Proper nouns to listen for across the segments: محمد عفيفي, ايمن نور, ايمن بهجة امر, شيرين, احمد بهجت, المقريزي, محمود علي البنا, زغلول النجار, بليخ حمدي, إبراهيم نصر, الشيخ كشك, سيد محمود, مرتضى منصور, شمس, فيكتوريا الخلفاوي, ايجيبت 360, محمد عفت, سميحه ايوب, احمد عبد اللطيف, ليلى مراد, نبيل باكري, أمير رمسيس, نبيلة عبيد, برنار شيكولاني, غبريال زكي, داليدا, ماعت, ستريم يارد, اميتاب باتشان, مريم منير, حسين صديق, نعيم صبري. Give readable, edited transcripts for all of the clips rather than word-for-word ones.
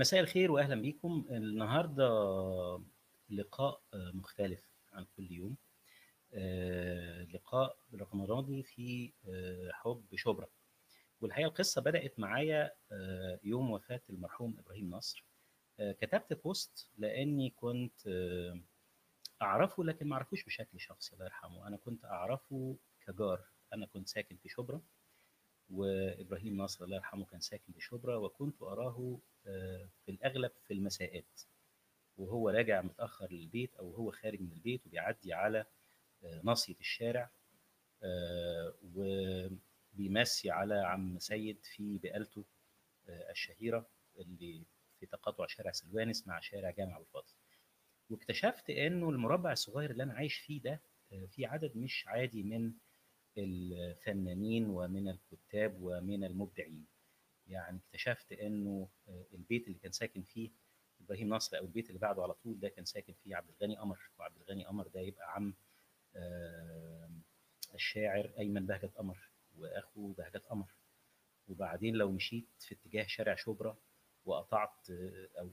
مساء الخير واهلا بيكم. النهارده لقاء مختلف عن كل يوم، لقاء رمضاني في حب شبرا. والحقيقه القصه بدات معايا يوم وفاه المرحوم ابراهيم نصر. كتبت بوست لاني كنت اعرفه لكن ما اعرفوش بشكل شخصي الله يرحمه، انا كنت اعرفه كجار. انا كنت ساكن في شبرا وابراهيم نصر الله يرحمه كان ساكن في شبرا، وكنت اراه في الاغلب في المساءات وهو راجع متاخر للبيت او هو خارج من البيت وبيعدي على ناصيه الشارع وبيمسي على عم سيد في بقالته الشهيره اللي في تقاطع شارع سلوانس مع شارع جامع ابو الفاضل. واكتشفت انه المربع الصغير اللي انا عايش فيه ده في عدد مش عادي من الفنانين ومن الكتاب ومن المبدعين. يعني اكتشفت انه البيت اللي كان ساكن فيه ابراهيم نصر او البيت اللي بعده على طول ده كان ساكن فيه عبدالغاني امر، وعبدالغاني امر ده يبقى عم الشاعر ايمن بهجة امر واخو بهجة امر. وبعدين لو مشيت في اتجاه شارع شبرا وقطعت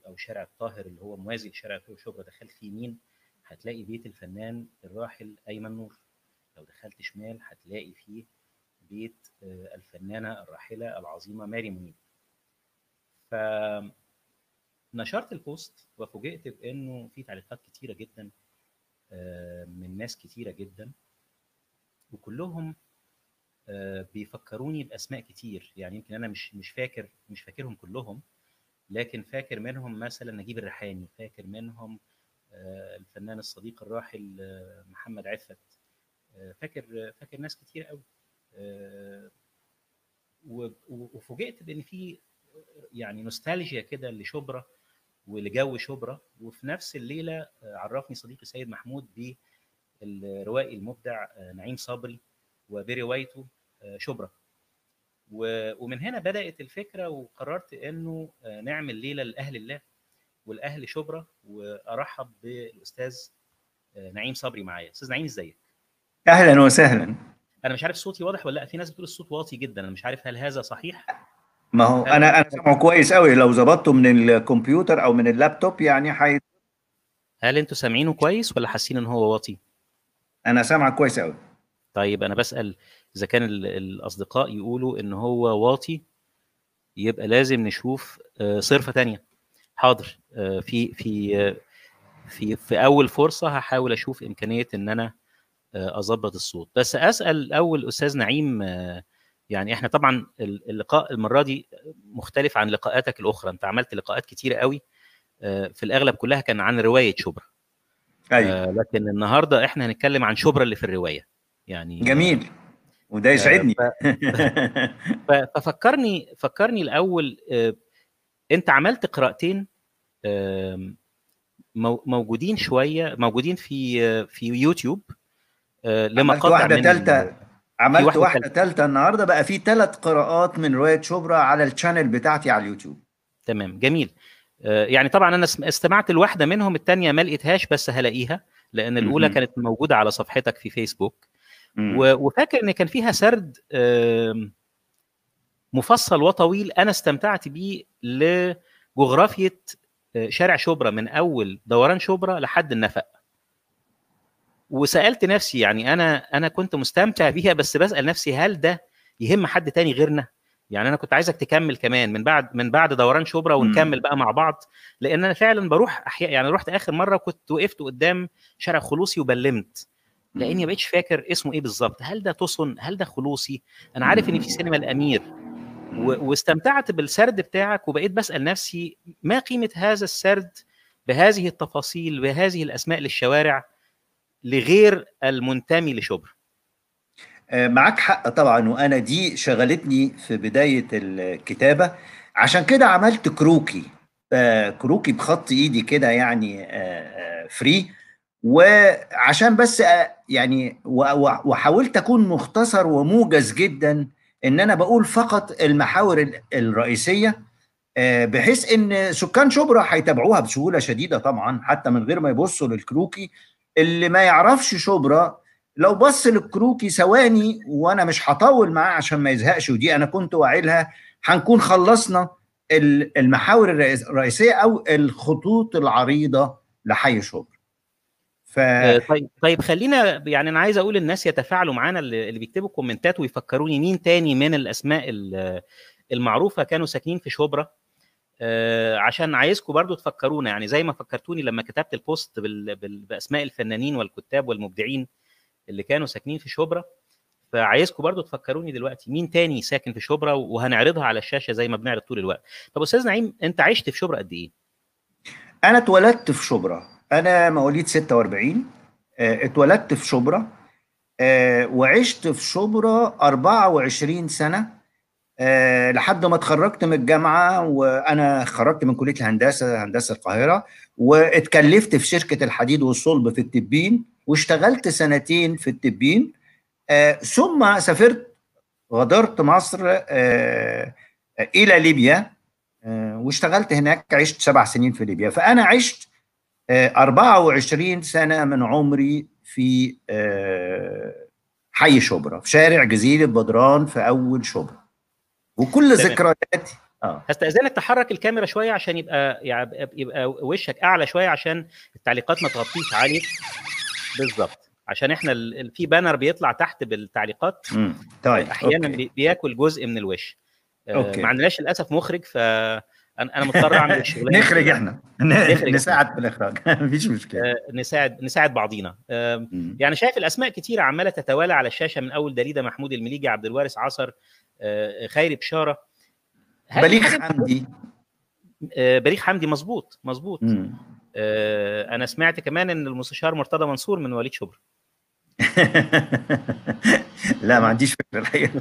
او شارع الطاهر اللي هو موازي لشارع شبرا دخلت في يمين هتلاقي بيت الفنان الراحل ايمن نور. لو دخلت شمال هتلاقي فيه بيت الفنانة الراحلة العظيمة مريم منير. فنشرت البوست وفوجئت بأنه في تعليقات كتيرة جدا من ناس كتيرة جدا، وكلهم بيفكروني بأسماء كتير. يعني يمكن أنا مش فاكرهم كلهم، لكن فاكر منهم مثلا نجيب الريحاني، فاكر منهم الفنان الصديق الراحل محمد عفت، فاكر ناس كتير قوي. وفوجئت بان في يعني نوستالجيا كده لشبرا ولجو شبرا. وفي نفس الليله عرفني صديقي سيد محمود بالروائي المبدع نعيم صبري وبروايته شبرا، ومن هنا بدات الفكره. وقررت انه نعمل ليله لاهل الله والاهل شبرا، وارحب بالاستاذ نعيم صبري معايا. استاذ نعيم ازيك؟ اهلا وسهلا. انا مش عارف صوتي واضح ولا لا، في ناس بتقول الصوت واطي جدا، انا مش عارف هل هذا صحيح؟ ما هو انا سامعه كويس قوي، لو ظبطته من الكمبيوتر او من اللابتوب يعني هل انتوا سامعينه كويس ولا حاسين ان هو واطي؟ انا سامعك كويس قوي. طيب انا بسال اذا كان الاصدقاء يقولوا ان هو واطي يبقى لازم نشوف صرفه ثانيه. حاضر، في في في في اول فرصه هحاول اشوف امكانيه ان انا اظبط الصوت. بس اسال الاول استاذ نعيم، يعني احنا طبعا اللقاء المره دي مختلف عن لقاءاتك الاخرى، انت عملت لقاءات كتيره قوي في الاغلب كلها كان عن روايه شبرا. ايوه، لكن النهارده احنا هنتكلم عن شبرا اللي في الروايه. يعني جميل، وده يسعدني. ففكرني الاول، انت عملت قراءتين موجودين في يوتيوب. عملت واحدة ثالثة، النهارده بقى في 3 قراءات من رواية شبرا على الشانل بتاعتي على اليوتيوب. تمام، جميل. يعني طبعا انا استمعت لواحدة منهم، الثانية ما لقيتهاش بس هلاقيها لأن الأولى كانت موجودة على صفحتك في فيسبوك. وفاكر إن كان فيها سرد مفصل وطويل أنا استمتعت بيه لجغرافية شارع شبرا من أول دوران شبرا لحد النفق. وسالت نفسي، يعني انا كنت مستمتع بيها، بس بسال نفسي هل ده يهم حد تاني غيرنا؟ يعني انا كنت عايزك تكمل كمان من بعد دوران شبرا ونكمل بقى مع بعض، لان انا فعلا بروح احيانا. يعني رحت اخر مره كنت وقفت قدام شارع خلوصي وبلمت لاني ما بقتش فاكر اسمه ايه بالظبط. هل ده تصن؟ هل ده خلوصي؟ انا عارف ان في سينما الامير. واستمتعت بالسرد بتاعك، وبقيت بسال نفسي ما قيمه هذا السرد بهذه التفاصيل بهذه الاسماء للشوارع لغير المنتمي لشبرا. معاك حق طبعا، وانا دي شغلتني في بدايه الكتابه، عشان كده عملت كروكي بخط ايدي كده يعني فري، وعشان بس يعني وحاولت اكون مختصر وموجز جدا، ان انا بقول فقط المحاور الرئيسيه بحيث ان سكان شبرا هيتابعوها بسهوله شديده طبعا، حتى من غير ما يبصوا للكروكي. اللي ما يعرفش شبرا لو بص للكروكي ثواني، وانا مش هطول معاه عشان ما يزهقش، ودي انا كنت واعدها هنكون خلصنا المحاور الرئيسيه او الخطوط العريضه لحي شبرا. طيب خلينا، يعني انا عايز اقول الناس يتفاعلوا معانا اللي بيكتبوا الكومنتات ويفكروني مين تاني من الاسماء المعروفه كانوا ساكنين في شبرا، عشان عايزكم برضو تفكرونا، يعني زي ما فكرتوني لما كتبت البوست باسماء الفنانين والكتاب والمبدعين اللي كانوا ساكنين في شبرا، فعايزكم برضو تفكروني دلوقتي مين تاني ساكن في شبرا، وهنعرضها على الشاشه زي ما بنعرض طول الوقت. طب استاذ نعيم، انت عشت في شبرا قد ايه؟ انا اتولدت في شبرا، انا مواليد 46، اتولدت في شبرا وعشت في شبرا 24 سنه لحد ما اتخرجت من الجامعه. وانا خرجت من كليه الهندسه، هندسه القاهره، واتكلفت في شركه الحديد والصلب في التبين، واشتغلت سنتين في التبين، ثم سافرت، غادرت مصر الى ليبيا، واشتغلت هناك، عشت 7 سنين في ليبيا. فانا عشت 24 سنه من عمري في حي شبرا، في شارع جزيره بدران في اول شبرا. وكل ذكرياتي هستأذنك تحرك الكاميرا شويه عشان يبقى وشك اعلى شويه عشان التعليقات ما تغطيش عليك بالظبط، عشان احنا في بانر بيطلع تحت بالتعليقات طيب احيانا أوكي. بياكل جزء من الوش. ما عندناش للاسف مخرج، ف انا مضطر اعمل الشغلانه. نخرج احنا، نساعد في الاخراج مفيش مشكله، نساعد بعضينا. يعني شايف الاسماء كتيره عماله تتوالى على الشاشه، من اول داليدا، محمود المليجي، عبد الوارث عصر، خيري بشارة، بليخ حمدي. بليخ حمدي مظبوط مظبوط. انا سمعت كمان ان المستشار مرتضى منصور من وليد شبرا. لا ما عنديش فكره الحقيقه.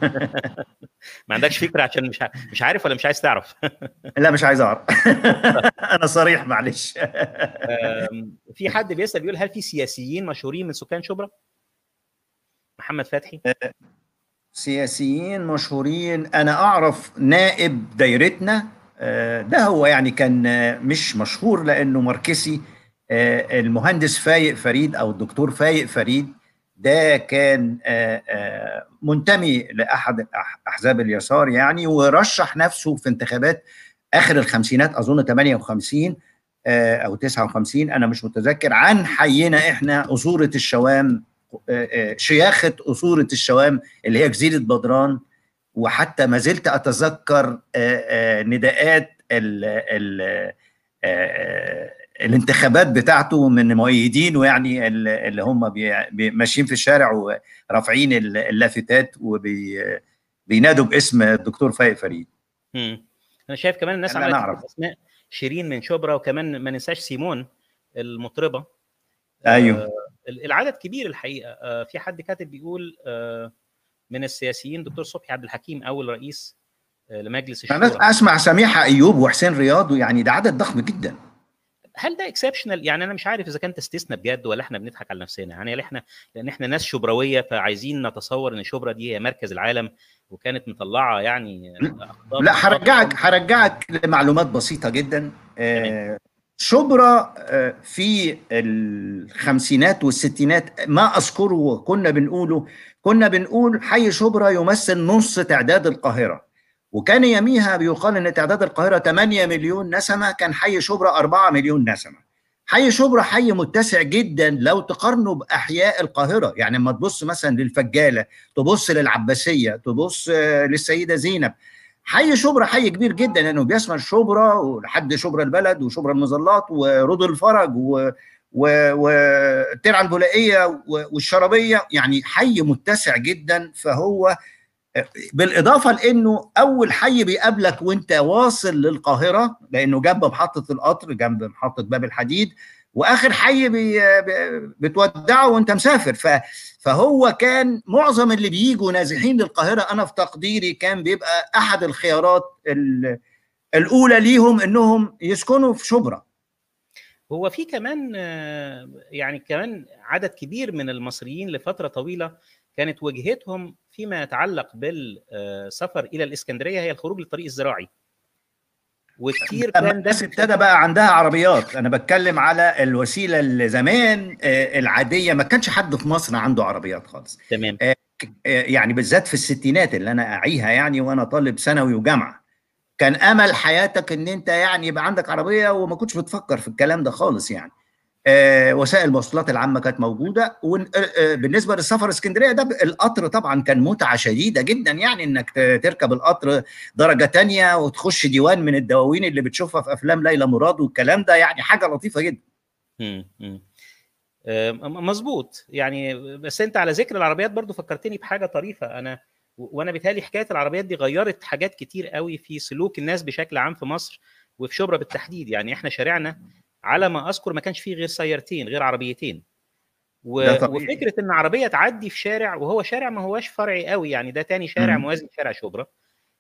ما عندكش فكره عشان مش عارف ولا مش عايز تعرف؟ لا مش عايز اعرف. انا صريح معلش. في حد بيسال بيقول هل في سياسيين مشهورين من سكان شبرا؟ محمد فتحي. سياسيين مشهورين، انا اعرف نائب دايرتنا، ده هو يعني كان مش مشهور لانه ماركسي، المهندس فايق فريد او الدكتور فايق فريد، ده كان منتمي لاحد احزاب اليسار يعني، ورشح نفسه في انتخابات اخر الخمسينات، اظن 58 او 59 انا مش متذكر، عن حينا احنا أسورة الشوام، شياخة أسورة الشوام اللي هي جزيرة بدران. وحتى ما زلت أتذكر نداءات الانتخابات بتاعته من مؤيدين، ويعني اللي هم ماشيين في الشارع ورافعين اللافتات وبينادوا باسم الدكتور فايق فريد. أنا شايف كمان الناس عملت أسماء، شيرين من شبرا، وكمان ما ننساش سيمون المطربة. أيوه العدد كبير الحقيقه. في حد كاتب بيقول من السياسيين دكتور صبحي عبد الحكيم، اول رئيس لمجلس الشورى. انا اسمع سميحه ايوب وحسين رياض، ويعني ده عدد ضخم جدا. هل ده اكسبشنال؟ يعني انا مش عارف اذا كان تستثنى بجد ولا احنا بنضحك على نفسنا، يعني لان احنا ناس شبراويه، فعايزين نتصور ان شبرا دي هي مركز العالم، وكانت مطلعه يعني. لا هرجعك لمعلومات بسيطه جدا. شبرا في الخمسينات والستينات، ما أذكره كنا بنقول حي شبرا يمثل نص تعداد القاهرة، وكان يميها بيقال إن تعداد القاهرة 8 مليون نسمة، كان حي شبرا 4 مليون نسمة. حي شبرا حي متسع جدا لو تقارنه بأحياء القاهرة، يعني لما تبص مثلا للفجالة، تبص للعباسية، تبص للسيدة زينب، حي شبرا حي كبير جدا لانه يعني بيشمل شبرا ولحد شبرا البلد وشبرا المظلات ورود الفرج والترعه البولائيه والشرابيه، يعني حي متسع جدا. فهو بالاضافه لانه اول حي بيقابلك وانت واصل للقاهره، لانه جنب محطه القطر، جنب محطه باب الحديد، واخر حي بتودعه وانت مسافر. فهو كان معظم اللي بييجوا نازحين للقاهره، انا في تقديري كان بيبقى احد الخيارات الاولى ليهم انهم يسكنوا في شبرا. هو في كمان يعني كمان عدد كبير من المصريين لفتره طويله كانت وجهتهم فيما يتعلق بالسفر الى الاسكندريه هي الخروج للطريق الزراعي، وكتير كان الناس ابتدى بقى عندها عربيات. انا بتكلم على الوسيله اللي زمان العاديه، ما كانش حد في مصر عنده عربيات خالص، تمام. يعني بالذات في الستينات اللي انا اعيها يعني، وانا طالب ثانوي وجامعه، كان امل حياتك ان انت يعني يبقى عندك عربيه وما كنتش بتفكر في الكلام ده خالص يعني. وسائل المواصلات العامه كانت موجوده، وبالنسبه للسفر اسكندريه ده القطر طبعا كان متعه شديده جدا يعني، انك تركب القطر درجه تانية وتخش ديوان من الدواوين اللي بتشوفها في افلام ليلى مراد والكلام ده، يعني حاجه لطيفه جدا. مظبوط يعني. بس انت على ذكر العربيات برضو فكرتني بحاجه طريفه، انا وانا بيتهيألي حكايه العربيات دي غيرت حاجات كتير قوي في سلوك الناس بشكل عام في مصر وفي شبرا بالتحديد. يعني احنا شارعنا على ما اذكر ما كانش فيه غير سيارتين، غير عربيتين، وفكره ان عربيه تعدي في شارع وهو شارع ما هواش فرعي قوي يعني، ده تاني شارع موازي لشارع شبرا،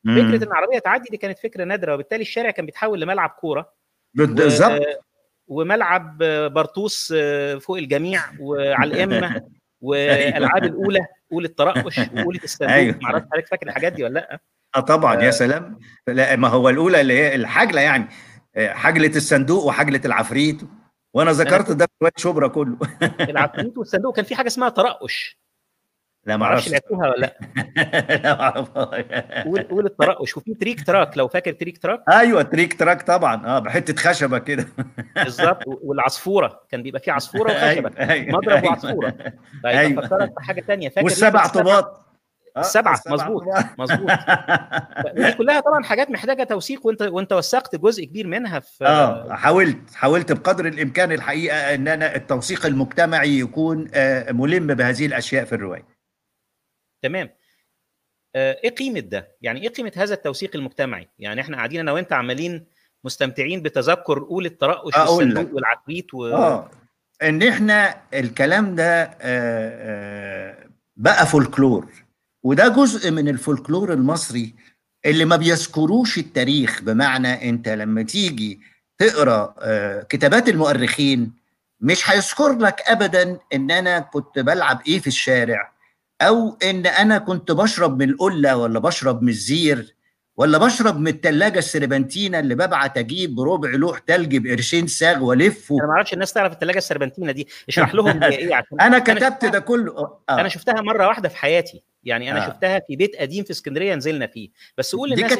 فكره ان عربيه تعدي دي كانت فكره نادره، وبالتالي الشارع كان بيتحول لملعب كوره بالظبط، وملعب برطوس فوق الجميع وعلى القمه والالعاب الاولى، اولى الترقش واولى الصندوق. أيوة. معرفش حضرتك فاكر الحاجات دي ولا لا؟ طبعا يا سلام. لا ما هو الاولى اللي هي الحجله يعني، حجله الصندوق وحجله العفريت، وانا ذكرت ده في شبرا كله. العفريت والصندوق، كان في حاجه اسمها ترقش. لا ما اعرفش لعبتوها ولا لا؟ لا ما اعرفها. اولى الترقش، وفي تريك تراك لو فاكر تريك تراك. ايوه تريك تراك طبعا، بحته خشبه كده. بالظبط، والعصفوره كان بيبقى في عصفوره وخشبه. أيوة. مضرب وعصفوره. طيب أيوة. فكرت في حاجه ثانيه، فاكر والسبع طوبات. السبعه مظبوط مظبوط. دي كلها طبعا حاجات محتاجه توثيق، وانت وثقت جزء كبير منها في حاولت بقدر الامكان الحقيقه ان انا التوثيق المجتمعي يكون ملم بهذه الاشياء في الروايه. تمام. ايه قيمه ده؟ يعني ايه قيمه هذا التوثيق المجتمعي؟ يعني احنا قاعدين انا وانت عمالين مستمتعين بتذكر اولى الترقش والصندوق والعفريت ان احنا الكلام ده بقى فولكلور، وده جزء من الفولكلور المصري اللي ما بيذكروش التاريخ. بمعنى انت لما تيجي تقرا كتابات المؤرخين مش هيذكر لك ابدا ان انا كنت بلعب ايه في الشارع، أو إن أنا كنت بشرب من القلة ولا بشرب من الزير ولا بشرب من التلاجة السربنتينة اللي ببعت أجيب ربع لوح تلج بقرشين ساغ وألفه. أنا ما أعرفش الناس تعرف التلاجة السربنتينة دي، اشرح لهم هي إيه عشان أنا كتبت ده كله. أنا شفتها مرة واحدة في حياتي يعني، أنا شفتها في بيت قديم في اسكندرية نزلنا فيه، بس قول للناس دي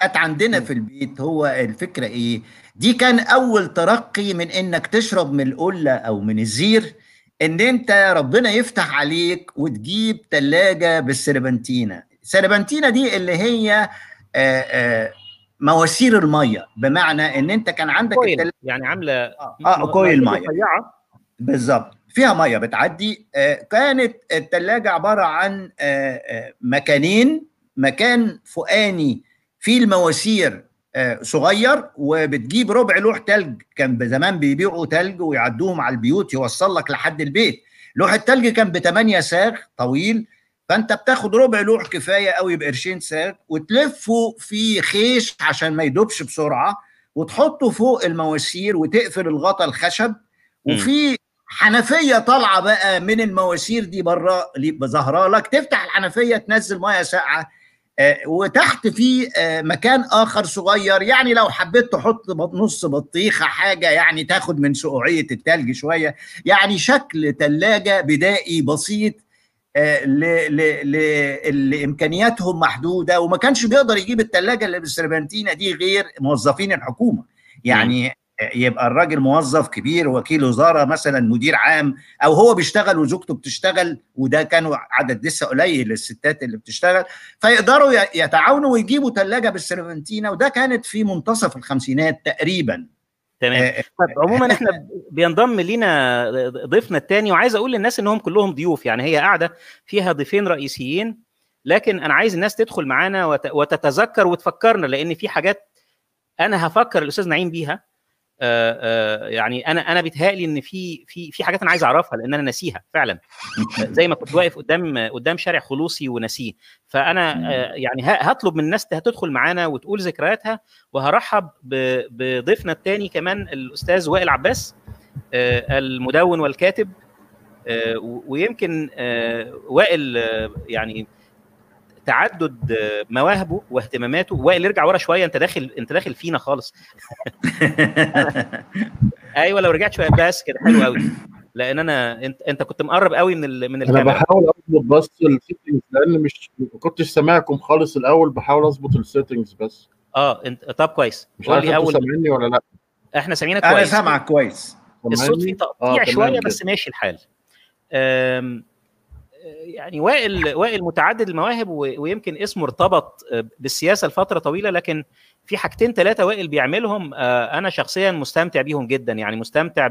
كانت عندنا في البيت. هو الفكرة إيه؟ دي كان أول ترقي من إنك تشرب من القلة أو من الزير، ان انت ربنا يفتح عليك وتجيب ثلاجه بالسربنتينه. السربنتينه دي اللي هي مواسير الميه، بمعنى ان انت كان عندك كويل يعني عامله كويل ميه بالظبط فيها ميه بتعدي. كانت الثلاجه عباره عن مكانين، مكان فوقاني فيه المواسير صغير وبتجيب ربع لوح تلج، كان زمان بيبيعوا تلج ويعدوهم على البيوت يوصل لك لحد البيت. لوح التلج كان ب8 ساغ طويل، فانت بتاخد ربع لوح كفايه قوي بقرشين ساغ وتلفه في خيش عشان ما يدوبش بسرعه، وتحطه فوق المواسير وتقفل الغطا الخشب، وفي حنفيه طالعه بقى من المواسير دي بره ظاهره لك، تفتح الحنفيه تنزل ميه ساقعه، وتحت في مكان اخر صغير يعني لو حبيت تحط نص بطيخه حاجه يعني تاخد من سقوعيه التلج شويه. يعني شكل ثلاجه بدائي بسيط اللي امكانياتهم محدوده، وما كانش بيقدر يجيب الثلاجه اللي بالسربنتينه دي غير موظفين الحكومه يعني. يبقى الراجل موظف كبير، وكيل وزاره مثلا، مدير عام، او هو بيشتغل وزوجته بتشتغل، وده كانوا عدد لسه قليل للستات اللي بتشتغل، فيقدروا يتعاونوا ويجيبوا ثلاجه بالسربنتينه، وده كانت في منتصف الخمسينات تقريبا. تمام. طيب عموما احنا بينضم لينا ضيفنا الثاني، وعايز اقول للناس انهم كلهم ضيوف يعني، هي قاعده فيها ضيفين رئيسيين، لكن انا عايز الناس تدخل معانا وتتذكر وتفكرنا، لان في حاجات انا هفكر الاستاذ نعيم بيها. يعني انا بيتهيألي ان في حاجات انا عايز اعرفها لان انا ناسيها فعلا، زي ما كنت واقف قدام شارع خلوصي وناسيه. فانا يعني هطلب من الناس هتدخل معانا وتقول ذكرياتها، وهرحب بضيفنا الثاني كمان الاستاذ وائل عباس المدون والكاتب. ويمكن وائل يعني تعدد مواهبه واهتماماته. وائل ارجع ورا شويه، انت داخل فينا خالص. ايوه لو رجعت شويه بس كده حلو قوي، لان انا انت كنت مقرب قوي من الكاميرا. انا بحاول اظبط بس السيتنجز، لان مش ما كنتش سامعكم خالص الاول، بحاول اظبط السيتنجز بس. طب كويس، قول لي اول سامعني ولا لا؟ احنا سامعينك كويس. انا سامعك كويس، الصوت فيه تقطيع شويه بس ماشي الحال. يعني وائل متعدد المواهب، ويمكن اسمه ارتبط بالسياسه لفتره طويله، لكن في حاجتين ثلاثه وائل بيعملهم انا شخصيا مستمتع بيهم جدا، يعني مستمتع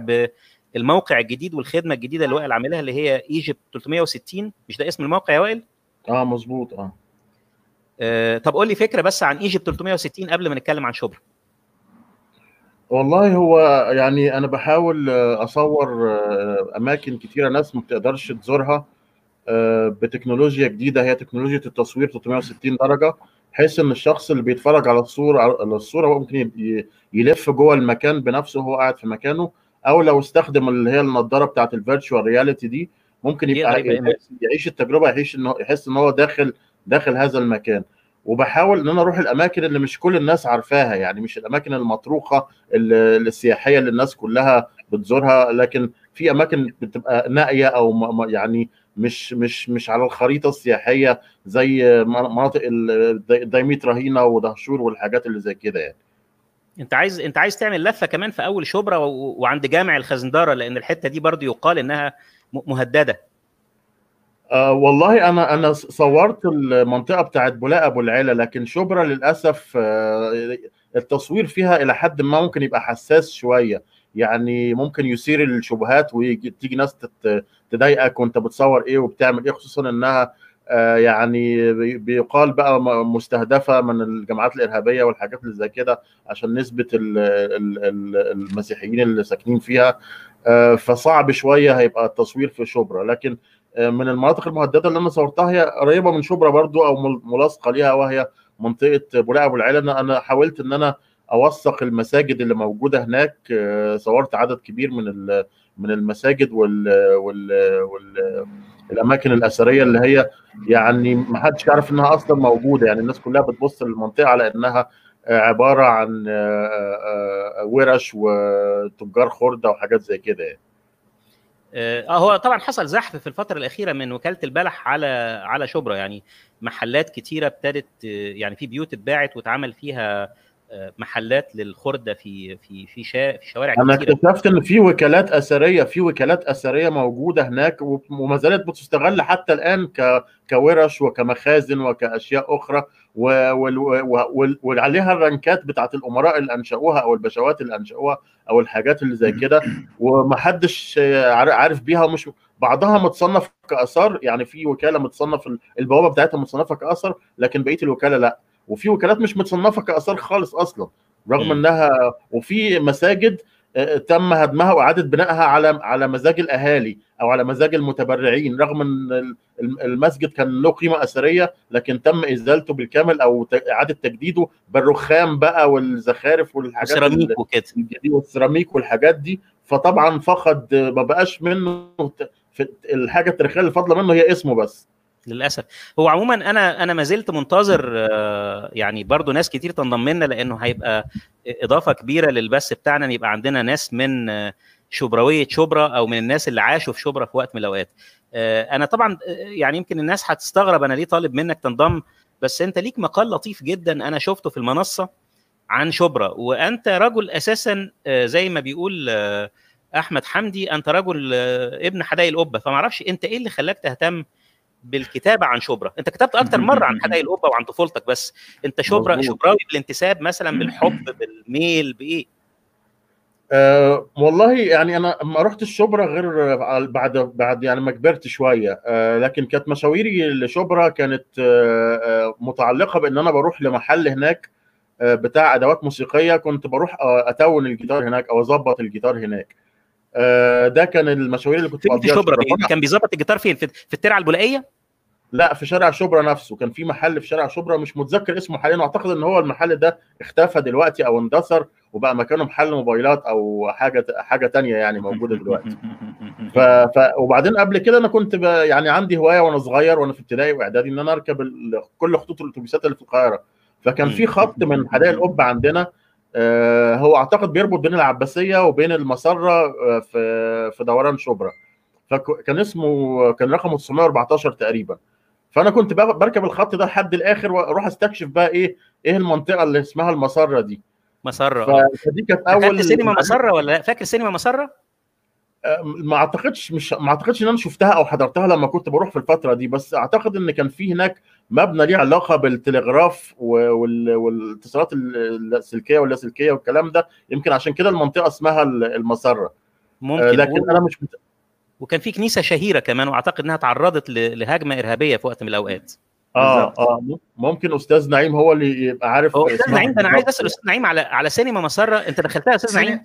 بالموقع الجديد والخدمه الجديده اللي وائل عاملها اللي هي ايجيبت 360. مش ده اسم الموقع يا وائل؟ مظبوط. طب قول لي فكره بس عن ايجيبت 360 قبل ما نتكلم عن شبرا. والله هو يعني انا بحاول اصور اماكن كثيره ناس ما بتقدرش تزورها بتكنولوجيا جديده، هي تكنولوجيا التصوير 360 درجه، بحيث ان الشخص اللي بيتفرج على الصوره هو ممكن يلف جوه المكان بنفسه وهو قاعد في مكانه، او لو استخدم اللي هي النضاره بتاعه الفيرتشوال رياليتي دي ممكن يبقى يعيش التجربه، يحس ان هو داخل هذا المكان. وبحاول ان انا اروح الاماكن اللي مش كل الناس عارفاها، يعني مش الاماكن المطروحه السياحيه اللي الناس كلها بتزورها، لكن في اماكن بتبقى نائيه او يعني مش على الخريطه السياحيه، زي مناطق دايميت رهينه ودهشور والحاجات اللي زي كده. يعني انت عايز تعمل لفه كمان في اول شبرا وعند جامع الخزنداره، لان الحته دي برضو يقال انها مهدده. والله انا صورت المنطقه بتاعت بولاق ابو العلا، لكن شبرا للاسف التصوير فيها الى حد ما ممكن يبقى حساس شويه، يعني ممكن يثير الشبهات وتيجي ناس تضايقك وانت بتصور ايه وبتعمل ايه، خصوصا انها يعني بيقال بقى مستهدفه من الجماعات الارهابيه والحاجات اللي زي كده عشان نسبه المسيحيين اللي ساكنين فيها، فصعب شويه هيبقى التصوير في شبرا. لكن من المناطق المهدده اللي انا صورتها هي قريبه من شبرا برضو او ملاصقه ليها، وهي منطقه بولاق ابو العلا. انا حاولت ان انا اوثق المساجد اللي موجوده هناك، صورت عدد كبير من المساجد والاماكن الاثريه اللي هي يعني ما حدش يعرف انها اصلا موجوده، يعني الناس كلها بتبص للمنطقه على انها عباره عن ورش وتجار خرده وحاجات زي كده. يعني هو طبعا حصل زحف في الفتره الاخيره من وكاله البلح على شبرا، يعني محلات كتيره ابتدت، يعني في بيوت اتباعت واتعمل فيها محلات للخرده في شوارع كتيره. انا اكتشفت ان في وكالات اثريه موجوده هناك وما زالت بتستغل حتى الان كورش وكمخازن وكاشياء اخرى، وعليها الرنكات بتاعت الامراء اللي انشاوها او البشوات اللي انشاوها او الحاجات اللي زي كده، ومحدش عارف بيها، ومش بعضها متصنف كاثار، يعني في وكاله متصنف البوابه بتاعتها متصنفه كاثر، لكن بقيه الوكاله لا، وفي وكالات مش متصنفه كاثار خالص اصلا رغم انها، وفي مساجد تم هدمها واعاده بنائها على مزاج الاهالي او على مزاج المتبرعين، رغم ان المسجد كان له قيمه اثريه لكن تم ازالته بالكامل او اعاده تجديده بالرخام بقى والزخارف والحاجات السيراميك وكده والسيراميك والحاجات دي، فطبعا فقد ما بقاش منه الحاجه التاريخيه اللي فاضله منه هي اسمه بس للاسف. هو عموما انا ما زلت منتظر يعني برضو ناس كتير تنضم لنا، لانه هيبقى اضافه كبيره للبث بتاعنا ان يبقى عندنا ناس من شبراويه شبرا او من الناس اللي عاشوا في شبرا في وقت من الاوقات. انا طبعا يعني يمكن الناس هتستغرب انا ليه طالب منك تنضم، بس انت ليك مقال لطيف جدا انا شفته في المنصه عن شبرا، وانت رجل اساسا زي ما بيقول احمد حمدي انت رجل ابن حدائق القبه، فما اعرفش انت ايه اللي خلاك تهتم بالكتابه عن شبرا. انت كتبت اكتر مره عن حدائق القبه وعن طفولتك، بس انت شبراوي بالانتساب مثلا، بالحب، بالميل، بايه؟ والله يعني انا ما رحتش شبرا غير بعد يعني ما كبرت شويه، لكن كانت مشاويري لشبرا كانت متعلقه بان انا بروح لمحل هناك بتاع ادوات موسيقيه، كنت بروح اتون الجيتار هناك او اظبط الجيتار هناك. ده كان المشاوير اللي كنت بقضيها في شبرا. كان بيظبط الجيتار فين؟ في الترعه البولائيه؟ لا، في شارع شبرا نفسه، كان في محل في شارع شبرا مش متذكر اسمه حاليا، واعتقد ان هو المحل ده اختفى دلوقتي او اندثر وبقى مكانه محل موبايلات او حاجه ثانيه يعني موجوده دلوقتي. وبعدين قبل كده انا كنت يعني عندي هوايه وانا صغير، وانا في ابتدائي واعدادي، ان انا اركب كل خطوط الاتوبيسات اللي في القاهره، فكان في خط من حدائق القبه عندنا هو اعتقد بيربط بين العباسيه وبين المسره في دوران شبرا، فكان اسمه، كان رقمه 914 تقريبا. فانا كنت بركب الخط ده لحد الاخر واروح استكشف بقى ايه المنطقه اللي اسمها المسره دي. مسره فدي كانت اول سينما مسره ولا لا؟ فاكر سينما مسره؟ ما اعتقدش ان انا شفتها او حضرتها لما كنت بروح في الفتره دي، بس اعتقد ان كان في هناك مبنى ليه علاقه بالتلغراف والاتصالات السلكيه واللاسلكيه والكلام ده، يمكن عشان كده المنطقه اسمها المسره. ممكن. لكن انا مش وكان في كنيسه شهيره كمان، واعتقد انها تعرضت لهجمه ارهابيه في وقت من الاوقات. ممكن استاذ نعيم هو اللي يبقى عارف. استاذ نعيم، ده انا عايز اسال استاذ نعيم على سينما مسره، انت دخلتها يا استاذ نعيم؟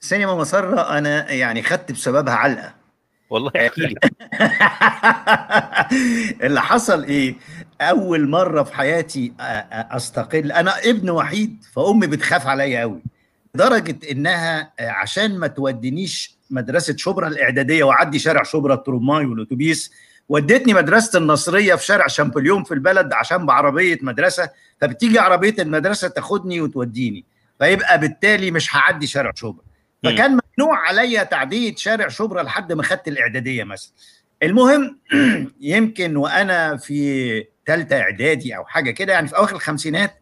سينما مسره انا يعني خدت بسببها علقه والله. احكي لي اللي حصل ايه. اول مره في حياتي استقل، انا ابن وحيد فامي بتخاف عليا قوي لدرجه انها عشان ما تودينيش مدرسه شبرا الاعداديه واعدي شارع شبرا الترماي والاتوبيس، ودتني مدرسه النصريه في شارع شامبليون في البلد عشان بعربيه مدرسه، فبتيجي عربيه المدرسه تاخدني وتوديني، فيبقى بالتالي مش هعدي شارع شبرا، فكان ممنوع عليا تعديه شارع شبرا لحد ما خدت الاعداديه مثلا. المهم يمكن وانا في ثالثه اعدادي او حاجه كده، يعني في اواخر الخمسينات،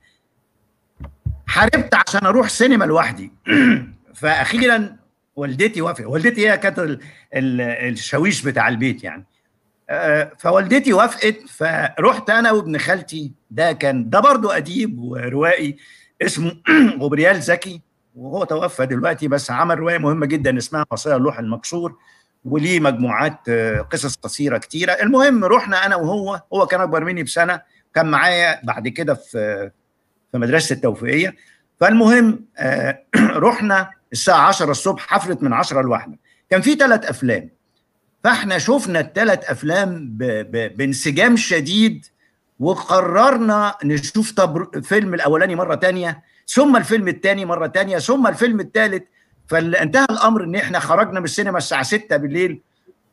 حاربت عشان اروح سينما لوحدي. فاخيرا والدتي وافقت، والدتي هي كانت الشاويش بتاع البيت يعني، فوالدتي وافقت، فروحت انا وابن خالتي ده، كان ده برضه اديب وروائي اسمه غبريال زكي، وهو توفى دلوقتي، بس عمل روايه مهمه جدا اسمها وصايا اللوح المكسور، وليه مجموعات قصص قصيره كتيره. المهم رحنا انا وهو، هو كان اكبر مني بسنه، كان معايا بعد كده في مدرسه التوفيقيه. فالمهم رحنا الساعه 10 الصبح، حفله من 10 ل1، كان في 3 افلام، فاحنا شفنا ال3 افلام بانسجام شديد، وقررنا نشوف الفيلم الاولاني مره ثانيه، ثم الفيلم الثاني مره ثانيه، ثم الفيلم الثالث. فانتهى الامر ان احنا خرجنا من السينما الساعه 6 بالليل،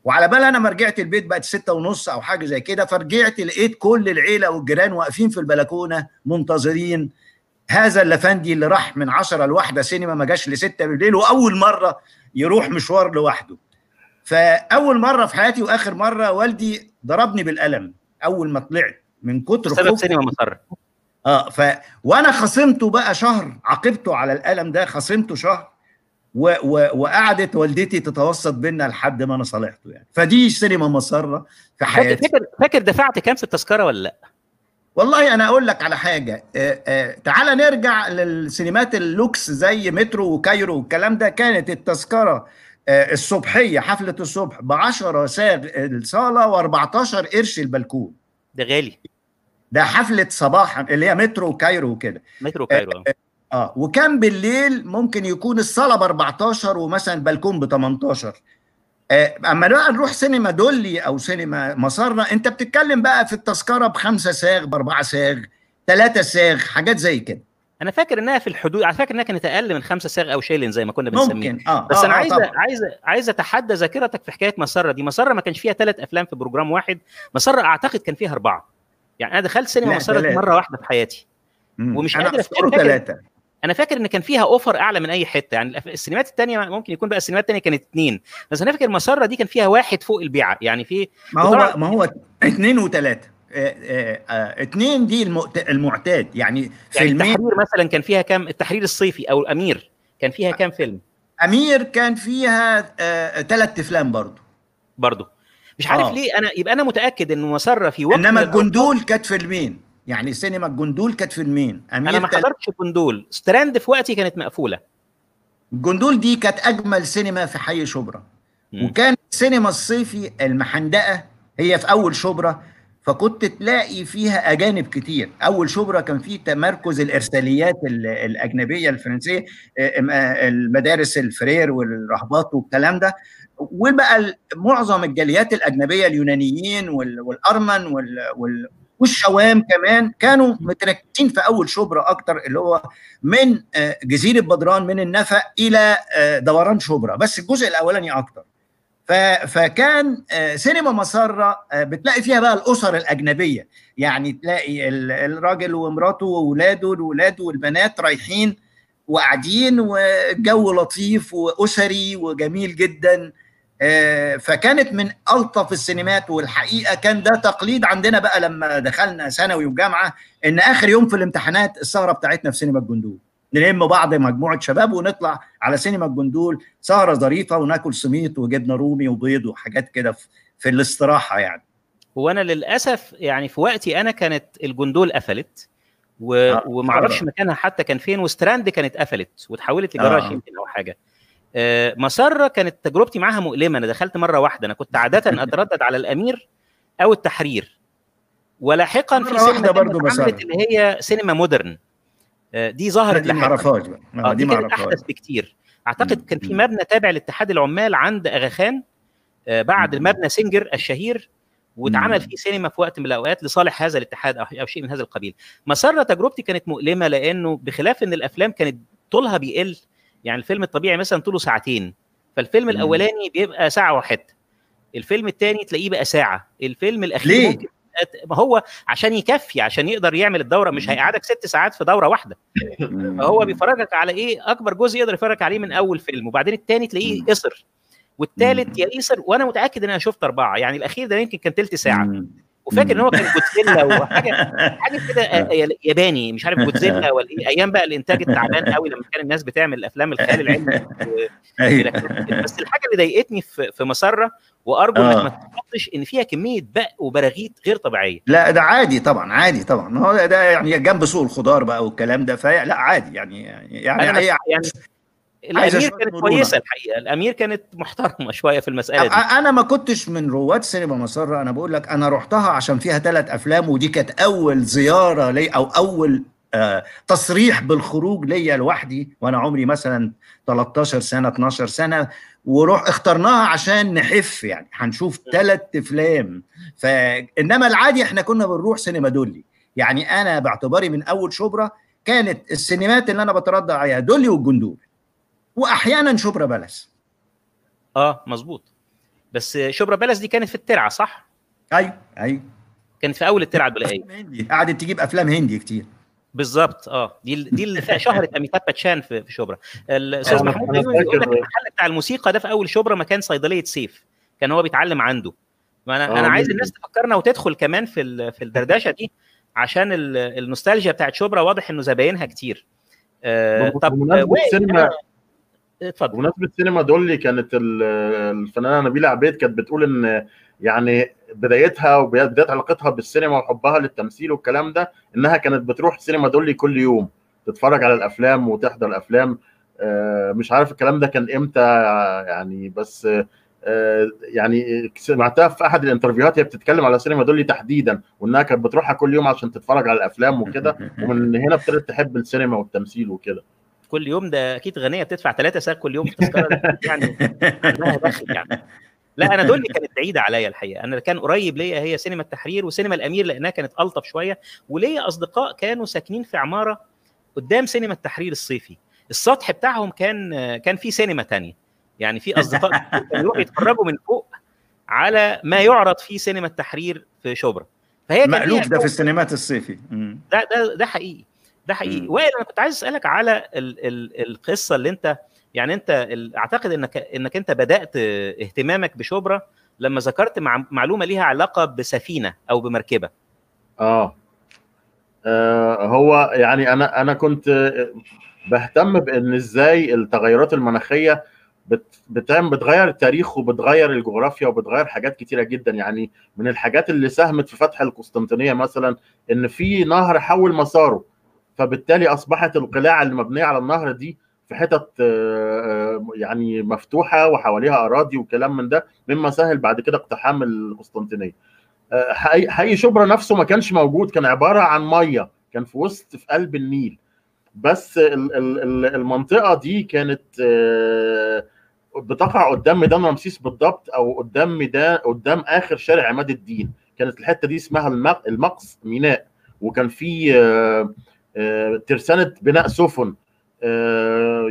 وعلى بال انا ما رجعت البيت بقت 6:30 او حاجه زي كده. فرجعت لقيت كل العيله والجيران واقفين في البلكونه منتظرين هذا الافندي اللي راح من 10 ل1 سينما ما جاش ل6 بالليل، واول مره يروح مشوار لوحده. فاول مره في حياتي واخر مره والدي ضربني بالقلم اول ما طلعت من كتر خوفي. سينما مسره. وانا خصمته بقى شهر، عاقبته على الالم ده، خصمته شهر، وقعدت والدتي تتوسط بينا لحد ما انا صالحته يعني. فدي سينما مسره في حياتي. فاكر دفعت كام في التذكره ولا لا؟ والله انا اقول لك على حاجه، تعال نرجع للسينمات اللوكس زي مترو وكايرو والكلام ده، كانت التذكره الصبحيه حفله الصبح ب 10 ساغ الصاله و14 قرش البلكون. ده غالي، ده حفله صباح اللي هي مترو كايرو وكده. مترو كايرو وكان بالليل ممكن يكون الصاله ب 14 ومثلا البلكون ب 18. اما بقى نروح سينما دولي او سينما مسره، انت بتتكلم بقى في التذكره ب 5 ساغ، ب 4 ساغ، 3 ساغ، حاجات زي كده. انا فاكر انها في الحدود، على فكره انها كانت اقل من 5 ساغ او شيلين زي ما كنا بنسميه. ممكن بس انا عايز اتحدى ذاكرتك في حكايه مسره دي. مسره ما كانش فيها 3 افلام في بروجرام واحد، مسره اعتقد كان فيها 4. يعني انا دخلت سينما مسره مره واحده في حياتي، ومش قادر افتكر. 3 انا فاكر ان كان فيها اوفر اعلى من اي حته، يعني السينمات الثانيه ممكن يكون بقى السينمات الثانيه كانت 2، بس انا فاكر المسره دي كان فيها 1 فوق البيعه، يعني في ما هو 2 و3. 2 دي المعتاد يعني. فيلمين يعني التحرير مثلا كان فيها كام؟ التحرير الصيفي او الامير كان فيها كام فيلم؟ امير كان فيها 3 افلام برضه مش عارف ليه. انا يبقى انا متاكد ان مسره في وقت، انما الجندول كانت فيلمين، يعني سينما الجندول كانت فيلمين. انا ما حضرتش الجندول، ستراند في وقتي كانت مقفوله. الجندول دي كانت اجمل سينما في حي شبرا، وكان السينما الصيفي المحندقه هي في اول شبرا، فكنت تلاقي فيها اجانب كتير. اول شبرا كان فيه تمركز الارساليات الاجنبيه الفرنسيه، المدارس الفرير والرهبات والكلام ده، وبقى معظم الجاليات الاجنبيه اليونانيين والارمن والشوام كمان كانوا متركزين في اول شبرا اكتر، اللي هو من جزيره بدران من النفق الى دوران شبرا، بس الجزء الاولاني اكتر. فكان سينما مسره بتلاقي فيها بقى الاسر الاجنبيه، يعني تلاقي الراجل ومراته واولاده، الولاد والبنات رايحين وقاعدين، والجو لطيف واسري وجميل جدا. فكانت من ألطف السينمات. والحقيقة كان ده تقليد عندنا بقى لما دخلنا ثانوي وجامعة، إن آخر يوم في الامتحانات السهرة بتاعتنا في سينما الجندول، نلم بعض مجموعة شباب ونطلع على سينما الجندول، سهرة ظريفة وناكل سميط وجبنة رومي وبيض وحاجات كده في الاستراحة يعني. وأنا للأسف يعني في وقتي أنا كانت الجندول قفلت ومعرفش مكانها حتى كان فين، واستراند كانت قفلت وتحولت لجراج يمكن أو حاجة. مسرة كانت تجربتي معاها مؤلمه، انا دخلت مره واحده، انا كنت عاده اتردد على الامير او التحرير، ولاحقا في سينما اتعملت اللي هي سينما مودرن، دي ظهرت لاحقا، دي كانت احدث بكتير. اعتقد كان في مبنى تابع لاتحاد العمال عند اغا خان بعد مبنى سنجر الشهير، واتعمل فيه سينما في وقت من الاوقات لصالح هذا الاتحاد او شيء من هذا القبيل. مسرة تجربتي كانت مؤلمه، لانه بخلاف ان الافلام كانت طولها بيقل، يعني الفيلم الطبيعي مثلا طوله ساعتين، فالفيلم الاولاني بيبقى ساعه وحده، الفيلم الثاني تلاقيه بقى ساعه، الفيلم الاخير ممكن هو عشان يكفي، عشان يقدر يعمل الدوره، مش هيقعدك 6 ساعات في دوره واحده، فهو بيفرجك على ايه اكبر جزء يقدر يفرجك عليه من اول فيلم، وبعدين الثاني تلاقيه قصر، والثالث يا قصر، وانا متاكد ان انا شفت 4، يعني الاخير ده يمكن كان ثلث ساعه، وفاكر ان هو كان جودزيلا وحاجه كده ياباني، مش عارف جودزيلا ولا ايه، ايام بقى الانتاج التعبان قوي لما كان الناس بتعمل الافلام الخيال العلمي. بس الحاجه اللي ضايقتني في مسره، وارجو انك ما تتحطش، ان فيها كميه بق وبراغيث غير طبيعيه. لا ده عادي طبعا، عادي طبعا، هو ده يعني جنب سوق الخضار بقى والكلام ده، فلا عادي يعني الامير كانت كويسه الحقيقه، الامير كانت محترمه شويه في المساله دي. انا ما كنتش من رواد سينما مسره، انا بقول لك انا رحتها عشان فيها 3 افلام، ودي كانت اول زياره لي او اول تصريح بالخروج ليا لوحدي، وانا عمري مثلا 13 سنه 12 سنه، وروح اخترناها عشان نحف يعني، هنشوف 3 افلام. فانما العادي احنا كنا بنروح سينما دولي، يعني انا باعتباري من اول شبرا كانت السينمات اللي انا بتردد عليها دولي والجندول، واحيانا شبرا بلس. مظبوط، بس شبرا بلس دي كانت في الترعه صح؟ ايوه كانت في اول الترعه البلائيه، قعدت تجيب افلام هندي كتير. بالظبط، دي اللي شهرت اميتاب باتشان في شبرا. الاستاذ محمود بيقول لك المحل بتاع الموسيقى ده في اول شبرا مكان صيدليه سيف، كان هو بيتعلم عنده. انا عايز الناس تفكرنا وتدخل كمان في الدردشه دي، عشان النوستالجيا بتاعت شبرا واضح انه زباينها كتير. طب بمناسبة السينما دولي، كانت الفنانة نبيلة عبيد كانت بتقول ان يعني بدايتها وبداية علاقتها بالسينما وحبها للتمثيل والكلام ده، انها كانت بتروح سينما دولي كل يوم تتفرج على الافلام وتحضر الافلام. مش عارف الكلام ده كان امتى يعني، بس يعني سمعتها في احد الانترفيوهات هي بتتكلم على سينما دولي تحديدا، وانها كانت بتروحها كل يوم عشان تتفرج على الافلام وكده، ومن هنا ابتدت تحب السينما والتمثيل وكده. كل يوم ده اكيد غنيه بتدفع 3 ساعات كل يوم في التذكره يعني، عندها دخل يعني. لا انا دول كانت بعيده عليا الحقيقه، انا كان قريب ليا هي سينما التحرير وسينما الامير، لانها كانت الطف شويه، وليا اصدقاء كانوا ساكنين في عماره قدام سينما التحرير الصيفي، السطح بتاعهم كان في سينما ثانيه، يعني في اصدقاء كانوا يتفرجوا من فوق على ما يعرض في سينما التحرير في شبرا، فهي مألوف ده في السينمات الصيفي. ده حقيقي، ده حقيقي. وائل انا كنت عايز اسالك على القصه اللي انت، يعني انت اعتقد انك انت بدات اهتمامك بشبرا لما ذكرت معلومه ليها علاقه بسفينه او بمركبه. هو يعني انا كنت بهتم بان ازاي التغيرات المناخيه بتغير التاريخ وبتغير الجغرافيا وبتغير حاجات كتيره جدا. يعني من الحاجات اللي ساهمت في فتح القسطنطينيه مثلا، ان في نهر حول مساره، فبالتالي اصبحت القلاع اللي مبنيه على النهر دي في حتت يعني مفتوحه وحواليها اراضي وكلام من ده، مما سهل بعد كده اقتحام القسطنطينيه. حي شبرا نفسه ما كانش موجود، كان عباره عن ميه، كان في قلب النيل، بس المنطقه دي كانت بتقع قدام ميدان رمسيس بالضبط، او قدام اخر شارع عماد الدين. كانت الحته دي اسمها المقص ميناء، وكان في ترسانة بناء سفن،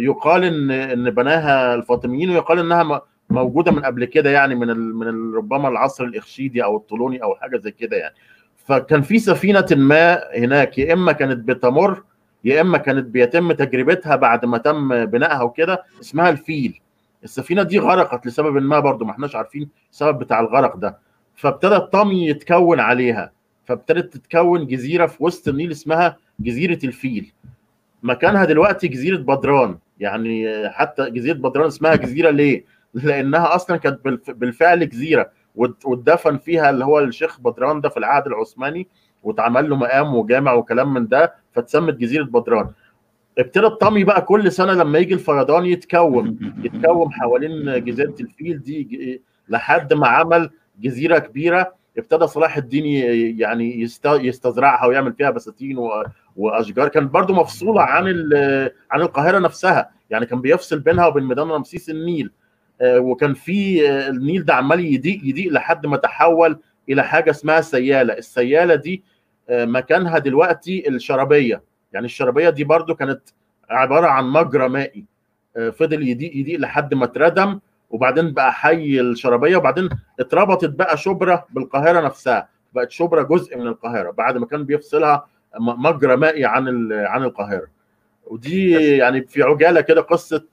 يقال ان بناها الفاطميين، ويقال انها موجوده من قبل كده، يعني من ربما العصر الاخشيدي او الطولوني او حاجه زي كده يعني. فكان في سفينه ما هناك، يا اما كانت بتمر، يا اما كانت بيتم تجربتها بعد ما تم بنائها وكده، اسمها الفيل. السفينه دي غرقت لسبب ما، برضو ما احناش عارفين السبب بتاع الغرق ده، فابتدى الطمي يتكون عليها، فابتدت تتكون جزيره في وسط النيل اسمها جزيره الفيل، مكانها دلوقتي جزيره بدران. يعني حتى جزيره بدران اسمها جزيره ليه؟ لانها اصلا كانت بالفعل جزيره، واتدفن فيها اللي هو الشيخ بدران ده في العهد العثماني، واتعمل له مقام وجامع وكلام من ده، فتسمت جزيره بدران. ابتدى الطمي بقى كل سنه لما يجي الفيضان يتكون حوالين جزيره الفيل دي لحد ما عمل جزيره كبيره، ابتدى صلاح الدين يعني يستزرعها ويعمل فيها بساتين واشجار، كانت برضو مفصوله عن القاهره نفسها، يعني كان بيفصل بينها وبين ميدان رمسيس النيل، وكان في النيل ده عمال يضيق لحد ما تحول الى حاجه اسمها سياله. السياله دي مكانها دلوقتي الشرابيه، يعني الشرابيه دي برضو كانت عباره عن مجرى مائي، فضل يضيق لحد ما اتردم، وبعدين بقى حي الشرابيه، وبعدين اتربطت بقى شبرا بالقاهره نفسها، بقت شبرا جزء من القاهره بعد ما كان بيفصلها مجرى مائي عن القاهره. ودي يعني في عجاله كده قصه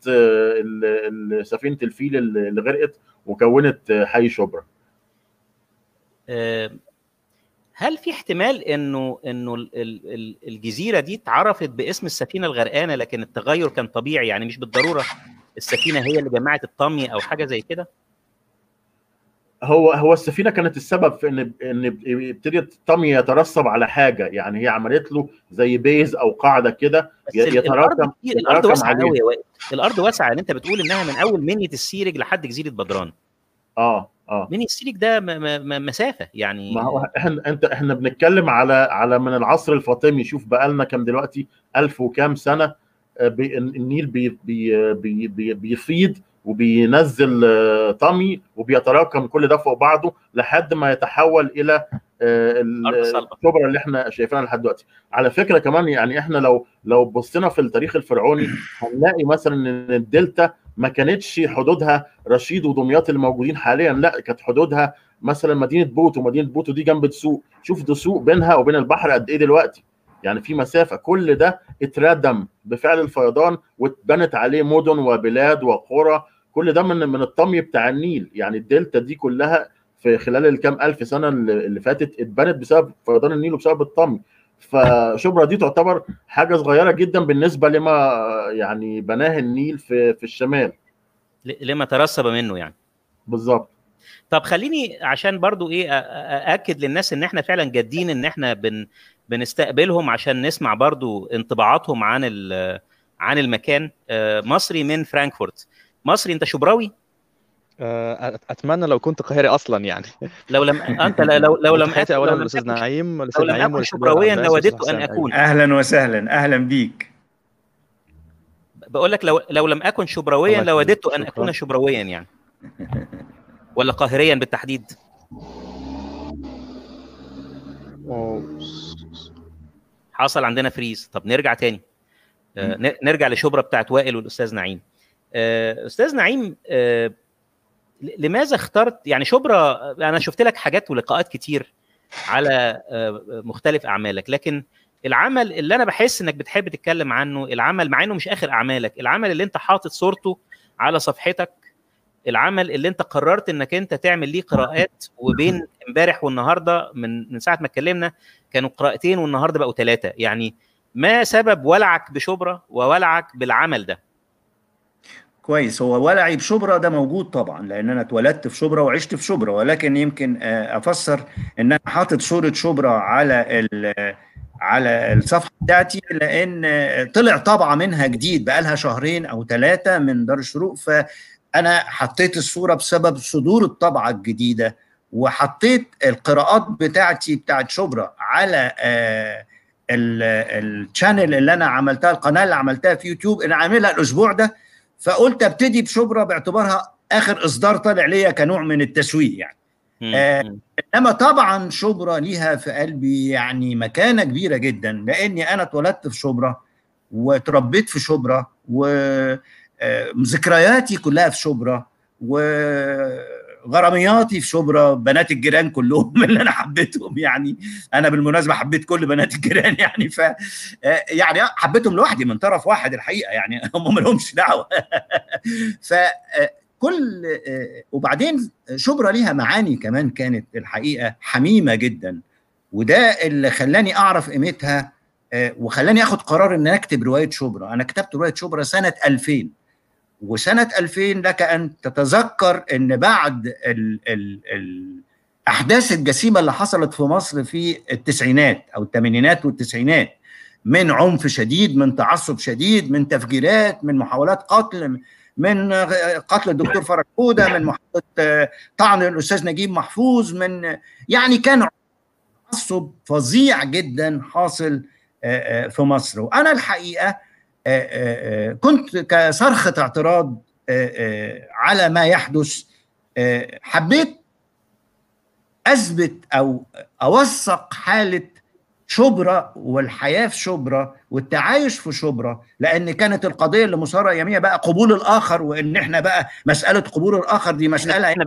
سفينه الفيل اللي غرقت وكونت حي شبرا. هل في احتمال انه الجزيره دي اتعرفت باسم السفينه الغرقانه لكن التغير كان طبيعي، يعني مش بالضروره السفينه هي اللي جمعت الطمي او حاجه زي كده؟ هو السفينه كانت السبب في ان ابتدت الطمي يترسب على حاجه، يعني هي عملت له زي بيز او قاعده كده يتراكم. الارض واسعه قوي يا وائل، الارض واسعه، يعني انت بتقول انها من اول منيه السيرج لحد جزيره بدران. منيه السيرج ده مسافه يعني. ما هو احنا بنتكلم على من العصر الفاطمي، شوف بقى لنا كام دلوقتي، 1000 وكام سنه النيل بي بي بي بي بيفيض وبينزل طمي وبيتراكم كل ده فوق بعضه لحد ما يتحول الى الشبرا اللي احنا شايفينها لحد دلوقتي. على فكره كمان يعني احنا لو بصينا في التاريخ الفرعوني هنلاقي مثلا ان الدلتا ما كانتش حدودها رشيد ودمياط اللي موجودين حاليا، لا كانت حدودها مثلا مدينه بوتو، مدينه بوتو دي جنب دسوق، شوف دسوق بينها وبين البحر قد ايه دلوقتي، يعني في مسافه. كل ده اتردم بفعل الفيضان واتبنت عليه مدن وبلاد وقرى، كل ده من الطمي بتاع النيل. يعني الدلتا دي كلها في خلال الكام الف سنه اللي فاتت اتبنت بسبب فيضان النيل وبسبب الطمي، فشبرا دي تعتبر حاجه صغيره جدا بالنسبه لما يعني بناه النيل في الشمال، لما ترسب منه يعني. بالظبط. طب خليني عشان برضو ااكد للناس ان احنا فعلا جادين ان احنا بنستقبلهم عشان نسمع برضو انطباعاتهم عن المكان. مصري من فرانكفورت. مصري، انت شبراوي؟ اتمنى لو كنت قاهري اصلا يعني. لو لم انت لو لم اتي اولا الاستاذ نعيم، لو لم اكن شبراويا لوددت ان اكون. اهلا وسهلا، اهلا بيك. بقول لك لو لم اكن شبراويا لوددت ان اكون شبراويا يعني. ولا قاهريا بالتحديد. حصل عندنا فريز. طب نرجع تاني، نرجع لشبرا بتاعت وائل والاستاذ نعيم. استاذ نعيم، لماذا اخترت يعني شبرا؟ انا شفت لك حاجات ولقاءات كتير على مختلف اعمالك، لكن العمل اللي انا بحس انك بتحب تتكلم عنه، العمل مع انه مش اخر اعمالك، العمل اللي انت حاطط صورته على صفحتك، العمل اللي انت قررت انك انت تعمل ليه قراءات، وبين امبارح والنهارده من ساعه ما اتكلمنا كانوا قراءتين والنهارده بقوا 3، يعني ما سبب ولعك بشبرا وولعك بالعمل ده؟ كويس. هو ولعي بشبرا ده موجود طبعا لان انا اتولدت في شبرا وعشت في شبرا، ولكن يمكن افسر ان انا حاطط صوره شبرا على الصفحه بتاعتي لان طلع طبعا منها جديد بقى لها شهرين او 3 من دار الشروق، فانا حطيت الصوره بسبب صدور الطبعه الجديده، وحطيت القراءات بتاعت شبرا على الشانل اللي انا عملتها، القناه اللي عملتها في يوتيوب انا عاملها الاسبوع ده، فقلت ابتدي بشبرا باعتبارها اخر اصدار طالع ليا كنوع من التسويق يعني. انما طبعا شبرا ليها في قلبي يعني مكانه كبيره جدا لاني انا اتولدت في شبرا واتربيت في شبرا، وذكرياتي كلها في شبرا، وغرامياتي في شبرا، بنات الجيران كلهم اللي انا حبيتهم يعني. انا بالمناسبه حبيت كل بنات الجيران يعني، ف يعني حبيتهم لوحدي من طرف واحد الحقيقه يعني، هم ما لهمش دعوه. ف كل وبعدين شبرا ليها معاني كمان كانت الحقيقه حميمه جدا، وده اللي خلاني اعرف قيمتها وخلاني اخد قرار ان اكتب روايه شبرا. انا كتبت روايه شبرا سنه 2000، وسنه 2000 لك ان تتذكر ان بعد الاحداث الجسيمه اللي حصلت في مصر في التسعينات او الثمانينات والتسعينات، من عنف شديد، من تعصب شديد، من تفجيرات، من محاولات قتل، من قتل الدكتور فرج حوده، من محاولة طعن الأستاذ نجيب محفوظ، من يعني كان تعصب فظيع جدا حاصل في مصر. وأنا الحقيقة كنت كصرخة اعتراض على ما يحدث حبيت أثبت أو أوثق حالة شبرا والحياه في شبرا والتعايش في شبرا، لان كانت القضيه اللي مصارعه يميه بقى قبول الاخر، وان احنا بقى مساله قبول الاخر دي مساله احنا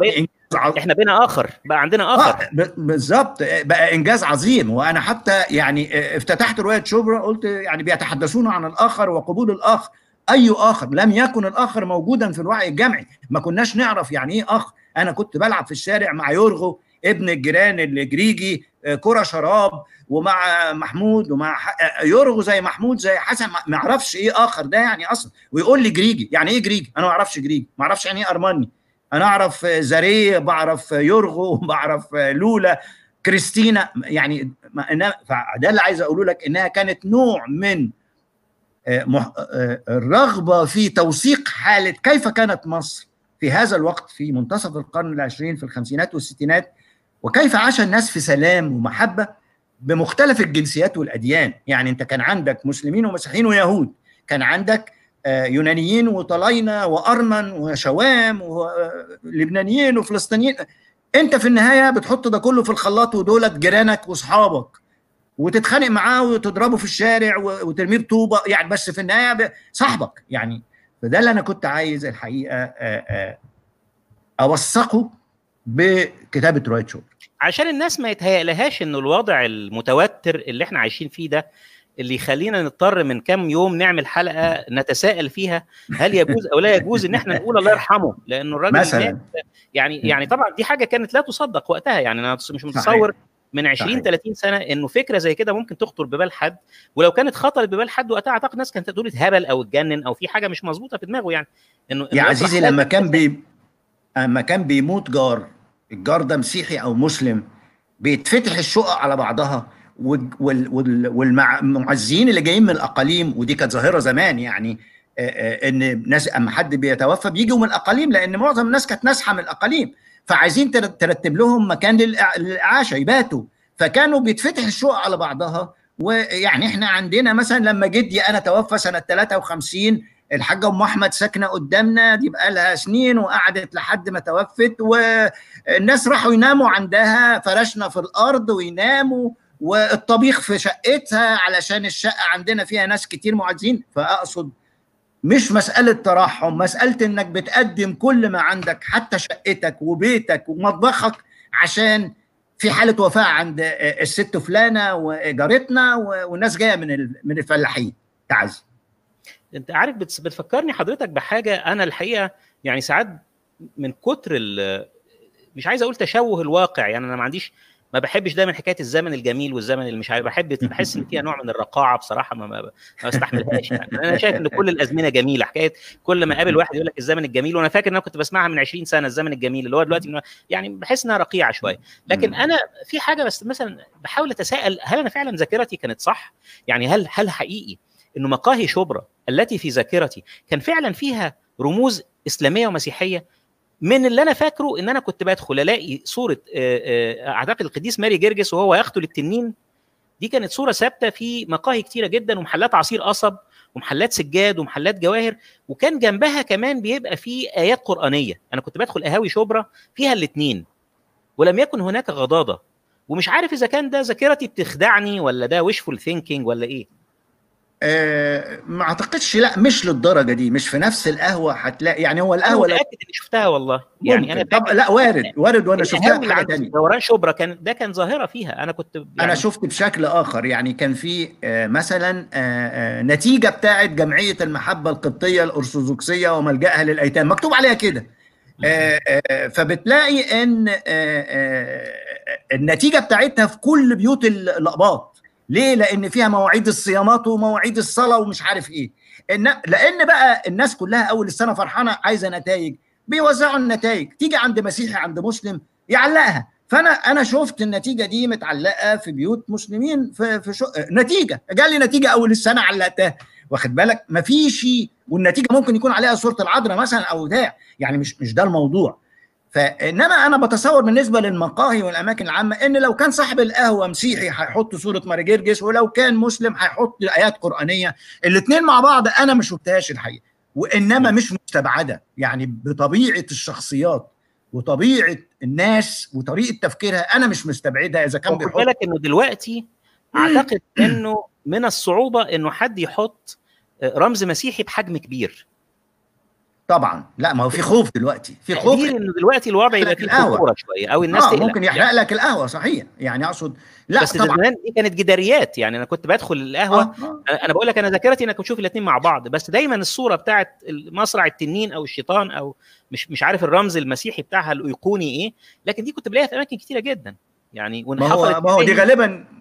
بينا اخر، بقى عندنا اخر بالظبط، بقى انجاز عظيم. وانا حتى يعني افتتحت روايه شبرا قلت يعني بيتحدثون عن الاخر وقبول الاخر، اي اخر؟ لم يكن الاخر موجودا في الوعي الجمعي، ما كناش نعرف يعني ايه اخر. انا كنت بلعب في الشارع مع يورغو ابن الجيران الجريجي كرة شراب، ومع محمود ومع يورغو زي محمود زي حسن، ما اعرفش ايه اخر ده يعني اصلا. ويقول لي جريجي، يعني ايه جريجي؟ انا ما اعرفش جريجي، ما اعرفش يعني ايه ارماني، انا اعرف زاريه، بعرف يورغو، بعرف لولا، كريستينا، يعني فده اللي عايز اقوله لك، انها كانت نوع من الرغبه في توثيق حاله كيف كانت مصر في هذا الوقت في منتصف القرن العشرين، في الخمسينات والستينات، وكيف عاش الناس في سلام ومحبة بمختلف الجنسيات والأديان. يعني أنت كان عندك مسلمين ومسيحيين ويهود، كان عندك يونانيين وطلاينة وأرمن وشوام ولبنانيين وفلسطينيين، أنت في النهاية بتحط ده كله في الخلاط، ودولت جيرانك وأصحابك، وتتخانق معاه وتضربه في الشارع وترميه بطوبة يعني، بس في النهاية صاحبك يعني. فده اللي أنا كنت عايز الحقيقة أوثقه بكتابة رواية شبرا، عشان الناس ما يتهيألهاش إنه الوضع المتوتر اللي إحنا عايشين فيه ده اللي يخلينا نضطر من كام يوم نعمل حلقة نتساءل فيها هل يجوز أو لا يجوز إن إحنا نقول الله يرحمه، لأنه الراجل مثلا يعني طبعا دي حاجة كانت لا تصدق وقتها. يعني أنا مش متصور من 20-30 سنة إنه فكرة زي كده ممكن تخطر ببال حد، ولو كانت خطرت ببال حد وقتها أعتقد ناس كانت تقول اتهبل أو اتجنن أو في حاجة مش مظبوطة في دماغه. يعني إنه يا عزيزي لما كان بيموت الجار ده مسيحي او مسلم، بيتفتح الشقق على بعضها، والمعزيين اللي جايين من الاقاليم، ودي كانت ظاهره زمان يعني، ان ناس اما حد بيتوفى بيجوا من الاقاليم، لان معظم الناس كانت نازحه من الاقاليم، فعايزين ترتب لهم مكان للاعاشه يباتوا، فكانوا بيتفتح الشقق على بعضها. ويعني احنا عندنا مثلا لما جدي انا توفى سنه 53، الحاجة أم أحمد ساكنة قدامنا دي بقى لها سنين، وقعدت لحد ما توفت، والناس راحوا يناموا عندها، فرشنا في الأرض ويناموا، والطبيخ في شقتها علشان الشقة عندنا فيها ناس كتير معزين. فأقصد مش مسألة ترحم، مسألة إنك بتقدم كل ما عندك، حتى شقتك وبيتك ومطبخك، عشان في حالة وفاة عند الست فلانة وجارتنا والناس جاية من الفلاحين. تعز انت عارف بتفكرني حضرتك بحاجه، انا الحقيقه يعني ساعات من كتر مش عايز اقول تشوه الواقع، يعني انا ما بحبش دايما حكايه الزمن الجميل والزمن اللي مش عارف، بحس ان فيها نوع من الرقاعه بصراحه، ما بستحملهاش. يعني انا شايف ان كل الازمنه جميله، حكايه كل ما اقابل واحد يقول لك الزمن الجميل، وانا فاكر ان انا كنت بسمعها من 20 سنه الزمن الجميل، اللي هو دلوقتي يعني بحس انها رقيعه شويه. لكن انا في حاجه بس مثلا بحاول اتساءل، هل انا فعلا ذاكرتي كانت صح؟ يعني هل حقيقي انه مقاهي شبرا التي في ذاكرتي كان فعلا فيها رموز اسلاميه ومسيحيه؟ من اللي انا فاكره ان انا كنت بدخل الاقي صوره اعتقد القديس ماري جرجس وهو يقتل التنين، دي كانت صوره ثابته في مقاهي كتيره جدا، ومحلات عصير قصب ومحلات سجاد ومحلات جواهر، وكان جنبها كمان بيبقى في ايات قرانيه. انا كنت بدخل قهاوي شبرا فيها الاثنين، ولم يكن هناك غضاضه، ومش عارف اذا كان ده ذاكرتي بتخدعني ولا ده ويشفول ثينكينج ولا ايه. ما اعتقدش، لا مش للدرجه دي، مش في نفس القهوه هتلاقي. يعني هو القهوه انا متاكد اني شفتها والله، يعني انا طب لا وارد وانا شفتها حاجه ثانيه. دوران شبرا كان ظاهره فيها، انا كنت يعني انا شفت بشكل اخر. يعني كان في مثلا نتيجه بتاعه جمعيه المحبه القبطيه الارثوذكسيه وملجاها للايتام، مكتوب عليها كده، فبتلاقي ان النتيجه بتاعتها في كل بيوت الاقباط. ليه؟ لان فيها مواعيد الصيامات ومواعيد الصلاه ومش عارف ايه. لان بقى الناس كلها اول السنه فرحانه عايزه نتائج، بيوزعوا النتائج، تيجي عند مسيحي عند مسلم يعلقها. فانا شفت النتيجه دي متعلقه في بيوت مسلمين في نتيجه، جالي نتيجه اول السنه علقتها، واخد بالك؟ مفيش. والنتيجه ممكن يكون عليها صوره العذراء مثلا او ده، يعني مش ده الموضوع. فانما انا بتصور بالنسبه للمقاهي والاماكن العامه ان لو كان صاحب القهوه مسيحي هيحط صوره ماري جرجس، ولو كان مسلم هيحط ايات قرانيه، الاثنين مع بعض انا ما شفتهاش الحقيقه، وانما مش مستبعده، يعني بطبيعه الشخصيات وطبيعه الناس وطريقه تفكيرها انا مش مستبعدها اذا كان بيحط. خد بالك انه دلوقتي اعتقد انه من الصعوبه انه حد يحط رمز مسيحي بحجم كبير. طبعا لا، ما هو في خوف دلوقتي، في خوف انه دلوقتي الوضع يبقى فيه خطوره شويه او الناس ممكن يحرق يعني لك القهوه. صحيح، يعني اقصد لا بس طبعا زمان دي كانت جداريات، يعني انا كنت بدخل القهوه انا بقول لك انا ذاكرتي انا كنت بشوف الاثنين مع بعض، بس دايما الصوره بتاعت مصرع التنين او الشيطان او مش عارف الرمز المسيحي بتاعها الايقوني ايه، لكن دي كنت بلاقيها في اماكن كثيره جدا يعني. ما هو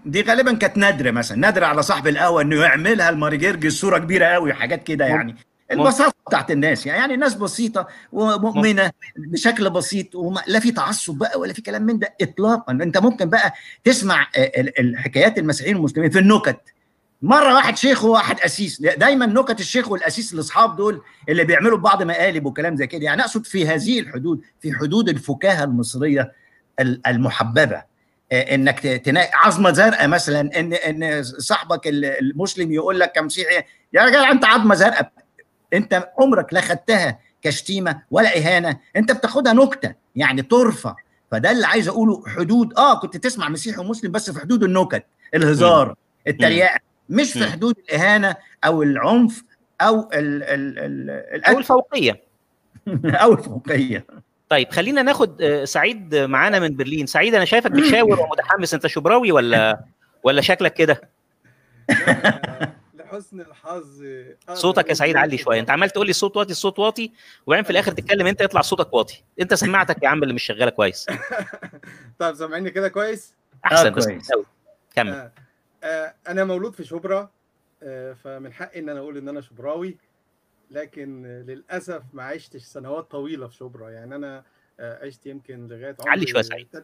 دي غالبا كانت نادره، مثلا نادره على صاحب القهوه انه يعملها الماري جرجس صوره كبيره قوي وحاجات كده يعني. البساطه بتاعت الناس يعني الناس بسيطه ومؤمنه بشكل بسيط، ولا في تعصب بقى ولا في كلام من ده اطلاقا. انت ممكن بقى تسمع الحكايات المسيحيين والمسلمين في النكت، مره واحد شيخ وواحد قسيس، دايما نكت الشيخ والقسيس الاصحاب دول اللي بيعملوا ببعض مقالب وكلام زي كده. يعني اقصد في هذه الحدود، في حدود الفكاهه المصريه المحببه، انك تناقش عظمه زرقاء مثلا، ان صاحبك المسلم يقول لك كمسيحي يا راجل انت عظمه زرقاء، انت عمرك لا خدتها كشتيمه ولا اهانه، انت بتاخدها نكته يعني طرفه. فده اللي عايز اقوله، حدود كنت تسمع مسيحي ومسلم بس في حدود النكت، الهزار، التريقه، مش في حدود الاهانه او العنف او الفوقيه او الفوقيه. طيب خلينا ناخد سعيد معانا من برلين. سعيد انا شايفك بتشاور ومتحمس، انت شبراوي ولا شكلك كده؟ لحسن الحظ صوتك يا سعيد عالي شويه، انت عمال تقول لي الصوت واطي الصوت واطي، وبعدين في الاخر تتكلم انت يطلع صوتك واطي. انت سماعتك يا عم اللي مش شغاله كويس. طب سامعني كده كويس؟ احسن بس قوي، كمل. انا مولود في شبرا، فمن حقي ان انا اقول ان انا شبراوي، لكن للاسف ما عشتش سنوات طويله في شبرا. يعني انا عشت يمكن لغايه عمر علي شويه سعيد،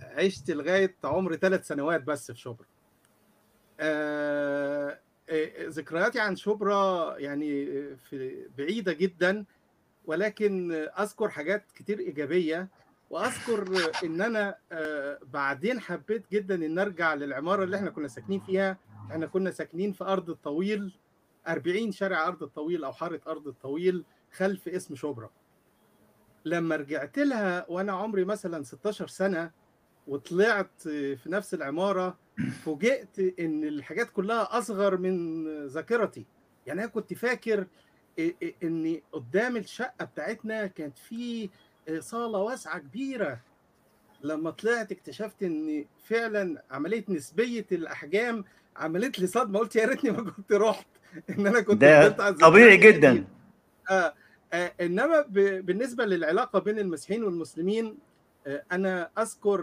عشت لغايه عمر 3 سنوات بس في شبرا. ذكرياتي عن شبرا يعني بعيده جدا، ولكن اذكر حاجات كتير ايجابيه، واذكر ان انا بعدين حبيت جدا ان ارجع للعماره اللي احنا كنا ساكنين فيها. احنا كنا ساكنين في ارض الطويل، 40 شارع ارض الطويل او حاره ارض الطويل خلف اسم شبرا. لما رجعت لها وانا عمري مثلا 16 سنه وطلعت في نفس العماره، فوجئت ان الحاجات كلها اصغر من ذاكرتي. يعني انا كنت فاكر ان قدام الشقه بتاعتنا كانت في صاله واسعه كبيره. لما طلعت اكتشفت ان فعلا عمليه نسبيه الاحجام عملت لي صدمه، قلت يا ريتني ما كنت رحت، ان انا كنت طبيعي جدا. انما بالنسبه للعلاقه بين المسيحيين والمسلمين، انا اذكر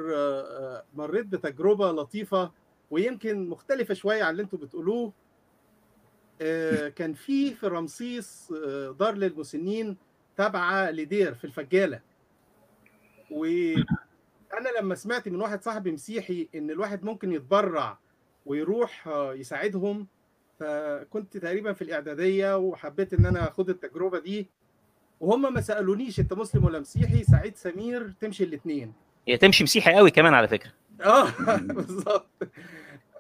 مريت بتجربه لطيفه ويمكن مختلفه شويه عن اللي انتم بتقولوه. كان في رمسيس دار للمسنين تابعه لدير في الفجاله، وانا لما سمعت من واحد صاحبي مسيحي ان الواحد ممكن يتبرع ويروح يساعدهم، فكنت تقريبا في الاعداديه وحبيت ان انا اخد التجربه دي. وهم ما سالونيش انت مسلم ولا مسيحي، سعيد سمير تمشي الاثنين، هي تمشي مسيحي قوي كمان على فكره. بالظبط.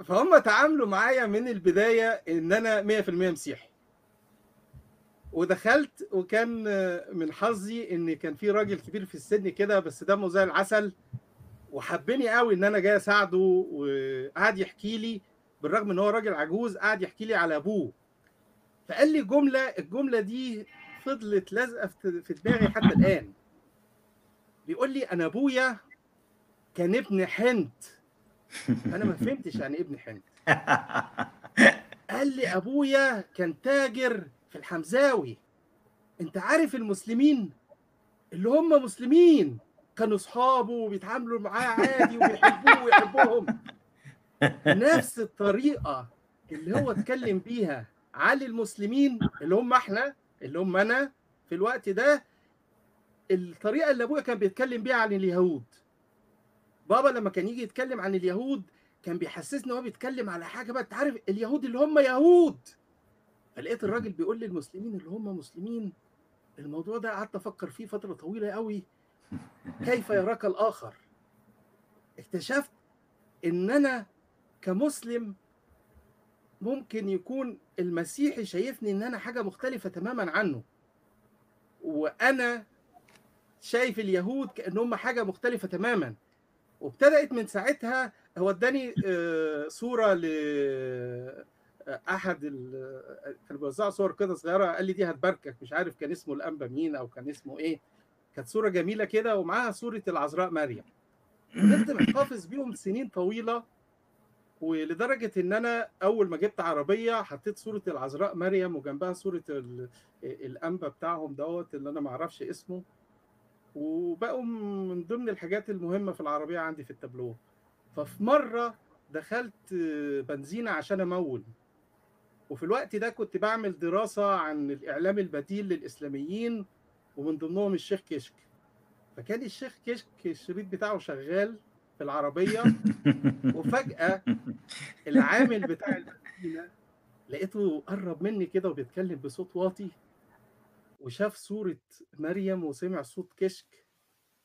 فهم تعاملوا معايا من البدايه ان انا 100% مسيحي. ودخلت، وكان من حظي ان كان في راجل كبير في السن كده بس دمه زي العسل، وحبني قوي ان انا جاي اساعده، وقعد يحكي لي بالرغم ان هو راجل عجوز، قعد يحكي لي على ابوه. فقال لي جمله، الجمله دي فضلت لازقه في دماغي حتى الان. بيقول لي انا ابويا كان ابن حنت. انا ما فهمتش يعني ابن حنت. قال لي ابويا كان تاجر في الحمزاوي. انت عارف المسلمين اللي هم مسلمين كانوا اصحابه وبيتعاملوا معاه عادي وبيحبوه ويحبوهم. نفس الطريقه اللي هو اتكلم بيها على المسلمين اللي هم احنا اللي هم انا في الوقت ده، الطريقه اللي ابويا كان بيتكلم بيها عن اليهود. بابا لما كان يجي يتكلم عن اليهود كان بيحسسني هو بيتكلم على حاجه بقى، انت عارف اليهود اللي هم يهود. فلقيت الراجل بيقول للمسلمين اللي هم مسلمين. الموضوع ده قعدت افكر فيه فتره طويله قوي، كيف يراك الاخر. اكتشفت ان انا كمسلم ممكن يكون المسيحي شايفني ان انا حاجه مختلفه تماما عنه، وانا شايف اليهود كانهم حاجه مختلفه تماما. وابتدأت من ساعتها هو اداني صوره لأحد كانوا بيوزعوا صور كده صغيره، قال لي دي هتباركك، مش عارف كان اسمه الانبا مين او كان اسمه ايه. كانت صوره جميله كده ومعاها صوره العذراء مريم. فضلت محتفظ بيهم سنين طويله، ولدرجه ان انا اول ما جبت عربيه حطيت صوره العذراء مريم وجنبها صوره الانبا بتاعهم دوت اللي انا ما اعرفش اسمه، وبقوا من ضمن الحاجات المهمه في العربيه عندي في التابلوه. ففي مره دخلت بنزينه عشان امول، وفي الوقت ده كنت بعمل دراسه عن الاعلام البديل للاسلاميين ومن ضمنهم الشيخ كشك. فكان الشيخ كشك الشريط بتاعه شغال في العربيه، وفجاه العامل بتاع البنزينه لقيته قرب مني كده وبيتكلم بصوت واطي، وشاف صورة مريم وسمع صوت كشك،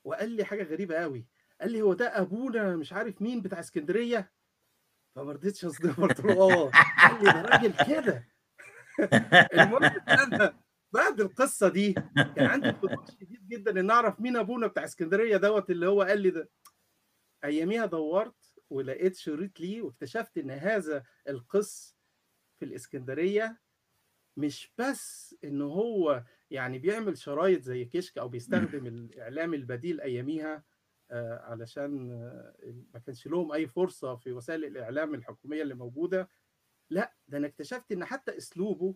وقال لي حاجة غريبة قوي. قال لي هو ده أبونا مش عارف مين بتاع اسكندرية؟ فما رضيتش أصدقه، قلت له آه. قال لي ده راجل كده. المهم أنا بعد القصة دي كان عندي فضول شديد جدا إن أعرف مين أبونا بتاع اسكندرية دوت اللي هو قال لي ده. أياميها دورت ولقيت شريط ليه، واكتشفت إن هذا القس في الإسكندرية مش بس إن هو يعني بيعمل شرايط زي كشك او بيستخدم الاعلام البديل اياميها علشان ما كانش لهم اي فرصه في وسائل الاعلام الحكوميه اللي موجوده. لا ده انا اكتشفت ان حتى اسلوبه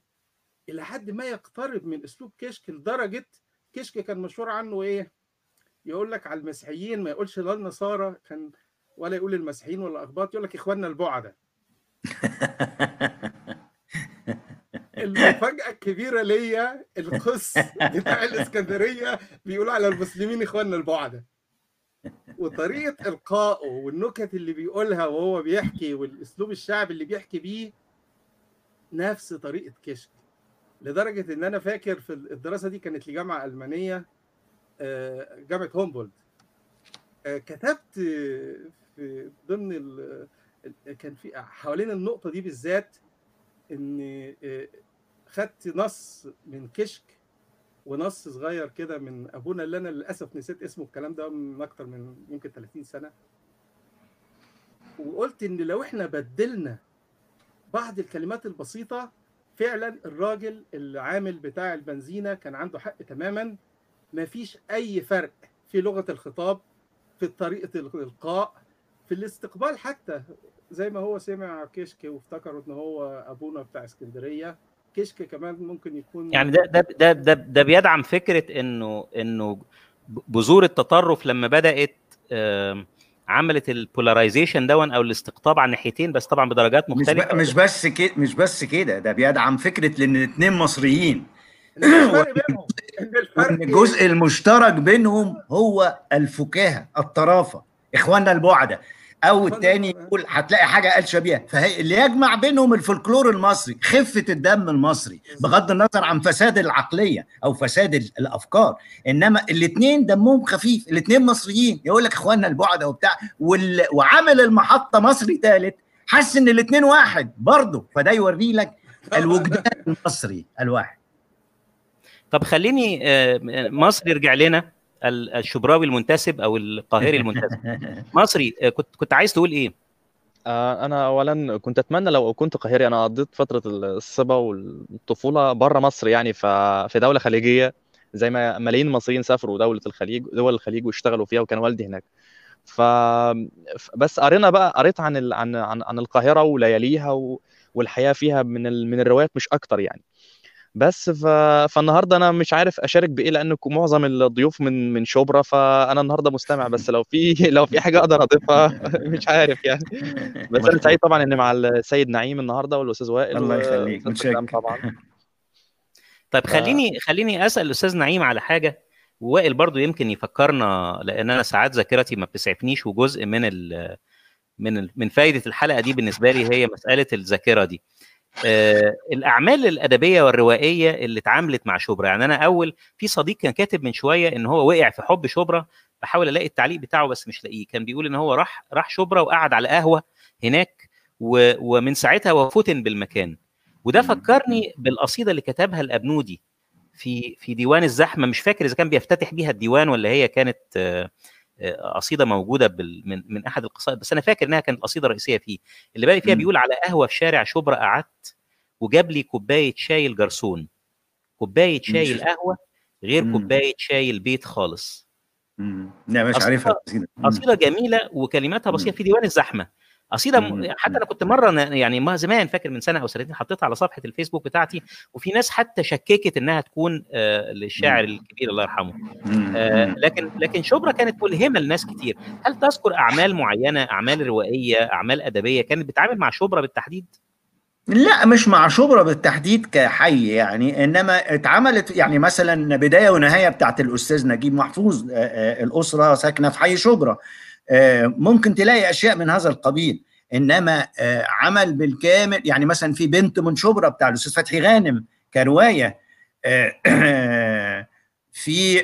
الى حد ما يقترب من اسلوب كشك، لدرجه كشك كان مشهور عنه ايه؟ يقول لك على المسيحيين ما يقولش لا النصارى كان ولا يقول المسيحيين ولا الاقباط، يقول لك اخواننا البعده. المفاجأة الكبيرة ليا القس بتاع الإسكندرية بيقولوا على المسلمين إخواننا البعدة، وطريقة إلقائه والنكت اللي بيقولها وهو بيحكي والأسلوب الشعبي اللي بيحكي بيه نفس طريقة كشك. لدرجة إن أنا فاكر في الدراسة دي كانت لجامعة ألمانية، جامعة هومبولد، كتبت في ضمن كان في حوالين النقطة دي بالذات إن خدت نص من كشك ونص صغير كده من ابونا اللي انا للاسف نسيت اسمه، الكلام ده من اكتر من يمكن 30 سنه. وقلت ان لو احنا بدلنا بعض الكلمات البسيطه فعلا الراجل العامل بتاع البنزينه كان عنده حق تماما، مفيش اي فرق في لغه الخطاب، في طريقه الالقاء، في الاستقبال. حتى زي ما هو سمع كشك وافتكروا ان هو ابونا بتاع اسكندريه، كشك كمان ممكن يكون يعني ده بيدعم فكره انه بذور التطرف لما بدات عملت البولاريزيشن دون او الاستقطاب على ناحيتين، بس طبعا بدرجات مختلفه. مش بس كده ده بيدعم فكره ان الاثنين مصريين، وان الجزء المشترك بينهم هو الفكاهه، الطرافه، اخواننا البعده، او الثاني يقول هتلاقي حاجه قال شبيهه. فاللي يجمع بينهم الفولكلور المصري، خفه الدم المصري، بغض النظر عن فساد العقليه او فساد الافكار، انما الاثنين دمهم خفيف، الاثنين مصريين، يقول لك اخواننا البعده وبتاع. وعامل المحطه مصري ثالث حس ان الاثنين واحد برضه، فده يوري لك الوجدان المصري الواحد. طب خليني مصر يرجع لنا الشبراوي المنتسب او القاهري المنتسب. مصري كنت عايز تقول ايه؟ انا اولا كنت اتمنى لو كنت قاهري. انا قضيت فتره الصبا والطفوله بره مصر، يعني في دوله خليجيه زي ما ملايين المصريين سافروا دول الخليج واشتغلوا فيها، وكان والدي هناك. بس قريت عن القاهره ولياليها والحياه فيها من الروايات مش اكتر يعني. بس فالنهارده انا مش عارف اشارك بايه، لان معظم الضيوف من شبرا، فانا النهارده مستمع بس. لو في حاجه اقدر اضيفها مش عارف يعني. بس انا سعيد طبعا ان مع السيد نعيم النهارده والاستاذ وائل. الله يخليك، متشكر طبعا. طيب خليني اسال الاستاذ نعيم على حاجه، ووائل برضو يمكن يفكرنا، لان انا ساعات ذاكرتي ما بتسعفنيش، وجزء من فائده الحلقه دي بالنسبه لي هي مساله الذاكره دي. الاعمال الادبيه والروائيه اللي اتعاملت مع شبرا، يعني انا اول في صديق كان كاتب من شويه ان هو وقع في حب شبرا، بحاول الاقي التعليق بتاعه بس مش لاقيه، كان بيقول ان هو راح شبرا وقعد على قهوه هناك ومن ساعتها وفتن بالمكان. وده فكرني بالقصيده اللي كتبها الابنودي في ديوان الزحمه، مش فاكر اذا كان بيفتتح بيها الديوان ولا هي كانت قصيده موجوده من احد القصائد، بس انا فاكر انها كانت قصيده رئيسيه فيه، اللي بالي فيها بيقول: على قهوه في شارع شبرا قعدت، وجاب لي كوبايه شاي الجرسون، كوبايه شاي القهوه غير كوبايه شاي البيت خالص. لا مش عارفها. قصيده جميله وكلماتها بسيطه، في ديوان الزحمه قصيده حتى انا كنت مره يعني ما زمان، فاكر من سنه او سنتين، حطيتها على صفحه الفيسبوك بتاعتي، وفي ناس حتى شككت انها تكون للشاعر الكبير الله يرحمه، لكن شبرا كانت ملهمه لناس كتير. هل تذكر اعمال معينه، اعمال روائيه، اعمال ادبيه كانت بتتعامل مع شبرا بالتحديد؟ لا مش مع شبرا بالتحديد كحي يعني، انما اتعملت يعني مثلا بدايه ونهايه بتاعت الاستاذ نجيب محفوظ، الاسره ساكنه في حي شبرا، ممكن تلاقي اشياء من هذا القبيل. انما عمل بالكامل يعني، مثلا في بنت من شبرا بتاع الاستاذ فتحي غانم كروايه، في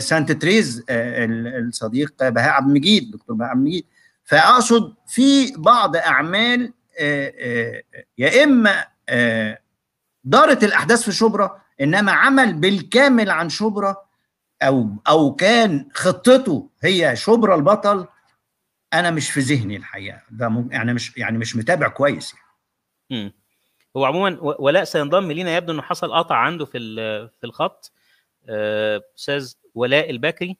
سانت تريز الصديق بهاء عبد المجيد، دكتور بهاء عبد المجيد. فاقصد في بعض اعمال يا اما دارت الاحداث في شبرا، انما عمل بالكامل عن شبرا او كان خطته هي شبرا البطل، انا مش في ذهني الحقيقه ده، يعني مش متابع كويس يعني. هو عموما ولاء سينضم لينا، يبدو انه حصل قطع عنده في الخط. استاذ ولاء الباكري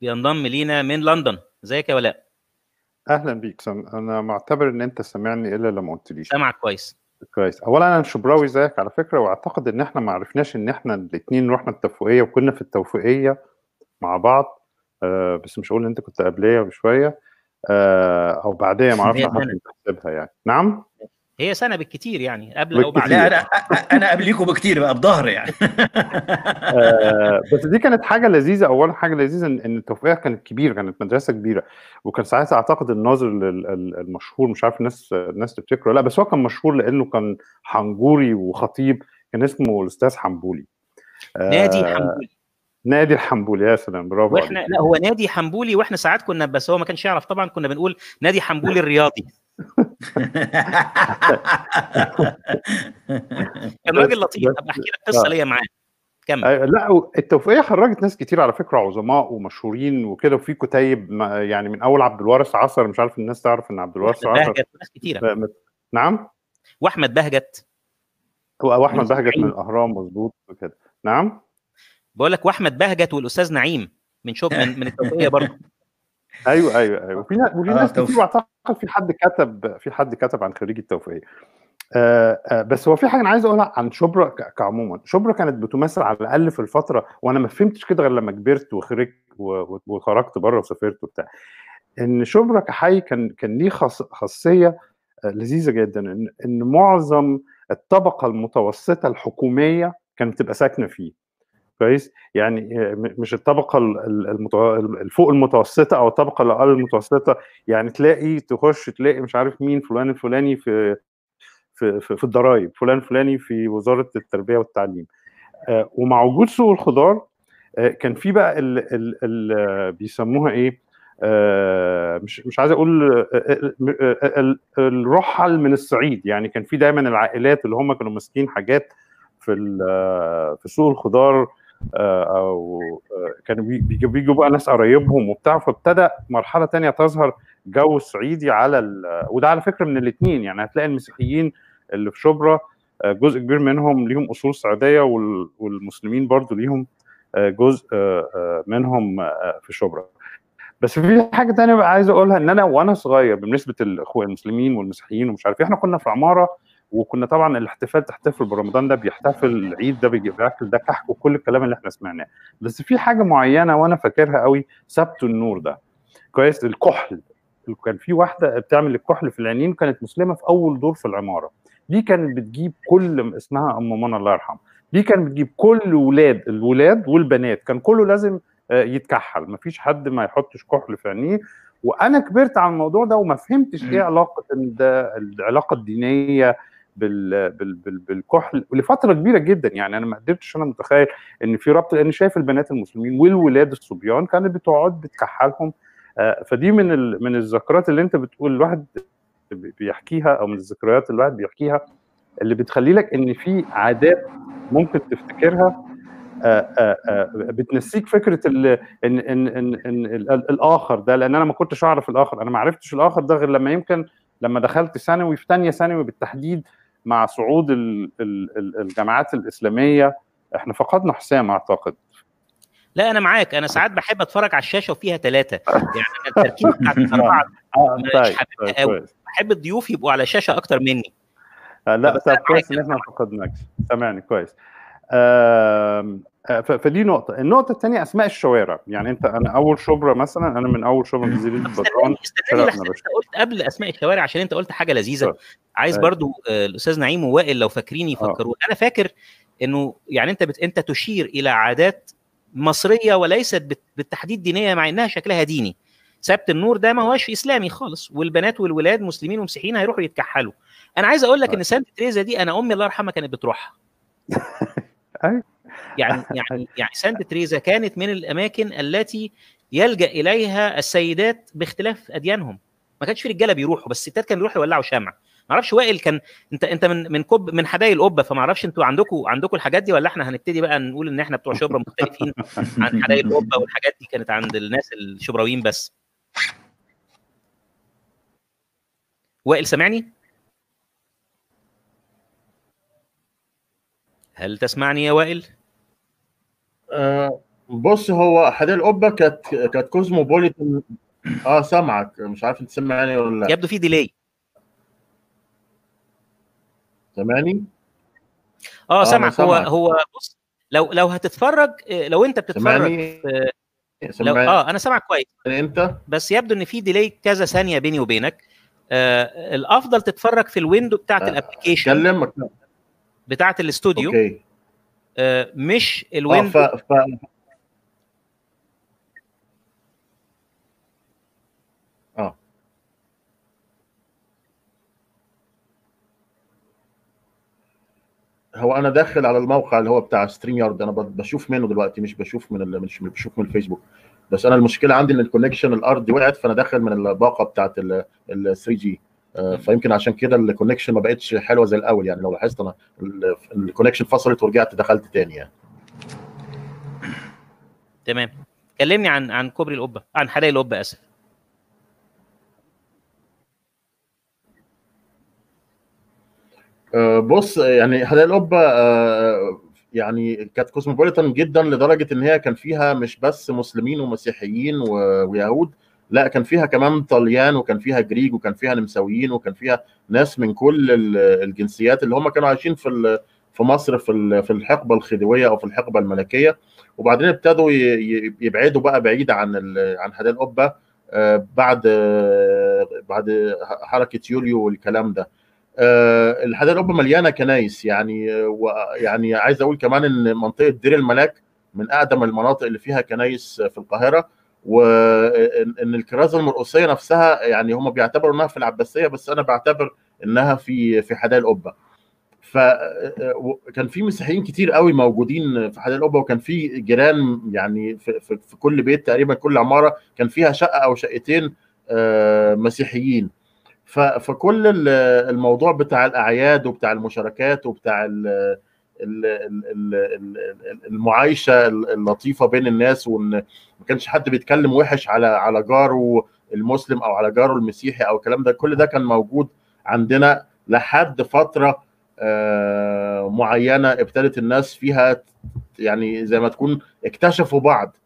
بينضم لينا من لندن. ازيك يا ولاء؟ اهلا بيك. انا معتبر ان انت سامعني الا لما قلتليش. سامعك كويس كويس. اولا انا شبراوي زيك على فكره، واعتقد ان احنا ما عرفناش ان احنا الاثنين رحنا التوفيقيه وكنا في التوفيقيه مع بعض، بس مش هقول ان انت كنت قبليه بشويه او بعديه، ما اعرفش هنحسبها يعني. نعم هي سنه بالكتير يعني، قبل او بعد. انا قبليكم بكتير بقى بظهر يعني. بس دي كانت حاجه لذيذه. اولا حاجه لذيذه ان التوفيقيه كانت كبيره، كانت مدرسه كبيره، وكان ساعتها اعتقد الناظر المشهور، مش عارف الناس تفتكره لا، بس هو كان مشهور لانه كان حنجوري وخطيب، كان اسمه الاستاذ حنبولي، نادي حنبولي، نادي الحنبولي. يا سلام، برافو. واحنا لا، هو نادي حنبولي، واحنا ساعات كنا، بس هو ما كانش يعرف طبعا، كنا بنقول نادي حنبولي الرياضي. كان راجل لطيف. ابقى احكي لك قصه ليا معاه. كمل. لا التوفيقيه خرجت ناس كتير على فكره، عظماء ومشهورين وكده، وفي كتيب يعني من اول عبد الوارث عصر، مش عارف الناس تعرف ان عبد الوارث عصر ناس كتيره. نعم. واحمد بهجت. هو احمد بهجت من الاهرام، مظبوط وكده. نعم. بقول لك واحمد بهجت والاستاذ نعيم من شوف من التوفيقيه برضه. ايوه وفي ناس كتير، واعتقد في حد كتب عن خريج التوفيقيه. بس هو في حاجه انا عايز اقولها عن شبرا كعموما. شبرا كانت بتمثل على الاقل في الفتره، وانا ما فهمتش كده غير لما كبرت وخرجت وخرجت بره وسافرت وبتاع، ان شبرا كحي كان ليه خاصيه لذيذه جدا، ان معظم الطبقه المتوسطه الحكوميه كانت بتبقى ساكنه فيه. كويس يعني، مش الطبقه الفوق المتوسطه او الطبقه الاقل المتوسطه، يعني تخش تلاقي مش عارف مين فلان الفلاني في الضرايب، فلان الفلاني في وزاره التربيه والتعليم. ومع وجود سوق الخضار كان في بقى ال بيسموها ايه، مش عايز اقول الرحل من الصعيد، يعني كان في دايما العائلات اللي هم كانوا ماسكين حاجات في سوق الخضار، او كانوا بيجوا بقى ناس قرايبهم وبتاع، فابتدى مرحله ثانيه تظهر جو صعيدي وده على فكره من الاثنين يعني. هتلاقي المسيحيين اللي في شبرا جزء كبير منهم ليهم اصول صعيديه، والمسلمين برضو ليهم جزء منهم في شبرا. بس في حاجه ثانيه بقى عايز اقولها، ان انا وانا صغير بالنسبه للاخوه المسلمين والمسيحيين ومش عارف، احنا كنا في عماره وكنا طبعا الاحتفال تحتفل برمضان ده بيحتفل العيد ده بيجيب اكل ده كحك وكل الكلام اللي احنا سمعناه. بس في حاجه معينه وانا فاكرها قوي، سبت النور ده كويس، الكحل. كان في واحده بتعمل الكحل في العينين، كانت مسلمه في اول دور في العماره، دي كانت بتجيب كل اسمها ام منى الله يرحمها، دي كانت بتجيب كل الولاد والبنات، كان كله لازم يتكحل، مفيش حد ما يحطش كحل في عينيه. وانا كبرت على الموضوع ده وما فهمتش ايه علاقه ده العلاقه الدينيه بالكحل لفتره كبيره جدا. يعني انا ما قدرتش انا متخيل ان في ربط، لان شايف البنات المسلمين والولاد الصبيان كانت بتقعد بتكحلهم. فدي من الذكريات اللي انت بتقول الواحد بيحكيها، او من الذكريات اللي الواحد بيحكيها اللي بتخلي لك ان في عادات ممكن تفتكرها بتنسيك فكره ان الاخر ده. لان انا ما كنتش اعرف الاخر، انا ما عرفتش الاخر ده غير لما يمكن لما دخلت ثانوي، في ثانيه ثانوي بالتحديد مع صعود الجامعات الاسلاميه. احنا فقدنا حسام اعتقد. لا انا معاك، انا ساعات بحب اتفرج على الشاشه وفيها ثلاثه، يعني التركيز بتاعت الاربعه مش حاببها قوي، بحب الضيوف يبقوا على شاشه اكتر مني. لا طب كويس ان احنا ما فقدناكش، سامعني كويس. فدي نقطه. النقطه الثانيه اسماء الشوارع. يعني انت انا اول شبرا مثلا، انا من اول شبرا في جزيره البطرون. قلت قبل اسماء الشوارع عشان انت قلت حاجه لذيذه، عايز برضو الاستاذ نعيم ووائل لو فاكرين يفكروا. انا فاكر انه يعني انت تشير الى عادات مصريه وليست بالتحديد دينيه، مع انها شكلها ديني. سبت النور ده ما هوش اسلامي خالص، والبنات والولاد مسلمين ومسيحيين هيروحوا يتكحلوا. انا عايز اقول لك ان سانت تريزا دي انا امي الله يرحمها كانت بتروحها. يعني سانت تريزا كانت من الاماكن التي يلجا اليها السيدات باختلاف اديانهم. ما كانش في رجاله بيروحوا، بس الستات كانوا بيروحوا يولعوا شمع. ما اعرفش وائل، كان انت من حدايق القبه، فما اعرفش انتوا عندكم الحاجات دي ولا احنا هنبتدي بقى نقول ان احنا بتوع شبرا مختلفين عن حدايق القبه والحاجات دي كانت عند الناس الشبراويين بس. وائل سامعني؟ هل تسمعني يا وائل؟ بص، هو حدائق القبه كانت كوزموبوليتن. سامعك، مش عارف انت سامعني ولا لا. يبدو في ديلي. سامعني؟ سامعك. هو بص، لو هتتفرج، لو انت بتتفرج سمعني. انا سامعك كويس انت، بس يبدو ان في ديلي كذا ثانيه بيني وبينك. الافضل تتفرج في الويندو بتاعت الابلكيشن، كلمك بتاعت الاستوديو. اوكي. مش الويندو. هو انا داخل على الموقع اللي هو بتاع ستريم يارد، انا بشوف منه دلوقتي، مش بشوف من الفيسبوك. بس انا المشكله عندي ان الكونكشن الارضي وقعت، فانا داخل من الباقه بتاعت ال 3G، فيمكن عشان كده الكونكشن ما بقتش حلوه زي الاول. يعني لو لاحظت انا الكونكشن فصلت ورجعت دخلت تاني يعني. تمام. كلمني عن كوبري القبه، عن حدائق القبه اسف. بص، يعني حدائق القبه يعني كانت كوزموبوليتان جدا، لدرجه ان هي كان فيها مش بس مسلمين ومسيحيين ويهود، لا كان فيها كمان طليان، وكان فيها جريج، وكان فيها نمساويين، وكان فيها ناس من كل الجنسيات اللي هم كانوا عايشين في مصر في الحقبه الخديويه او في الحقبه الملكيه. وبعدين ابتدوا يبعدوا بقى بعيد عن حدائق القبه بعد حركه يوليو والكلام ده. الحدائق القبه مليانه كنايس يعني، ويعني عايز اقول كمان ان منطقه دير الملاك من اقدم المناطق اللي فيها كنايس في القاهره، وان الكرازه المرقصيه نفسها يعني هم بيعتبروا انها في العباسيه، بس انا بعتبر انها في حدائق القبه. فكان في مسيحيين كتير قوي موجودين في حدائق القبه، وكان في جيران يعني في كل بيت تقريبا، كل عماره كان فيها شقه او شقتين مسيحيين. فكل الموضوع بتاع الاعياد وبتاع المشاركات وبتاع المعايشه اللطيفه بين الناس، وان ما كانش حد بيتكلم وحش على جاره المسلم او على جاره المسيحي او الكلام ده، كل ده كان موجود عندنا لحد فتره معينه ابتدت الناس فيها يعني زي ما تكون اكتشفوا بعض.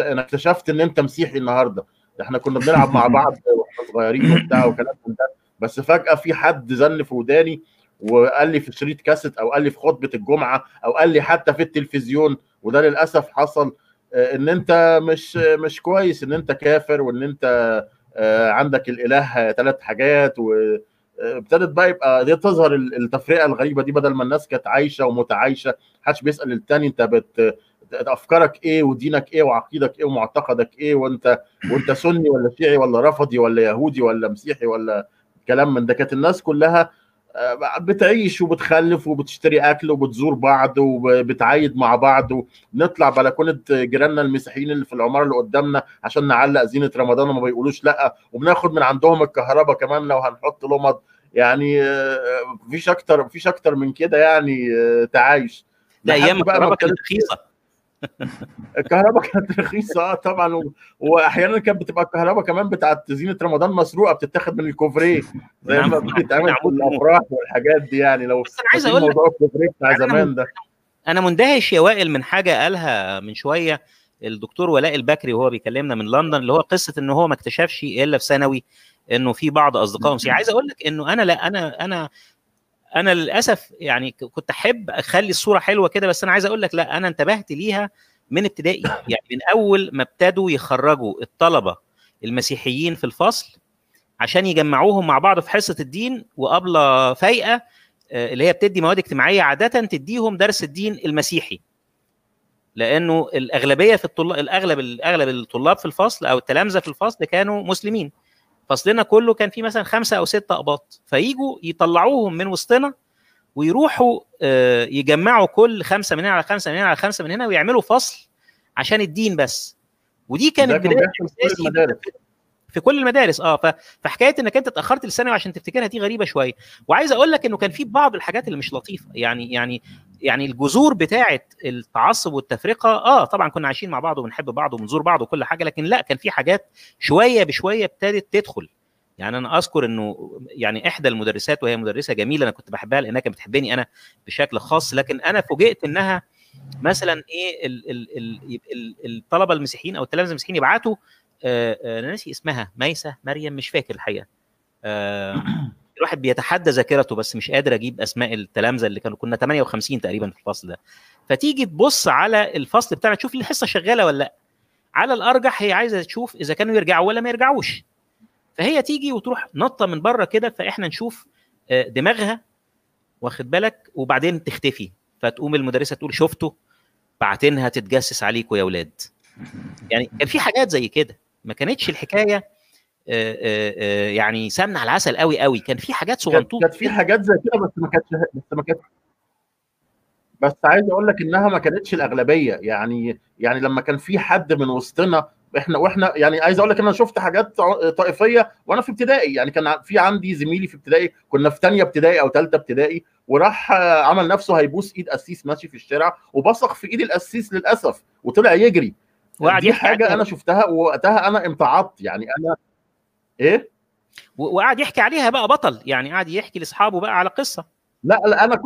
انا اكتشفت ان انت مسيحي النهارده، احنا كنا بنلعب مع بعض واحنا صغيرين وبتاع وكلام من ده، بس فجاه في حد زن في وداني وقال لي في شريط كاسيت او قال لي في خطبه الجمعه او قال لي حتى في التلفزيون، وده للاسف حصل، ان انت مش كويس، ان انت كافر، وان انت عندك الاله ثلاث حاجات. وابتدت بقى يبقى دي تظهر التفرقه الغريبه دي، بدل ما الناس كانت عايشه ومتعايشه، محدش بيسال الثاني انت افكارك ايه ودينك ايه وعقيدك ايه ومعتقدك ايه، وانت سني ولا شيعي ولا رفضي ولا يهودي ولا مسيحي ولا كلام من ده. كانت الناس كلها بتعيش وبتخلف وبتشتري اكل وبتزور بعض وبتعايد مع بعض، ونطلع بلكونه جيراننا المسيحيين اللي في العماره اللي قدامنا عشان نعلق زينه رمضان وما بيقولوش لا، وبناخد من عندهم الكهرباء كمان لو هنحط لمض. يعني مفيش اكتر من كده، يعني تعايش. ده ايام الكهرباء كانت رخيصه. الكهرباء كانت رخيصه طبعا، واحيانا كانت بتبقى الكهرباء كمان بتاعت زينه رمضان مسروقه، بتتاخد من الكوفريه زي ما بتتعمل في الافراح والحاجات دي. يعني لو بس انا عايز اقول لك موضوع الكوفريه بتاع زمان ده، انا مندهش يا وائل من حاجه قالها من شويه الدكتور ولاء الباكري وهو بيكلمنا من لندن، اللي هو قصه ان هو ما اكتشفش الا في ثانوي انه في بعض اصدقائه مسيحيين. عايز اقول لك انه انا لا انا انا انا للاسف يعني كنت احب اخلي الصوره حلوه كده، بس انا عايز اقول لك لا، انا انتبهت ليها من ابتدائي. يعني من اول ما ابتدوا يخرجوا الطلبه المسيحيين في الفصل عشان يجمعوهم مع بعض في حصه الدين، وقابله فايقه اللي هي بتدي مواد اجتماعيه عاده تديهم درس الدين المسيحي، لانه الاغلبيه في الطلاب، الاغلب الطلاب في الفصل او التلامذه في الفصل كانوا مسلمين. فصلنا كله كان فيه مثلا 5 أو 6 أقباط، فيجوا يطلعوهم من وسطنا ويروحوا يجمعوا كل 5 من هنا على 5 من هنا على 5 من هنا ويعملوا فصل عشان الدين بس. ودي كانت بداية في كل المدارس. فحكايه انك انت اتاخرت للثانوي عشان تفتكرها دي غريبه شويه. وعايز اقول لك انه كان في بعض الحاجات اللي مش لطيفه، يعني الجذور بتاعه التعصب والتفرقه. طبعا كنا عايشين مع بعض وبنحب بعض وبنزور بعض وكل حاجه، لكن لا، كان في حاجات شويه بشويه ابتدت تدخل. يعني انا اذكر انه يعني احدى المدرسات، وهي مدرسه جميله انا كنت بحبها لانها كانت بتحبني انا بشكل خاص، لكن انا فوجئت انها مثلا ايه الطلبه المسيحيين او التلامذه المسيحيين يبعتوا انا ناسي اسمها، ميسه، مريم، مش فاكر الحقيقه. الواحد بيتحدى ذاكرته بس مش قادر اجيب اسماء التلامذه اللي كنا 58 تقريبا في الفصل ده. فتيجي تبص على الفصل بتاعنا تشوف الحصه شغاله ولا لا. على الارجح هي عايزه تشوف اذا كانوا يرجعوا ولا ما يرجعوش. فهي تيجي وتروح نطه من بره كده، فاحنا نشوف دماغها، واخد بالك، وبعدين تختفي. فتقوم المدرسه تقول شفته، بعتينها تتجسس عليكم يا اولاد. يعني كان في حاجات زي كده، ما كانتش الحكايه يعني سمنه على العسل قوي قوي. كان في حاجات صغنطوطه، كانت في حاجات زي كده، بس عايز اقول لك انها ما كانتش الاغلبيه. يعني لما كان في حد من وسطنا، واحنا يعني عايز اقول لك انا شفت حاجات طائفيه وانا في ابتدائي. يعني كان في عندي زميلي في ابتدائي، كنا في ثانيه ابتدائي او ثالثه ابتدائي، وراح عمل نفسه هيبوس ايد قسيس ماشي في الشارع، وبصق في ايد القسيس للاسف وطلع يجري. دي حاجه انا شفتها ووقتها انا امتعضت. يعني انا ايه، وقعد يحكي عليها بقى بطل، يعني قعد يحكي لاصحابه بقى على قصه. لا انا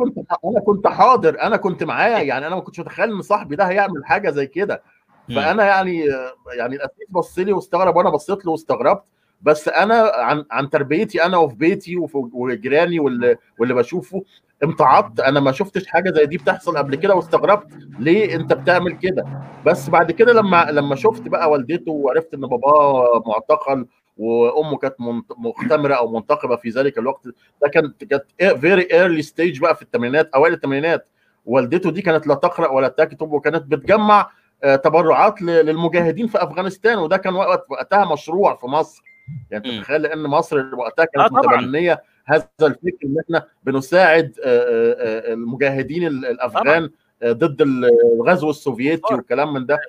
كنت حاضر، انا كنت معاه. يعني انا ما كنتش متخيل ان صاحبي ده هيعمل حاجه زي كده. فانا يعني القسيس بص لي واستغرب، وانا بصيت له واستغربت. بس انا عن تربيتي انا وفي بيتي وجيراني واللي بشوفه امتعضت. انا ما شفتش حاجه زي دي بتحصل قبل كده، واستغربت ليه انت بتعمل كده. بس بعد كده لما شفت بقى والدته، وعرفت ان باباه معتقل وامه كانت مختمره او منتقبه في ذلك الوقت. ده كانت فيري ايرلي ستيج بقى في الثمانينات، اوائل الثمانينات. والدته دي كانت لا تقرا ولا تكتب، وكانت بتجمع تبرعات للمجاهدين في افغانستان، وده كان وقتها مشروع في مصر. يعني تتخيل ان مصر وقتها كانت متبنيه هذا الفكر، ان احنا بنساعد المجاهدين الافغان ضد الغزو السوفيتي والكلام من ده.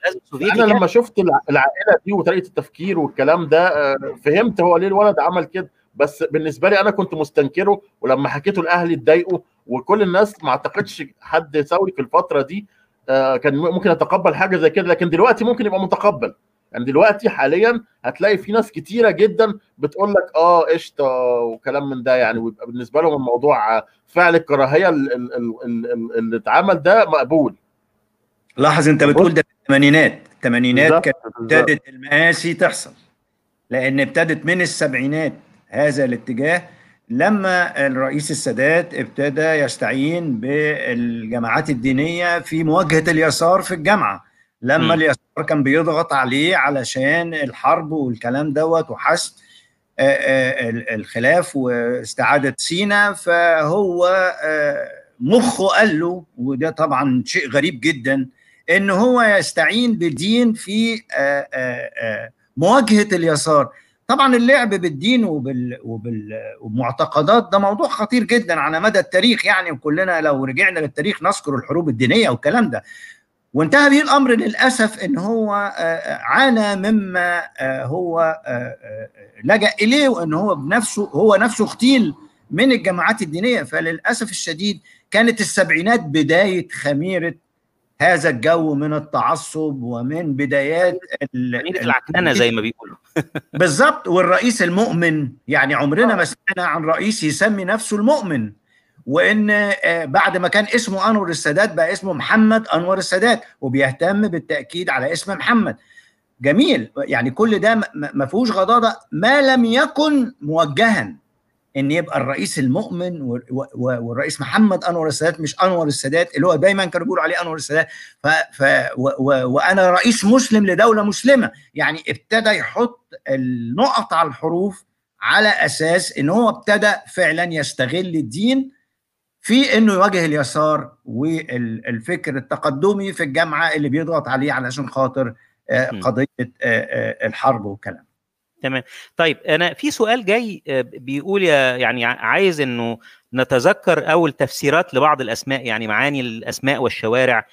انا لما شفت العائله دي وطريقه التفكير والكلام ده، فهمت هو ليه الولد عمل كده. بس بالنسبه لي انا كنت مستنكره، ولما حكيته لاهلي اتضايقوا، وكل الناس ما اعتقدش حد سوي في الفتره دي كان ممكن اتقبل حاجه زي كده. لكن دلوقتي ممكن يبقى متقبل. يعني دلوقتي حاليا هتلاقي في ناس كتيره جدا بتقول لك قشطه وكلام من ده. يعني ويبقى بالنسبه لهم الموضوع فعل الكراهيه اللي اتعمل ده مقبول. لاحظ انت بتقول ده في الثمانينات كانت ابتدت المآسي تحصل، لان ابتدت من السبعينات هذا الاتجاه لما الرئيس السادات ابتدى يستعين بالجماعات الدينية في مواجهة اليسار في الجامعة، لما اليسار كان بيضغط عليه علشان الحرب والكلام دوت وحسم الخلاف واستعادة سيناء، فهو مخه قال له، وده طبعا شيء غريب جدا، ان هو يستعين بالدين في مواجهة اليسار. طبعا اللعب بالدين وبالمعتقدات ده موضوع خطير جدا على مدى التاريخ يعني، وكلنا لو رجعنا للتاريخ نذكر الحروب الدينية والكلام ده، وانتهى به الأمر للأسف إن هو عانى مما هو لجأ إليه، وإن هو بنفسه هو نفسه اغتيل من الجماعات الدينية. فللأسف الشديد كانت السبعينات بداية خميرة هذا الجو من التعصب ومن بدايات العكننة زي ما بيقولوا بالظبط. والرئيس المؤمن يعني عمرنا ما سمعنا عن رئيس يسمي نفسه المؤمن، وان بعد ما كان اسمه انور السادات بقى اسمه محمد انور السادات، وبيهتم بالتاكيد على اسم محمد. جميل، يعني كل ده ما فيهوش غضاضه ما لم يكن موجها ان يبقى الرئيس المؤمن والرئيس محمد انور السادات، مش انور السادات اللي هو دايما كانوا بيقولوا عليه انور السادات. وانا رئيس مسلم لدوله مسلمه، يعني ابتدى يحط النقط على الحروف على اساس ان هو ابتدى فعلا يستغل الدين في انه يواجه اليسار والفكر التقدمي في الجامعه اللي بيضغط عليه علشان خاطر قضيه الحرب والكلام. تمام. طيب انا في سؤال جاي بيقول يعني عايز انه نتذكر اول تفسيرات لبعض الاسماء، يعني معاني الاسماء والشوارع،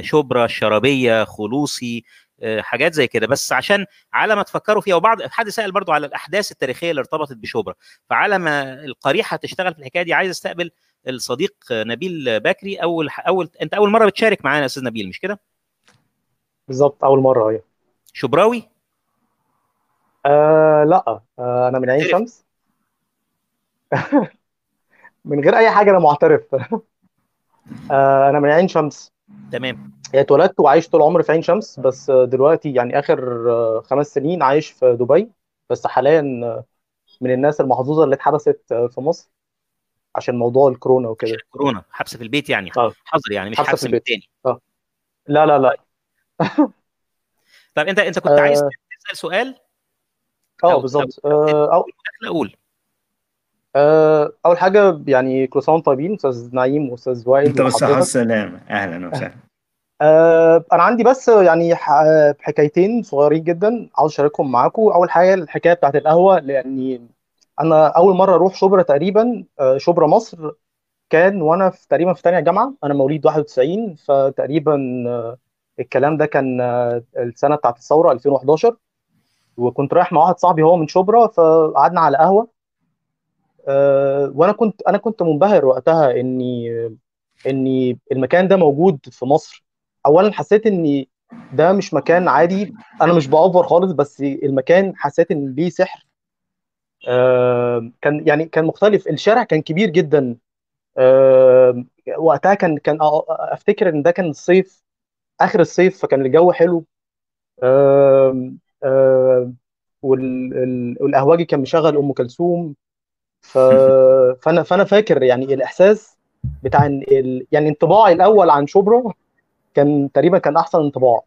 شبرا، الشرابيه، خلوصي، حاجات زي كده، بس عشان على ما تفكروا فيها. وبعض حد سأل برضو على الأحداث التاريخية اللي ارتبطت بشبرا، فعلى ما القريحة تشتغل في الحكاية دي عايز استقبل الصديق نبيل باكري. أول أنت أول مرة بتشارك معانا يا أستاذ نبيل، مش كده؟ بالظبط، أول مرة. أيوه، شبراوي؟ لا، أنا من عين شمس من غير أي حاجة أنا معترف أنا من عين شمس. تمام. يعني اتولدت وعايش طول عمري في عين شمس، بس دلوقتي يعني اخر 5 سنين عايش في دبي، بس حاليا من الناس المحظوظه اللي اتحبست في مصر عشان موضوع الكورونا وكده. الكورونا حبس في البيت يعني، حظر يعني، مش حبس تاني. لا لا لا طب انت كنت عايز تسال سؤال؟ بالظبط. اول حاجه يعني كل سنه وانتم طيبين استاذ نعيم واستاذ وائل. انت بالصحه والسلامه، اهلا وسهلا. انا عندي بس يعني حكايتين صغيرين جدا عاوز اشاركهم معاكم. اول حاجه الحكايه بتاعه القهوه، لاني انا اول مره اروح شبرا تقريبا شبرا مصر كان وانا في تقريبا في ثانيه جامعه. انا مواليد 91، فتقريبا الكلام ده كان السنه بتاعه الثوره 2011، وكنت رايح مع واحد صاحبي هو من شبرا، فقعدنا على قهوه. وانا كنت منبهر وقتها اني المكان ده موجود في مصر. اولا حسيت ان ده مش مكان عادي، انا مش باوفر خالص، بس المكان حسيت ان ليه سحر. كان يعني كان مختلف، الشارع كان كبير جدا. وقتها كان افتكر ان ده كان الصيف، اخر الصيف، فكان الجو حلو. والقهوجي كان مشغل ام كلثوم. فانا فاكر يعني الاحساس بتاع يعني انطباعي الاول عن شبرا كان تقريبا كان احسن انطباع.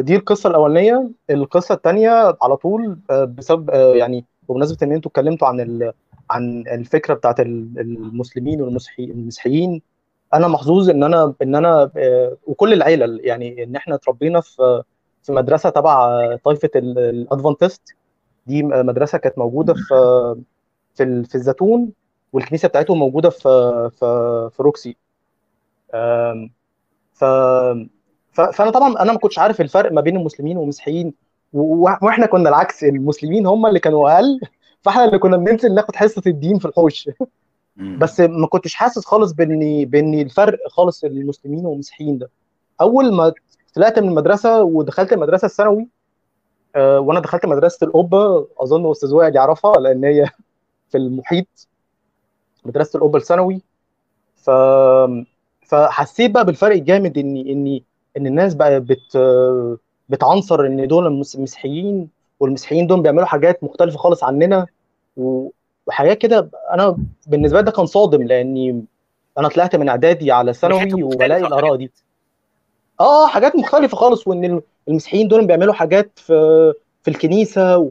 دي القصه الاولانيه. القصه الثانيه على طول بسبب يعني بمناسبه ان انتوا اتكلمتوا عن الفكره بتاعت المسلمين والمسيحيين. انا محظوظ ان انا وكل العيله يعني ان احنا اتربينا في مدرسه تبع طائفه الادفانتست. دي مدرسه كانت موجوده في الزيتون، والكنيسه بتاعتهم موجوده في روكسي. فانا طبعا انا ما كنتش عارف الفرق ما بين المسلمين والمسيحيين، واحنا كنا العكس، المسلمين هم اللي كانوا اقل، فاحنا اللي كنا بننزل ناخد حصه الدين في الحوش بس ما كنتش حاسس خالص بان الفرق خالص المسلمين والمسيحيين ده. اول ما طلعت من المدرسه ودخلت المدرسه الثانوي، وانا دخلت مدرسه القبه، اظن استاذ وائل يعرفها لان هي في المحيط، مدرسه القبه الثانوي. فحسيت بقى بالفرق الجامد ان الناس بقى بتعنصر ان دول مسيحيين، والمسيحيين دول بيعملوا حاجات مختلفه خالص عننا، وحاجات كده. انا بالنسبه لي ده كان صادم، لاني انا طلعت من اعدادي على ثانوي وبلاقي الاراء دي حاجات مختلفه خالص، وان المسيحيين دول بيعملوا حاجات في الكنيسه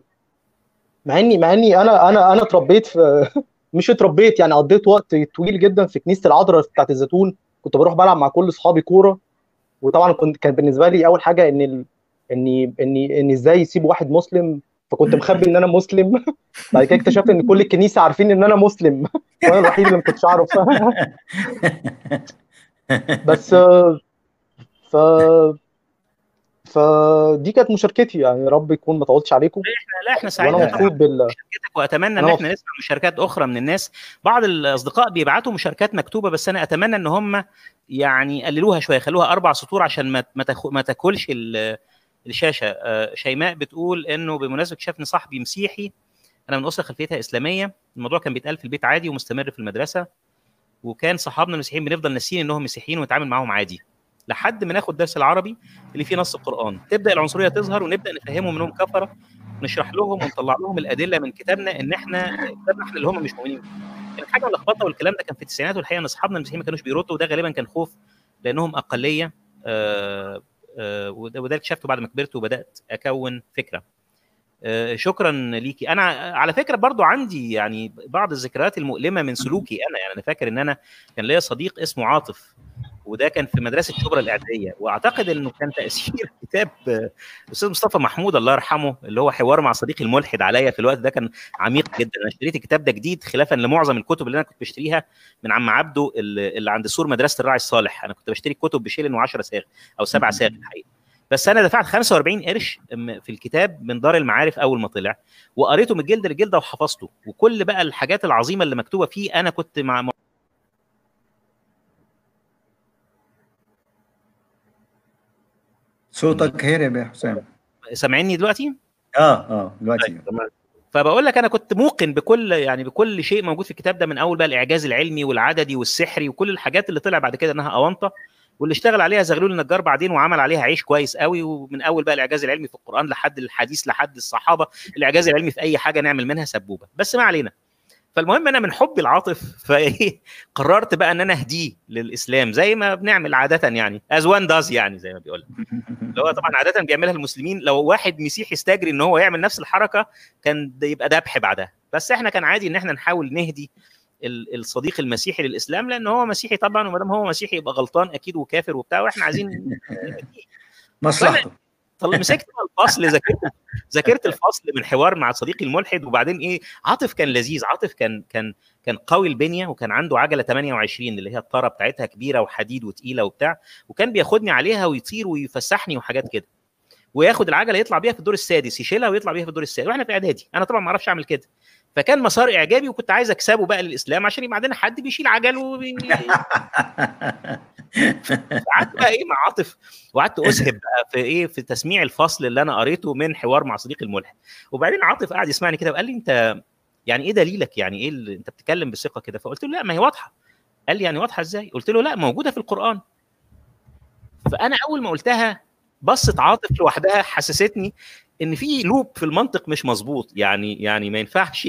مع اني انا اتربيت في مش اتربيت يعني، قضيت وقت طويل جدا في كنيسه العذراء بتاعه الزيتون، كنت بروح بلعب مع كل اصحابي كوره. وطبعا كان بالنسبه لي اول حاجه ان ازاي يسيب واحد مسلم، فكنت مخبي ان انا مسلم. بعد كده اكتشفت ان كل الكنيسه عارفين ان انا مسلم وانا الوحيد اللي ما كنتش اعرف. بس فدي كانت مشاركتي يعني، رب يكون ما طولتش عليكم. احنا سعيد بمشاركتك، واتمنى ان احنا نسمع مشاركات اخرى من الناس. بعض الاصدقاء بيبعتوا مشاركات مكتوبه، بس انا اتمنى ان هم يعني يقللوها شويه، يخلوها 4 سطور عشان ما تاكلش الشاشه. شيماء بتقول انه بمناسبه شافني صاحبي مسيحي، انا من اسره خلفيتها اسلاميه، الموضوع كان بيتقال في البيت عادي ومستمر في المدرسه، وكان صحابنا المسيحيين بنفضل ناسيين انهم مسيحيين ونتعامل معاهم عادي، لحد ما ناخد درس العربي اللي فيه نص القرآن تبدأ العنصرية تظهر، ونبدأ نفهمهم انهم كفرة، نشرح لهم ونطلع لهم الأدلة من كتابنا ان احنا اللي هم مش مؤمنين. كانت حاجة ملخبطة، والكلام ده كان في التسعينات، والحقيقة ان اصحابنا المسيحيين ما كانوش بيردوا، وده غالبا كان خوف لانهم أقلية. وده اكتشفته بعد ما كبرت وبدأت أكون فكرة. شكرا ليكي. انا على فكره برضو عندي يعني بعض الذكريات المؤلمه من سلوكي انا، يعني انا فاكر ان انا كان ليا صديق اسمه عاطف، وده كان في مدرسه شبرا الاعداديه، واعتقد انه كان تاثير كتاب الاستاذ مصطفى محمود الله يرحمه اللي هو حوار مع صديقي الملحد عليا في الوقت ده، كان عميق جدا. انا اشتريت الكتاب ده جديد خلافا لمعظم الكتب اللي انا كنت بشتريها من عم عبده اللي عند سور مدرسه الراعي الصالح. انا كنت بشتري كتب بشيلن و10 صاغ او 7 صاغ الحقيقه، بس انا دفعت 45 قرش في الكتاب من دار المعارف اول ما طلع، وقريته من جلد لجلده وحفظته، وكل بقى الحاجات العظيمه اللي مكتوبه فيه انا كنت مع صوتك هرب يا حسام، سامعني دلوقتي؟ دلوقتي. فبقول لك انا كنت موقن بكل شيء موجود في الكتاب ده، من اول بقى الاعجاز العلمي والعددي والسحري وكل الحاجات اللي طلع بعد كده انها اونطه، واللي اشتغل عليها زغلول النجار بعدين وعمل عليها عيش كويس قوي. ومن اول بقى الاعجاز العلمي في القران لحد الحديث لحد الصحابه، الاعجاز العلمي في اي حاجه نعمل منها سبوبه، بس ما علينا. فالمهم انا من حبي لعاطف قررت بقى ان انا اهديه للاسلام زي ما بنعمل عاده، يعني از وان داز، يعني زي ما بيقول اللي هو طبعا عاده بيعملها المسلمين، لو واحد مسيحي استجري ان هو يعمل نفس الحركه كان يبقى ذبح بعدها، بس احنا كان عادي ان احنا نحاول نهدي الصديق المسيحي للاسلام، لان هو مسيحي طبعا، وما دام هو مسيحي يبقى غلطان اكيد وكافر وبتاع، واحنا عايزين مصلحته. مسكت الفصل، ذاكرت الفصل من حوار مع صديقي الملحد. وبعدين عاطف كان لذيذ، عاطف كان قوي البنيه، وكان عنده عجله 28 اللي هي الطاره بتاعتها كبيره وحديد وتقيله وبتاع، وكان بياخدني عليها ويطير ويفسحني وحاجات كده، وياخد العجله يطلع بيها في الدور السادس، يشيلها ويطلع بيها في الدور السادس واحنا في اعدادي. انا طبعا ما اعرفش اعمل كده، فكان مسار اعجابي وكنت عايز اكسبه بقى للاسلام عشان يبقى عندنا حد بيشيل عجل قعدت بقى مع عاطف، وقعدت اسهب بقى في تسميع الفصل اللي انا قريته من حوار مع صديق الملحد. وبعدين عاطف قعد يسمعني كده وقال لي انت يعني ايه دليلك، يعني ايه اللي انت بتتكلم بثقه كده؟ فقلت له لا ما هي واضحه. قال لي يعني واضحه ازاي؟ قلت له لا موجوده في القران. فانا اول ما قلتها بصت عاطف لوحدها، حسستني ان في لوب في المنطق مش مظبوط، يعني ما ينفعش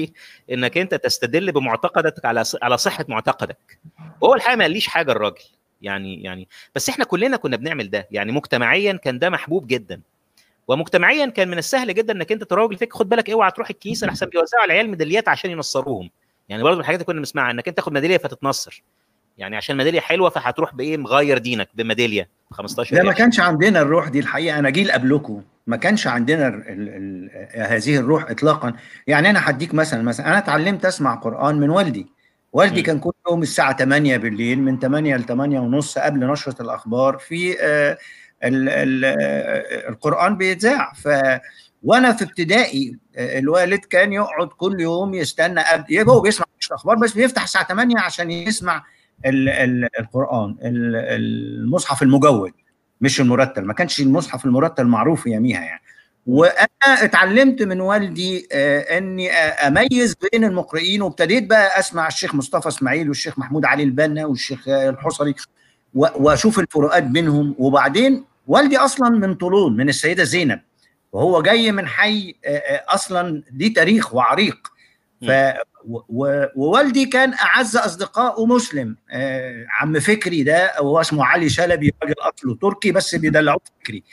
انك انت تستدل بمعتقدك على صحه معتقدك. وهو الحقيقه ما قاليش حاجه الراجل، يعني بس احنا كلنا كنا بنعمل ده، يعني مجتمعيا كان ده محبوب جدا، ومجتمعيا كان من السهل جدا انك انت تراوج الفكره. خد بالك اوعى تروح الكنيسه لحسن بيوزعوا على العيال ميداليات عشان ينصروهم، يعني برضه الحاجات اللي كنا بنسمعها انك انت تاخد ميداليه فتتنصر، يعني عشان ميداليه حلوه فهتروح مغير دينك بميداليه 15. ده ما كانش عندنا الروح دي الحقيقه، انا جيل قبلكم ما كانش عندنا هذه الروح اطلاقا. يعني انا هديك مثلا انا اتعلمت اسمع قران من والدي كان كل يوم الساعه 8 بالليل، من 8 ل 8:30 قبل نشره الاخبار في القران بيتذاع. وانا في ابتدائي الوالد كان يقعد كل يوم يستنى، هو بيسمع الاخبار بس بيفتح الساعه 8 عشان يسمع القرآن، المصحف المجود مش المرتل، ما كانش المصحف المرتل معروف ياميها يعني. وانا اتعلمت من والدي اني اميز بين المقرئين، وابتديت بقى اسمع الشيخ مصطفى اسماعيل والشيخ محمود علي البنا والشيخ الحصري واشوف الفروقات بينهم. وبعدين والدي اصلا من طولون من السيده زينب، وهو جاي من حي اصلا دي تاريخ وعريق، ووالدي كان اعز اصدقائه مسلم، عم فكري ده هو اسمه علي شلبي، راجل اصله تركي بس بيدلعوه فكري.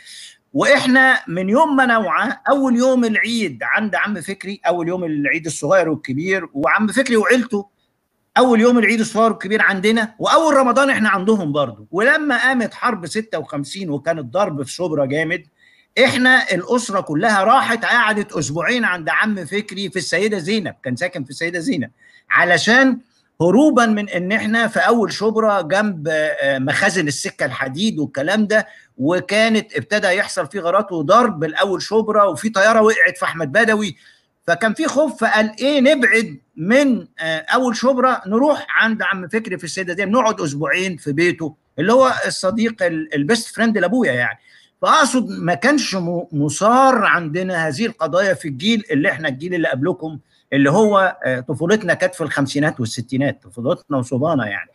واحنا من يوم ما نوعه اول يوم العيد عند عم فكري، اول يوم العيد الصغير والكبير، وعم فكري وعيلته اول يوم العيد الصغير والكبير عندنا، واول رمضان احنا عندهم برضه. ولما قامت حرب 56 وكان الضرب في شبرا جامد، احنا الاسره كلها راحت قعدت اسبوعين عند عم فكري في السيده زينب، كان ساكن في السيده زينب، علشان هروبا من ان احنا في اول شبرا جنب مخازن السكه الحديد والكلام ده، وكانت ابتدى يحصل فيه غارات وضرب الاول شبرا، وفي طياره وقعت في احمد بدوي، فكان في خوف، فقال ايه نبعد من اول شبرا نروح عند عم فكري في السيده زينب، نقعد اسبوعين في بيته اللي هو الصديق البيست فريند لابويا يعني. فاقصد ما كانش مصار عندنا هذه القضايا في الجيل اللي احنا الجيل اللي قبلكم، اللي هو طفولتنا كانت في الخمسينات والستينات، طفولتنا وصبانا يعني،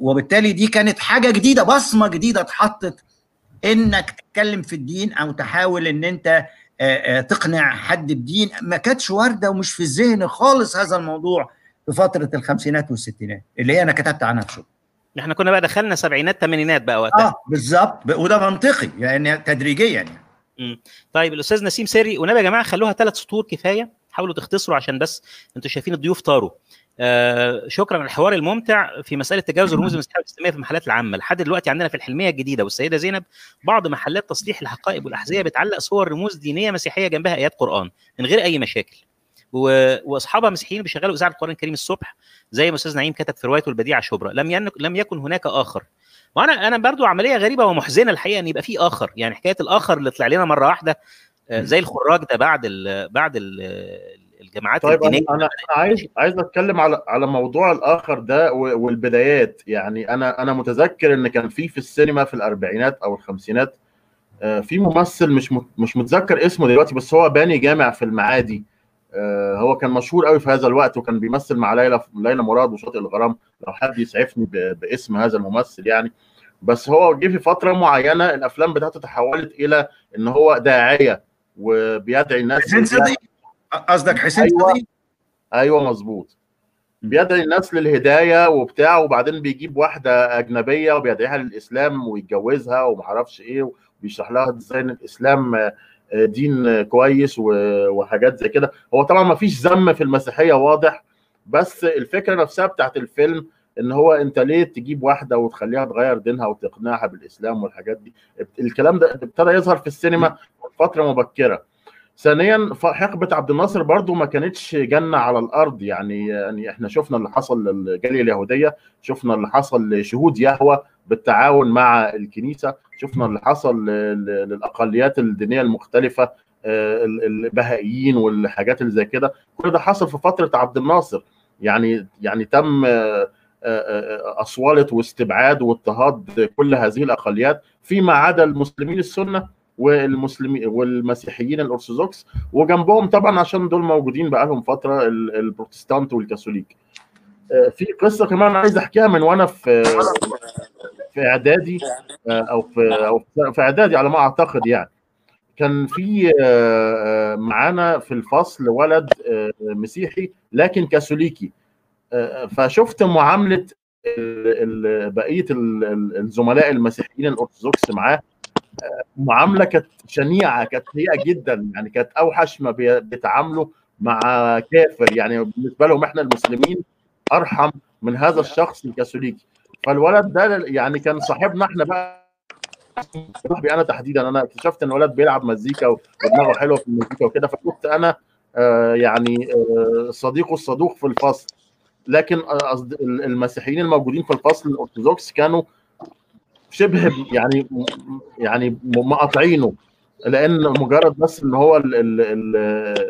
وبالتالي دي كانت حاجه جديده، بصمه جديده اتحطت، انك تتكلم في الدين او تحاول ان انت تقنع حد بدين، ما كانتش وارده ومش في الذهن خالص هذا الموضوع في فتره الخمسينات والستينات اللي هي انا كتبت عنها في شغل. احنا كنا بقى دخلنا سبعينات ثمانينات بقى وقتها. بالظبط، وده منطقي يعني تدريجيا يعني. طيب الاستاذ نسيم سري، ونبي يا جماعه خلوها 3 سطور كفايه، حاولوا تختصروا عشان بس انتوا شايفين الضيوف طاروا. شكرا على الحوار الممتع في مساله تجاوز الرموز المستحيله الاسلاميه في المحلات العامه. لحد دلوقتي عندنا في الحلميه الجديده والسيده زينب بعض محلات تصليح الحقائب والاحذيه بتعلق صور رموز دينيه مسيحيه جنبها ايات قران من غير اي مشاكل، واصحابها مسيحيين بيشغلوا اذاعه القران الكريم الصبح، زي ما استاذ نعيم كتب في روايته البديعه شبرا، لم يكن هناك اخر. وانا برضو عمليه غريبه ومحزنه الحقيقه ان يبقى في اخر، يعني حكايه الاخر اللي طلع لنا مره واحده زي الخراج ده بعد ال الجماعات. طيب الدينيه. انا عايز اتكلم على موضوع الاخر ده والبدايات. يعني انا متذكر ان كان في السينما في الاربعينات او الخمسينات في ممثل مش متذكر اسمه دلوقتي، بس هو باني جامع في المعادي، هو كان مشهور قوي في هذا الوقت، وكان بيمثل مع ليلى مراد وشاطئ الغرام، لو حد يسعفني باسم هذا الممثل يعني. بس هو جه في فتره معينه الافلام بتاعته تحولت الى ان هو داعيه وبيدعي الناس. حسين صديق قصدك؟ حسين صديق، ايوه مظبوط، بيدعي الناس للهدايه وبتاع، وبعدين بيجيب واحده اجنبيه وبيدعيها للاسلام ويتجوزها وما اعرفش ايه، وبيشرح لها ازاي ان الاسلام دين كويس وحاجات زي كده. هو طبعا ما فيش ذم في المسيحيه واضح، بس الفكره نفسها بتاعت الفيلم ان هو انت ليه تجيب واحده وتخليها تغير دينها وتقنعها بالاسلام والحاجات دي. الكلام ده ابتدى يظهر في السينما فتره مبكره. ثانيا حقبه عبد الناصر برضو ما كانتش جنه على الارض، يعني احنا شفنا اللي حصل للجاليه اليهوديه، شفنا اللي حصل لشهود يهوه بالتعاون مع الكنيسه، شفنا اللي حصل للاقليات الدينيه المختلفه البهائيين والحاجات اللي زي كده، كل ده حصل في فتره عبد الناصر. يعني تم اصواله واستبعاد واضطهاد كل هذه الاقليات فيما عدا المسلمين السنه والمسلمين والمسيحيين الارثوذكس، وجنبهم طبعا عشان دول موجودين بقالهم فتره البروتستانت والكاثوليك. في قصه كمان عايز احكيها من وانا في اعدادي او في اعدادي على ما اعتقد. يعني كان في معانا في الفصل ولد مسيحي لكن كاثوليكي، فشفت معامله بقيه الزملاء المسيحيين الارثوذكس معاه، معامله كانت شنيعه، كانت سيئه جدا، يعني كانت اوحش ما بيتعاملوا مع كافر، يعني بالنسبه لهم احنا المسلمين ارحم من هذا الشخص الكاثوليكي. فالولد ده يعني كان صاحبنا احنا بقى، صاحبي انا تحديدا، انا اكتشفت ان الولد بيلعب مزيكا ودماغه حلوه في المزيكا وكده، فكنت انا يعني صديقه الصدوق في الفصل. لكن المسيحيين الموجودين في الفصل الارثوذكس كانوا شبه يعني مقاطعينه، لان مجرد بس ان هو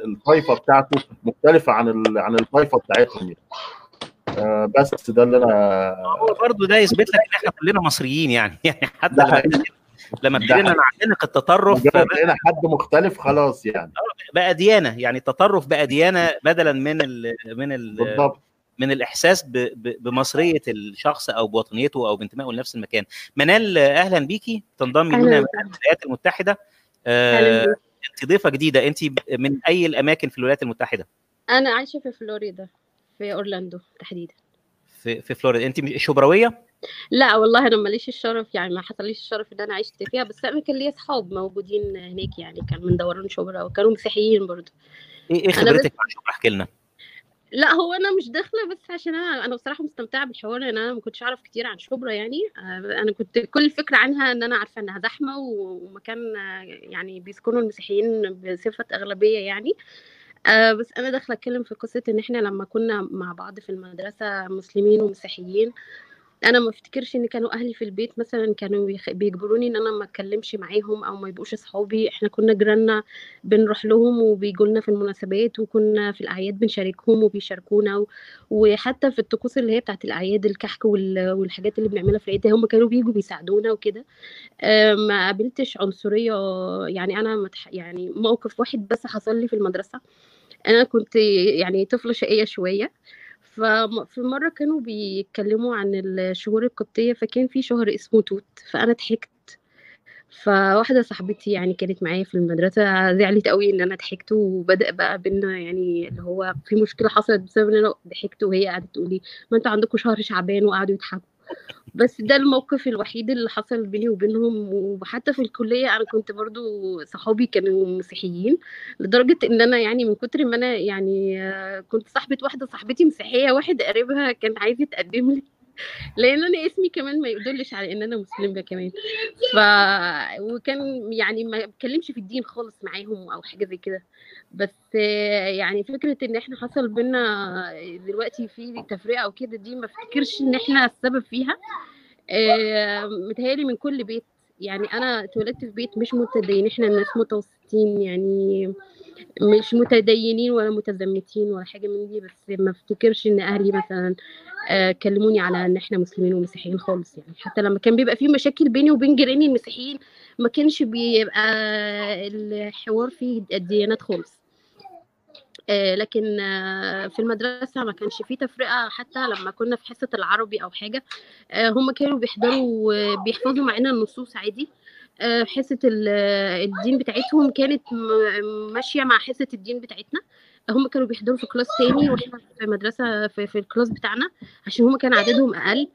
الطائفه بتاعته مختلفه عن الطائفه بتاعتهم. بس ده اللي انا، هو برضه ده يثبت لك ان احنا كلنا مصريين يعني حتى لما ابتدينا نعتنق التطرف بقينا حد مختلف خلاص، يعني بقى ديانه، يعني التطرف بقى ديانه بدلا من الاحساس بمصريه الشخص او بوطنيته او بانتمائه لنفس المكان. منال اهلا بيكي، تنضم لنا من الولايات المتحده. انت ضيفه جديده، انت من اي الاماكن في الولايات المتحده؟ انا عايشه في فلوريدا، في اورلاندو تحديدا. في فلوريدا. انت شبراويه؟ لا والله انا ماليش الشرف، يعني ما حصليش الشرف ان انا عشت فيها، بس انا كان ليا اصحاب موجودين هناك، يعني كان من دوران شبرا وكانوا مسيحيين برضو. ايه خبرتك عن شبرا؟ احكي لنا. لا هو انا مش داخله بس عشان انا بصراحه مستمتعه بالحوار، لان انا ما كنتش اعرف كتير عن شبرا، يعني انا كنت كل فكره عنها ان انا عارفه انها زحمه ومكان يعني بيسكنوا المسيحيين بصفه اغلبيه يعني، بس انا داخله اتكلم في قصه ان احنا لما كنا مع بعض في المدرسه مسلمين ومسيحيين، انا ما افتكرش ان كانوا اهلي في البيت مثلا كانوا بيجبروني ان انا ما اتكلمش معاهم او ما يبقوش اصحابي. احنا كنا جيراننا بنروح لهم وبيجوا لنا في المناسبات، وكنا في الاعياد بنشاركهم وبيشاركونا، وحتى في الطقوس اللي هي بتاعت الاعياد، الكحك والحاجات اللي بنعملها في العيد هم كانوا بيجوا بيساعدونا وكده. ما قابلتش عنصريه، يعني انا يعني موقف واحد بس حصل لي في المدرسه. انا كنت يعني طفله شقيه شويه، ففي مرة كانوا بيتكلموا عن الشهور القبطية، فكان في شهر اسمه توت، فأنا ضحكت، فواحدة صاحبتي يعني كانت معايا في المدرسة زعلت قوي إن أنا ضحكت، وبدأ بقى بينا يعني اللي هو في مشكلة حصلت بسبب إن أنا ضحكت، وهي قعدت تقولي ما أنتوا عندكم شهر شعبان، وقعدوا يضحكوا. بس ده الموقف الوحيد اللي حصل بيني وبينهم. وحتى في الكليه انا كنت برضو صحابي كانوا مسيحيين، لدرجه ان انا يعني من كتر ما انا يعني كنت صاحبه واحده صاحبتي مسيحيه، واحد قريبها كان عايز يتقدم لي، لان انا اسمي كمان ما يدلش على ان انا مسلمه كمان، وكان يعني ما اتكلمش في الدين خالص معاهم او حاجه زي كده. بس يعني فكره ان احنا حصل بينا دلوقتي في تفرقه او كده، دي ما افتكرش ان احنا السبب فيها. متهيألي من كل بيت، يعني انا اتولدت في بيت مش متدين، احنا الناس متوسطين يعني، مش متدينين ولا متزمتين ولا حاجه من دي، بس ما افتكرش ان اهلي مثلا كلموني على ان احنا مسلمين ومسيحيين خالص. يعني حتى لما كان بيبقى في مشاكل بيني وبين جيراني المسيحيين، ما كانش بيبقى الحوار فيه الديانات خالص. لكن في المدرسه ما كانش فيه تفرقه، حتى لما كنا في حصه العربي او حاجه هم كانوا بيحضروا بيحفظوا معانا النصوص عادي. حصه الدين بتاعتهم كانت ماشيه مع حصه الدين بتاعتنا، هم كانوا بيحضروا في كلاس تاني واحنا في مدرسه في الكلاس بتاعنا، عشان هم كان عددهم اقل.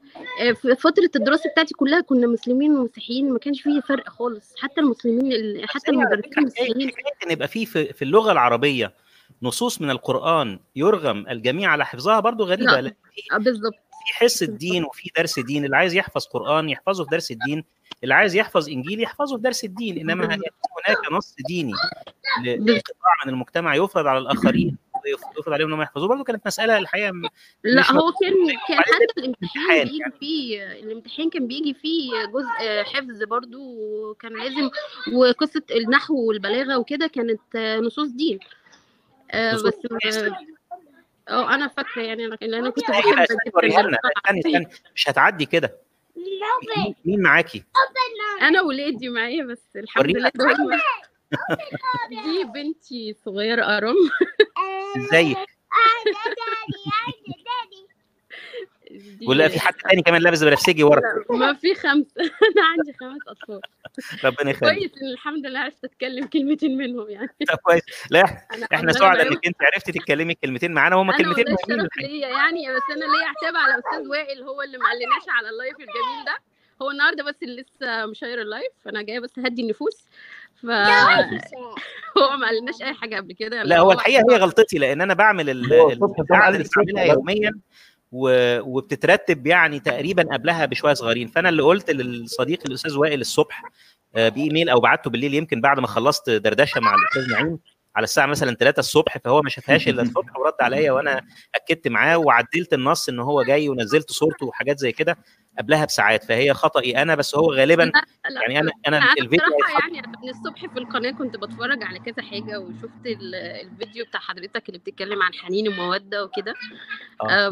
في فتره الدراسه بتاعتي كلها كنا مسلمين ومسيحيين، ما كانش فيه فرق خالص، حتى المسلمين حتى المدرسين المسيحيين. كان يبقى فيه في اللغه العربيه نصوص من القرآن يرغم الجميع على حفظها، برضو غريبة. بالظبط، في حصة دين وفي درس دين، اللي عايز يحفظ قرآن يحفظه في درس الدين، اللي عايز يحفظ إنجيل يحفظه في درس الدين، إنما هناك نص ديني لقطاع من المجتمع يفرض على الآخرين، يفرض عليهم انهم يحفظوا. برضه كانت مساله الحقيقه لا، هو كان حتى الامتحان بيجي فيه، الامتحان كان بيجي فيه جزء حفظ برضه، وكان لازم، وقصه النحو والبلاغه وكده كانت نصوص دين. بس انا فاكره يعني انا كنت بحب وريهالنا. استني مش هتعدي كده. مين معاكي؟ انا ولادي معايا، بس الحمد لله دي بنتي صغيره ارم. ازيك؟ ولا في حد تاني كمان لابس بنفسجي ورا؟ ما في 5، انا عندي 5 اطفال. ربنا يخليك. كويس ان الحمد لله عرفت اتكلم كلمتين منهم يعني. طب كويس. لا احنا سعداء انك انت عرفتي تتكلمي كلمتين معانا، وهما كلمتين مهمين يعني. بس انا ليا عتاب على استاذ وائل، هو اللي معلناش على اللايف الجميل ده، هو النهارده بس اللي لسه مشاير اللايف، فانا جايه بس هدي النفوس. ف هو ما قالناش اي حاجه قبل كده. لا هو الحقيقه هي غلطتي، لان انا بعمل اللي بعملها يوميا وبتترتب يعني تقريبا قبلها بشويه صغيرين، فانا اللي قلت للصديق الاستاذ وائل الصبح بايميل او بعته بالليل، يمكن بعد ما خلصت دردشه مع الاستاذ نعيم على الساعه مثلا 3 الصبح، فهو ما شافهاش الا الصبح ورد عليا، وانا اكدت معاه وعدلت النص ان هو جاي، ونزلت صورته وحاجات زي كده قبلها بساعات، فهي خطأي انا، بس هو غالبا لا يعني انا الفيديو يعني من الصبح في القناه كنت بتفرج على كذا حاجه، وشفت الفيديو بتاع حضرتك اللي بتتكلم عن حنين وموده وكده.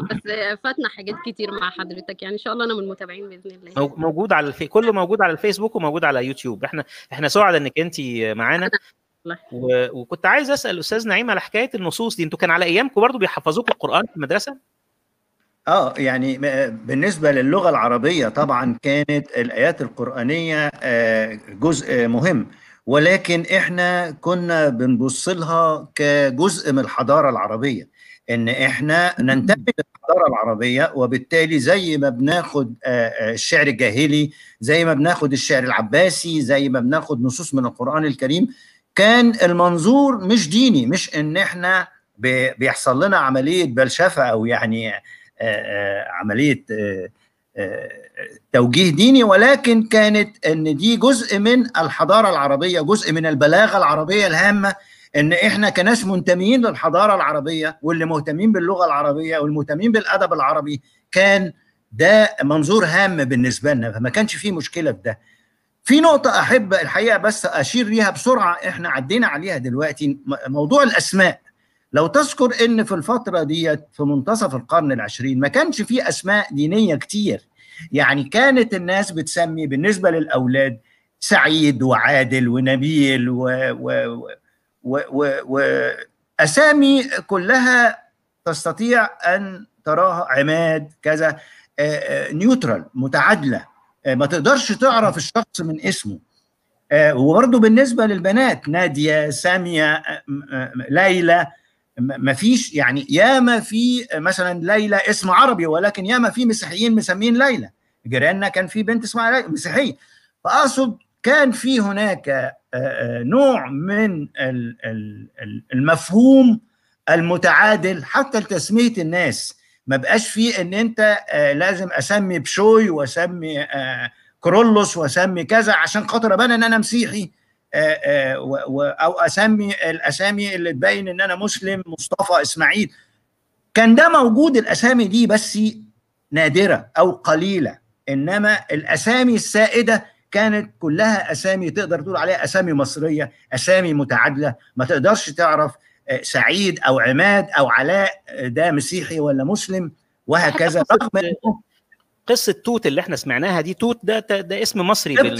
بس فاتنا حاجات كتير مع حضرتك، يعني ان شاء الله انا من المتابعين باذن الله. موجود على كله موجود على الفيسبوك وموجود على يوتيوب. احنا سعداء انك انت معانا. وكنت عايز اسال الاستاذ نعيم على حكايه النصوص دي، انتوا كان على ايامكم برضو بيحفظوكم القران في المدرسه؟ يعني بالنسبه للغه العربيه طبعا كانت الايات القرانيه جزء مهم، ولكن احنا كنا بنبص لها كجزء من الحضاره العربيه، ان احنا ننتمي للحضاره العربيه، وبالتالي زي ما بناخد الشعر الجاهلي، زي ما بناخد الشعر العباسي، زي ما بناخد نصوص من القران الكريم، كان المنظور مش ديني، مش ان احنا بيحصل لنا عمليه بلشفه او يعني عمليه توجيه ديني، ولكن كانت ان دي جزء من الحضاره العربيه، جزء من البلاغه العربيه الهامه، ان احنا كناس منتمين للحضاره العربيه واللي مهتمين باللغه العربيه والمهتمين بالادب العربي، كان ده منظور هام بالنسبه لنا، فما كانش فيه مشكله في ده. في نقطه احب الحقيقه بس اشير ليها بسرعه، احنا عدينا عليها دلوقتي، موضوع الاسماء. لو تذكر ان في الفتره ديت في منتصف القرن العشرين ما كانش فيه اسماء دينيه كتير، يعني كانت الناس بتسمي بالنسبه للاولاد سعيد وعادل ونبيل وأسامي كلها تستطيع أن تراها، عماد كذا، نيوترال متعادلة، ما تقدرش تعرف الشخص من اسمه. وبرضه بالنسبة للبنات نادية، سامية، ليلى، ما فيش يعني، ياما في مثلا ليلى اسم عربي، ولكن ياما في مسيحيين مسمين ليلى، جيراننا كان في بنت اسمها ليلى مسيحية. فأقصد كان في هناك نوع من المفهوم المتعادل حتى لتسمية الناس، ما بقاش فيه ان انت لازم اسمي بشوي واسمي كرولوس واسمي كذا عشان خاطر ابان ان انا مسيحي، او اسمي الاسامي اللي تبين ان انا مسلم، مصطفى، اسماعيل. كان ده موجود، الاسامي دي بس نادرة او قليلة، انما الاسامي السائدة كانت كلها اسامي تقدر تقول عليها اسامي مصريه، اسامي متعادله، ما تقدرش تعرف سعيد او عماد او علاء ده مسيحي ولا مسلم وهكذا. قصه توت اللي احنا سمعناها دي، توت ده اسم مصري، ده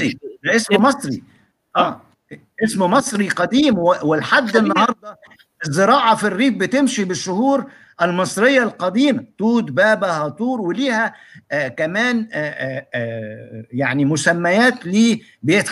اسم مصري، اسم مصري قديم، ولحد النهارده الزراعه في الريف بتمشي بالشهور المصريه القديمه، توت، بابا، هطور، وليها كمان يعني مسميات ليه،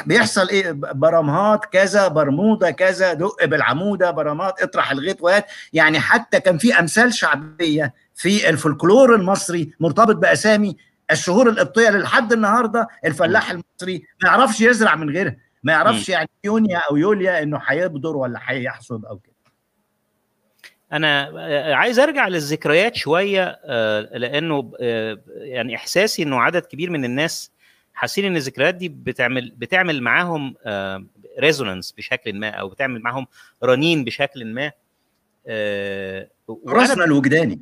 بيحصل ايه، برمهات كذا، برموده كذا، دق بالعموده، برمات، اطرح الغيط، وهات، يعني حتى كان في امثال شعبيه في الفولكلور المصري مرتبط باسامي الشهور القبطيه، لحد النهارده الفلاح المصري ما يعرفش يزرع من غيرها، ما يعرفش يعني يونيا او يوليا انه هيبذر ولا هيحصد او كده. أنا عايز أرجع للذكريات شوية، لأنه يعني إحساسي إنه عدد كبير من الناس حاسين إن الذكريات دي بتعمل معاهم ريزونانس بشكل ما، أو بتعمل معاهم رنين بشكل ما، راسنا الوجداني.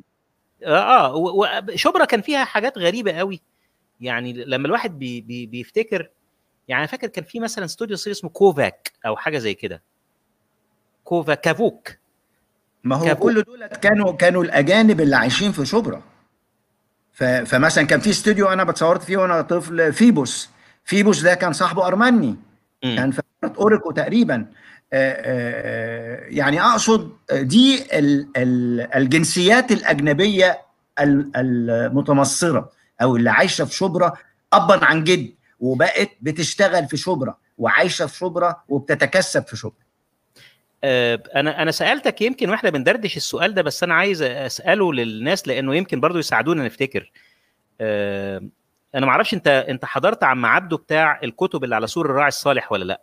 وشبرا كان فيها حاجات غريبة قوي، يعني لما الواحد بيفتكر، يعني فاكر كان في مثلا استوديو سيري اسمه كوفاك أو حاجة زي كده، كافوك. ما هو كل دولت كانوا الاجانب اللي عايشين في شبرا. فمثلا كان في استوديو انا بتصورت فيه وانا طفل، فيبوس ده كان صاحبه ارمني، كان في اوريكو تقريبا. يعني اقصد دي الجنسيات الاجنبيه المتمصره او اللي عايشه في شبرا ابا عن جد، وبقت بتشتغل في شبرا وعايشه في شبرا وبتتكسب في شبرا. انا سالتك يمكن واحنا بندردش السؤال ده، بس انا عايز اساله للناس لانه يمكن برضو يساعدونا نفتكر. انا ما اعرفش انت حضرت عم عبده بتاع الكتب اللي على سور الراعي الصالح ولا لا؟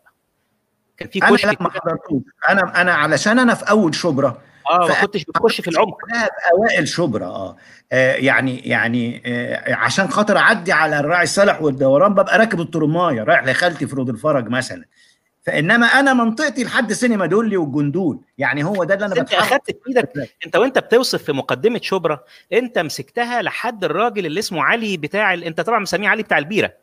كان في كشك. انا ما حضرتوش، انا علشان انا في اول شبرا، ما كنتش بتخش في العمق، انا في اوائل شبرا، عشان خاطر اعدي على الراعي الصالح والدوران ببقى راكب الترمايه رايح لخالتي في رود الفرج مثلا، فانما انا منطقتي لحد سينما دولي والجندول، يعني هو ده اللي انا بتحكي. انت اخدت في ايدك وانت بتوصف في مقدمه شبرا، انت مسكتها لحد الراجل اللي اسمه علي بتاع انت طبعا مسميه علي بتاع البيره،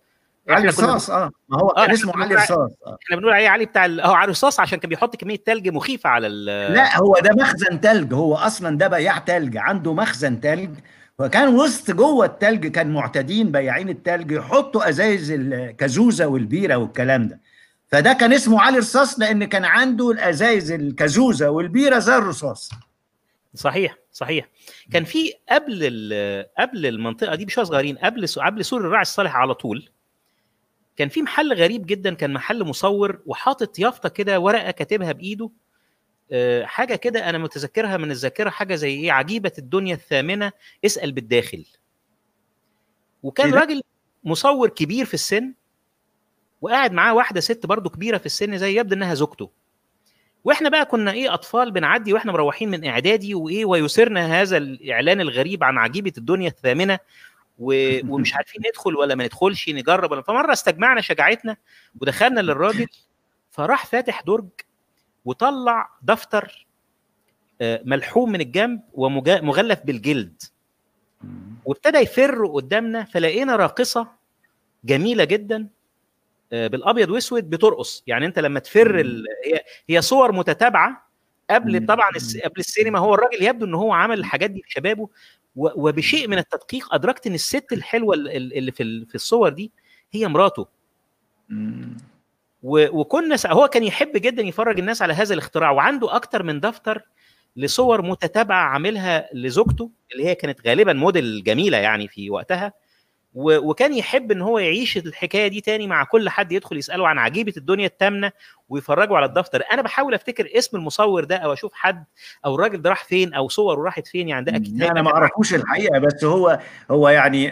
علي رصاص. ما هو كان اسمه علي رصاص، احنا بنقول عليه علي بتاع علي رصاص عشان كان بيحط كميه تلج مخيفه على لا، هو ده مخزن تلج، هو اصلا ده بياع تلج، عنده مخزن تلج، وكان وسط جوه التلج كان معتادين بياعين التلج يحطوا ازايز الكازوزه والبيره والكلام ده، فده كان اسمه علي رصاص لان كان عنده الازايز الكازوزه والبيره زي الرصاص. صحيح. كان في قبل المنطقه دي بشويه صغيرين، قبل سور الراعي الصالح على طول كان في محل غريب جدا، كان محل مصور وحاطط يافطه كده، ورقه كاتبها بايده، حاجه كده انا متذكرها من الذاكره، حاجه زي ايه، عجيبه الدنيا الثامنه اسال بالداخل. وكان راجل مصور كبير في السن، وقاعد معاه واحده ست برضو كبيره في السن، زي يبدو انها زوجته. واحنا بقى كنا ايه، اطفال بنعدي واحنا مروحين من اعدادي، وايه ويسرنا هذا الاعلان الغريب عن عجيبه الدنيا الثامنه، ومش عارفين ندخل ولا ما ندخلش، نجرب ولا. فمره استجمعنا شجاعتنا ودخلنا للراجل، فراح فاتح درج وطلع دفتر ملحوم من الجنب ومغلف بالجلد، وابتدى يفر قدامنا. فلقينا راقصه جميله جدا بالابيض واسود بترقص. يعني انت لما تفر هي صور متتابعه قبل، طبعا قبل السينما. هو الراجل يبدو ان هو عمل الحاجات دي في شبابه، وبشيء من التدقيق ادركت ان الست الحلوه اللي في الصور دي هي مراته. وكنا هو كان يحب جدا يفرج الناس على هذا الاختراع، وعنده اكتر من دفتر لصور متتابعه عاملها لزوجته اللي هي كانت غالبا موديل جميله يعني في وقتها. وكان يحب ان هو يعيش الحكايه دي تاني مع كل حد يدخل يساله عن عجيبه الدنيا الثامنه ويفرجوا على الدفتر. انا بحاول افتكر اسم المصور ده، او اشوف حد او الراجل ده راح فين، او صوره راحت فين. يعني ده اكيد انا ما اعرفوش الحقيقه، بس هو يعني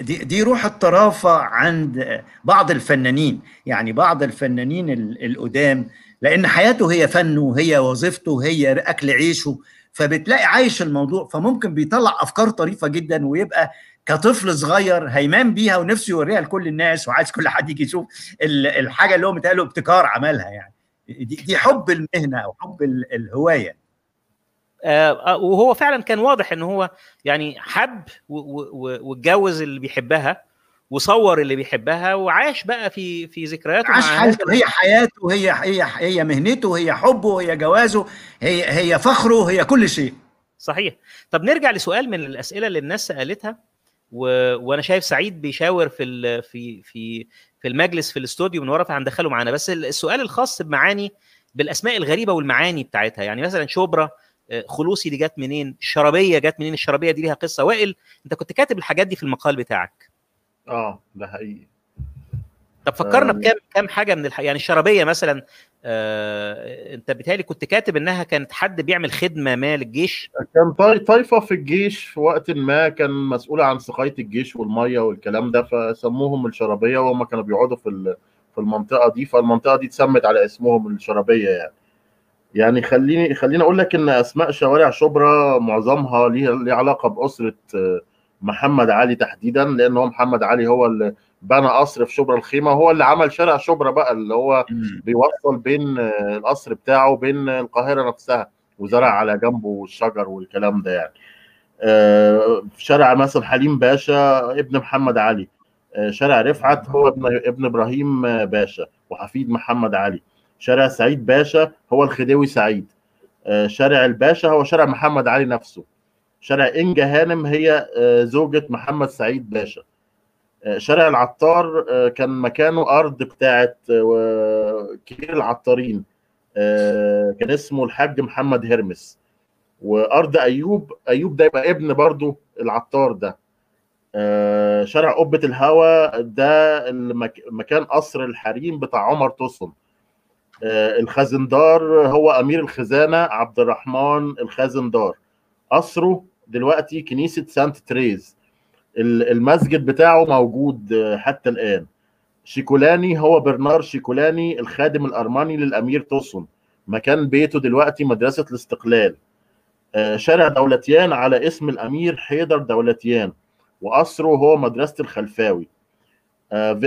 دي روح الطرافه عند بعض الفنانين، يعني بعض الفنانين القدام، لان حياته هي فنه وهي وظيفته وهي اكل عيشه، فبتلاقي عايش الموضوع، فممكن بيطلع افكار طريفه جدا، ويبقى كطفل صغير هيمان بيها ونفسه يوريها لكل الناس، وعايز كل حد يجي يشوف الحاجه اللي هو متقاله ابتكار عملها. يعني دي حب المهنه او حب الهوايه. وهو فعلا كان واضح ان هو يعني حب واتجوز اللي بيحبها، وصور اللي بيحبها، وعاش بقى في ذكرياته، عاش حالته، هي حياته، هي مهنته، هي حبه، هي جوازه، هي فخره، هي كل شيء. صحيح. طب نرجع لسؤال من الاسئله اللي الناس سالتها، وانا شايف سعيد بيشاور في في في في المجلس في الاستوديو من ورا، فهندخله معانا. بس السؤال الخاص بمعاني، بالاسماء الغريبه والمعاني بتاعتها، يعني مثلا شبرا، خلوصي دي جت منين؟ الشرابيه جت منين؟ الشرابيه دي ليها قصه. وائل، انت كنت كاتب الحاجات دي في المقال بتاعك. ده حقيقي. طب فكرنا بكم حاجه من يعني الشرابيه مثلا، انت بيتهيألي كنت كاتب انها كانت حد بيعمل خدمه ما للجيش، كان طايفه في الجيش في وقت ما كان مسؤوله عن سقايه الجيش والميه والكلام ده، فسموهم الشرابيه، وهم كانوا بيقعدوا في المنطقه دي، فالمنطقه دي اتسمت على اسمهم الشرابيه. يعني خليني اقول لك ان اسماء شوارع شبرا معظمها ليها علاقه باسره محمد علي تحديدا، لان هو محمد علي هو اللي بنى قصر في شبرا الخيمه، وهو اللي عمل شارع شبرا بقى، اللي هو بيوصل بين القصر بتاعه وبين القاهره نفسها، وزرع على جنبه الشجر والكلام ده. يعني شارع مثلا حليم باشا ابن محمد علي، شارع رفعت هو ابن ابراهيم باشا وحفيد محمد علي، شارع سعيد باشا هو الخديوي سعيد، شارع الباشا هو شارع محمد علي نفسه، شارع انجا هانم هي زوجة محمد سعيد باشا، شارع العطار كان مكانه أرض بتاعة كبير العطارين كان اسمه الحاج محمد هرمس، وأرض أيوب ده يبقى ابن برضه العطار ده، شارع قبة الهوى ده مكان قصر الحريم بتاع عمر طوسن، الخزندار هو أمير الخزانة عبد الرحمن الخزندار، قصره دلوقتي كنيسة سانت تريز، المسجد بتاعه موجود حتى الآن. شيكولاني هو برنار شيكولاني الخادم الأرمني للأمير طوسن، مكان بيته دلوقتي مدرسة الاستقلال. شارع دولتيان على اسم الأمير حيدر دولتيان، وقصره هو مدرسة الخلفاوي.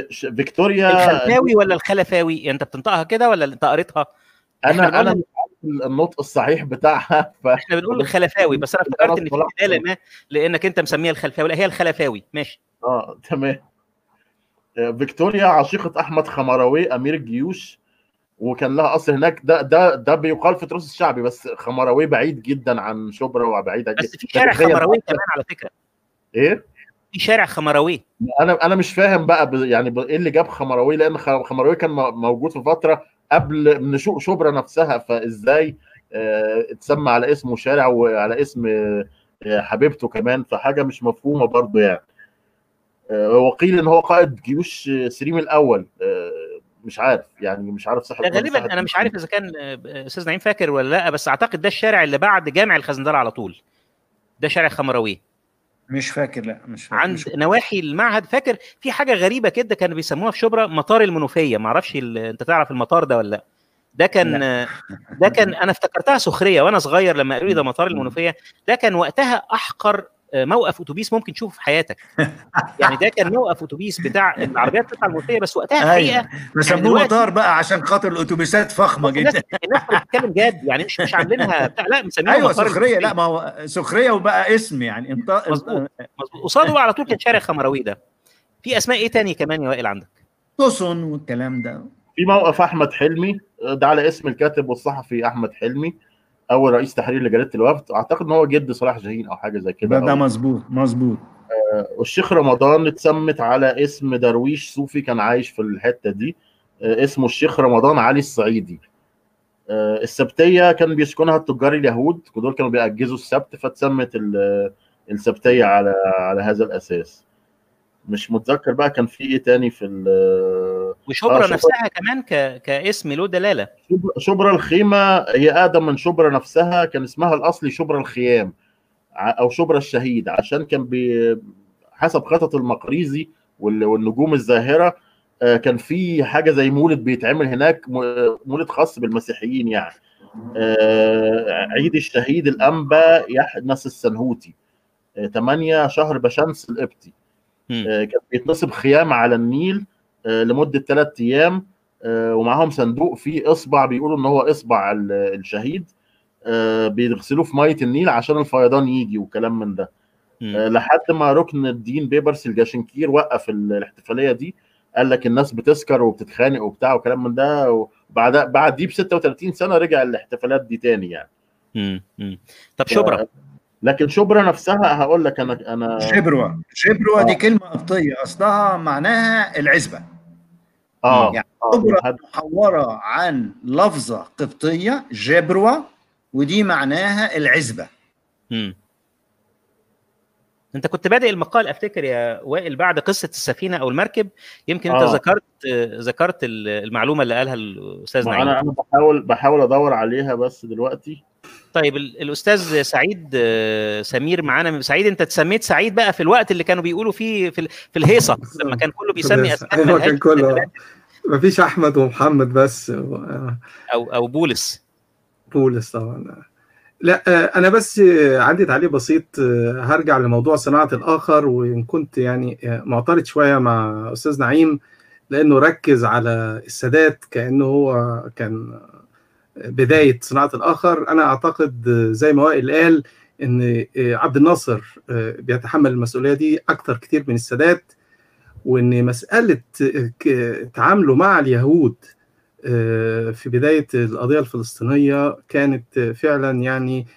فيكتوريا الخلفاوي ولا الخلفاوي؟ يعني أنت بتنطقها كده ولا أنت قريتها؟ أنا النطق الصحيح بتاعها، احنا بنقول الخلفاوي، بس انا افتكرت ان في بداله ما، لانك انت مسميها الخلفاوي، لا هي الخلفاوي. ماشي، تمام. فيكتوريا عشيقه احمد خمراوي امير الجيوش، وكان لها قصر هناك، ده بيقال في تراث الشعبي، بس خمراوي بعيد جدا عن شبرا وبعيد جدا. بس في شارع خمراوي كمان على فكره. ايه؟ في شارع خمراوي. انا مش فاهم بقى يعني ايه اللي جاب خمراوي، لان خمراوي كان موجود في فتره قبل من شبرا نفسها، فازاي اتسمى على اسمه شارع وعلى اسم حبيبته كمان، فحاجه مش مفهومه برضه يعني. وقيل ان هو قائد جيوش سليم الاول، مش عارف يعني، مش عارف صحه غالبا. انا مش عارف اذا كان استاذ نعيم فاكر ولا لا، بس اعتقد ده الشارع اللي بعد جامع الخزندله على طول، ده شارع خمراوي. مش فاكر، لا مش فاكر. عند نواحي المعهد. فاكر في حاجه غريبه كده كانوا بيسموها في شبرا مطار المنوفيه، ما اعرفش انت تعرف المطار ده ولا لا؟ ده كان لا. ده كان انا افتكرتها سخريه وانا صغير لما قالوا لي ده مطار المنوفيه. ده كان وقتها احقر موقف اتوبيس ممكن تشوفه في حياتك يعني. ده كان موقف اتوبيس بتاع العربيات بتاع المنوفيه بس وقتها الحقيقه بيسموه مطار بقى عشان خاطر الاتوبيسات فخمه جدا. الناس بتتكلم جد يعني، مش عاملينها بتاع، لا مسمينها مطار سخريه. لا ما هو سخريه وبقى اسم يعني. مظبوط مظبوط. قصاده على طول كان شارع خمراوي. ده في اسماء ايه تاني كمان يا وائل عندك؟ توسون والكلام ده. في موقف احمد حلمي، ده على اسم الكاتب والصحفي احمد حلمي اول رئيس تحرير لجريده الوفد، اعتقد ان هو جد صلاح جاهين او حاجه زي كده. ده مظبوط مظبوط. والشيخ رمضان اتسمت على اسم درويش صوفي كان عايش في الحته دي، اسمه الشيخ رمضان علي الصعيدي. السبتيه كان بيسكنها التجار اليهود، دول كانوا بيأجزوا السبت فتسمت السبتيه على هذا الاساس. مش متذكر بقى كان في ايه تاني في وشبرا نفسها كمان كاسم له دلاله. شبرا الخيمه هي اقدم من شبرا نفسها، كان اسمها الاصلي شبرا الخيام او شبرا الشهيد، عشان كان حسب خطط المقريزي والنجوم الزاهره كان في حاجه زي مولد بيتعمل هناك، مولد خاص بالمسيحيين يعني. عيد الشهيد الانبا يحنس السنهوتي 8 شهر بشمس القبطي، كان بيتنصب خيام على النيل لمده 3 ايام، ومعاهم صندوق فيه اصبع بيقولوا ان هو اصبع الشهيد، بيغسلوه في ميه النيل عشان الفيضان يجي وكلام من ده. لحد ما ركن الدين بيبرس الجاشنكير وقف الاحتفاليه دي، قال لك الناس بتسكر وبتتخانق وبتاع وكلام من ده، وبعد دي ب 36 سنه رجع الاحتفالات دي تاني يعني. طب شبرا، لكن شبرا نفسها هقول لك انا شبرا دي كلمه قبطيه اصلها معناها العزبه. يعني شبرا محوره عن لفظه قبطيه جبروه، ودي معناها العزبه. انت كنت بادئ المقال افتكر يا وائل بعد قصه السفينه او المركب، يمكن انت ذكرت المعلومه اللي قالها الاستاذ نعيم. انا بحاول ادور عليها بس دلوقتي. طيب الاستاذ سعيد سمير معانا. سعيد، انت تسميت سعيد بقى في الوقت اللي كانوا بيقولوا فيه في الهيصه لما كان كله بيسمي اسماء، كان كله مفيش احمد ومحمد بس او بولس طبعا. لا انا بس عندي تعليق بسيط، هرجع لموضوع صناعه الاخر، وان كنت يعني معترض شويه مع استاذ نعيم لانه ركز على السادات كانه هو كان بدايه صناعه الاخر. انا اعتقد زي ما وائل قال ان عبد الناصر بيتحمل المسؤوليه دي اكتر كتير من السادات، وان مساله تعامله مع اليهود في بداية القضية الفلسطينية كانت فعلا يعني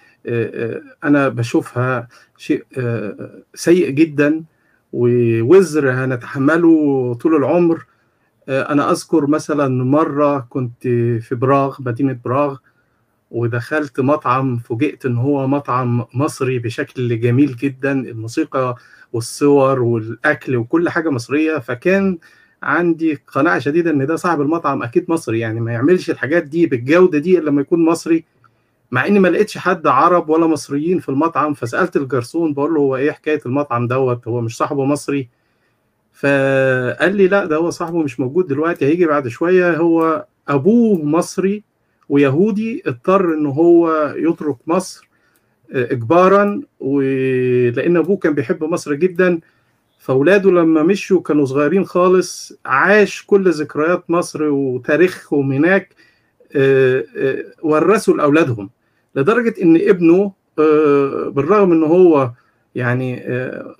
أنا بشوفها شيء سيء جدا ووزر هنتحمله طول العمر. أنا أذكر مثلا مرة كنت في براغ، مدينة براغ، ودخلت مطعم، فوجئت إن هو مطعم مصري بشكل جميل جدا، الموسيقى والصور والأكل وكل حاجة مصرية، فكان عندي قناعة شديدة ان ده صاحب المطعم اكيد مصري، يعني ما يعملش الحاجات دي بالجودة دي الا لما يكون مصري، مع اني ما لقيتش حد عرب ولا مصريين في المطعم. فسألت الجرسون بقول له هو ايه حكاية المطعم دوت، هو مش صاحبه مصري؟ فقال لي لا، ده هو صاحبه مش موجود دلوقتي، هيجي بعد شوية، هو ابوه مصري ويهودي اضطر ان هو يترك مصر اجبارا، ولان ابوه كان بيحب مصر جدا، فأولاده لما مشوا كانوا صغيرين خالص، عاش كل ذكريات مصر وتاريخهم هناك، ورثوا لأولادهم، لدرجة إن ابنه بالرغم إن هو يعني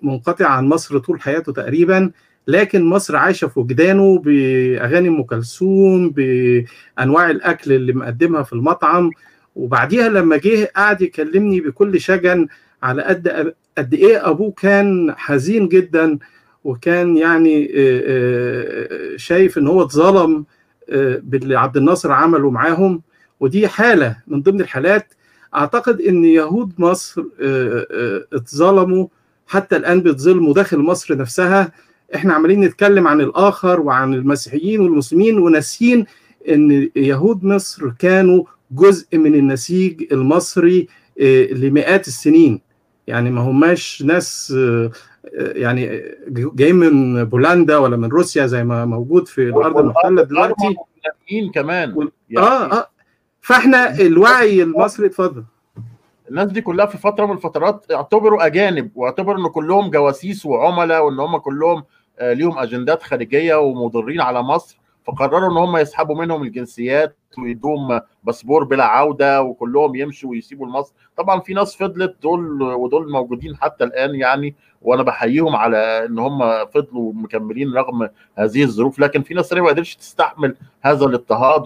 منقطع عن مصر طول حياته تقريبا، لكن مصر عايشة في وجدانه بأغاني أم كلثوم، بأنواع الأكل اللي مقدمها في المطعم. وبعديها لما جه قعد يكلمني بكل شجن على قد ايه ابوه كان حزين جدا، وكان يعني شايف ان هو اتظلم باللي عبد الناصر عمله معاهم. ودي حاله من ضمن الحالات، اعتقد ان يهود مصر اتظلموا، حتى الان بيتظلموا داخل مصر نفسها، احنا عمالين نتكلم عن الاخر وعن المسيحيين والمسلمين وناسيين ان يهود مصر كانوا جزء من النسيج المصري لمئات السنين. يعني ما هماش ناس يعني جايين من بولندا ولا من روسيا زي ما موجود في الارض المحتله دلوقتي كمان يعني. فاحنا الوعي المصري اتفضل. الناس دي كلها في فتره من الفترات اعتبروا اجانب، واعتبروا ان كلهم جواسيس وعملاء، وان هم كلهم ليهم اجندات خارجيه ومضرين على مصر، فقرروا ان هم يسحبوا منهم الجنسيات ويدوم باسبور بلا عوده وكلهم يمشوا ويسيبوا مصر. طبعا في ناس فضلت، دول ودول موجودين حتى الان يعني، وانا بحييهم على ان هم فضلوا مكملين رغم هذه الظروف، لكن في ناس ما قدرتش تستحمل هذا الاضطهاد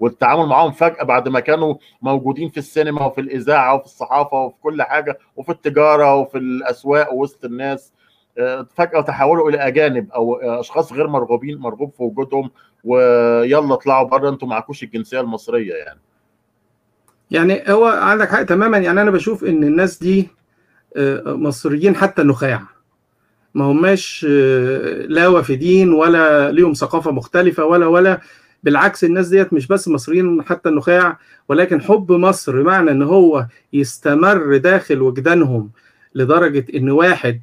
والتعامل معاهم فجاه بعد ما كانوا موجودين في السينما وفي الاذاعه وفي الصحافه وفي كل حاجه وفي التجاره وفي الاسواق ووسط الناس، فجأة تحولوا إلى أجانب أو أشخاص غير مرغوب في وجودهم، ويلا اطلعوا بره أنتم معكوش الجنسية المصرية يعني. يعني هو عندك حق تماما، يعني أنا بشوف إن الناس دي مصريين حتى النخاع، ما هماش لا وافدين ولا ليهم ثقافة مختلفة ولا بالعكس، الناس ديت مش بس مصريين حتى النخاع، ولكن حب مصر معنى إن هو يستمر داخل وجدانهم لدرجة إن واحد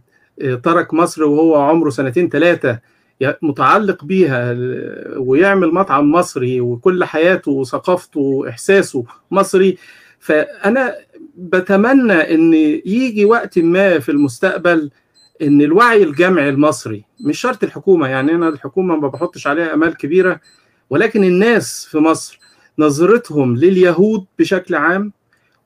ترك مصر وهو عمره 2 3 سنين متعلق بيها ويعمل مطعم مصري وكل حياته وثقافته واحساسه مصري. فانا بتمنى ان يجي وقت ما في المستقبل ان الوعي الجمعي المصري، مش شرط الحكومه، يعني انا الحكومه ما بحطش عليها امال كبيره، ولكن الناس في مصر نظرتهم لليهود بشكل عام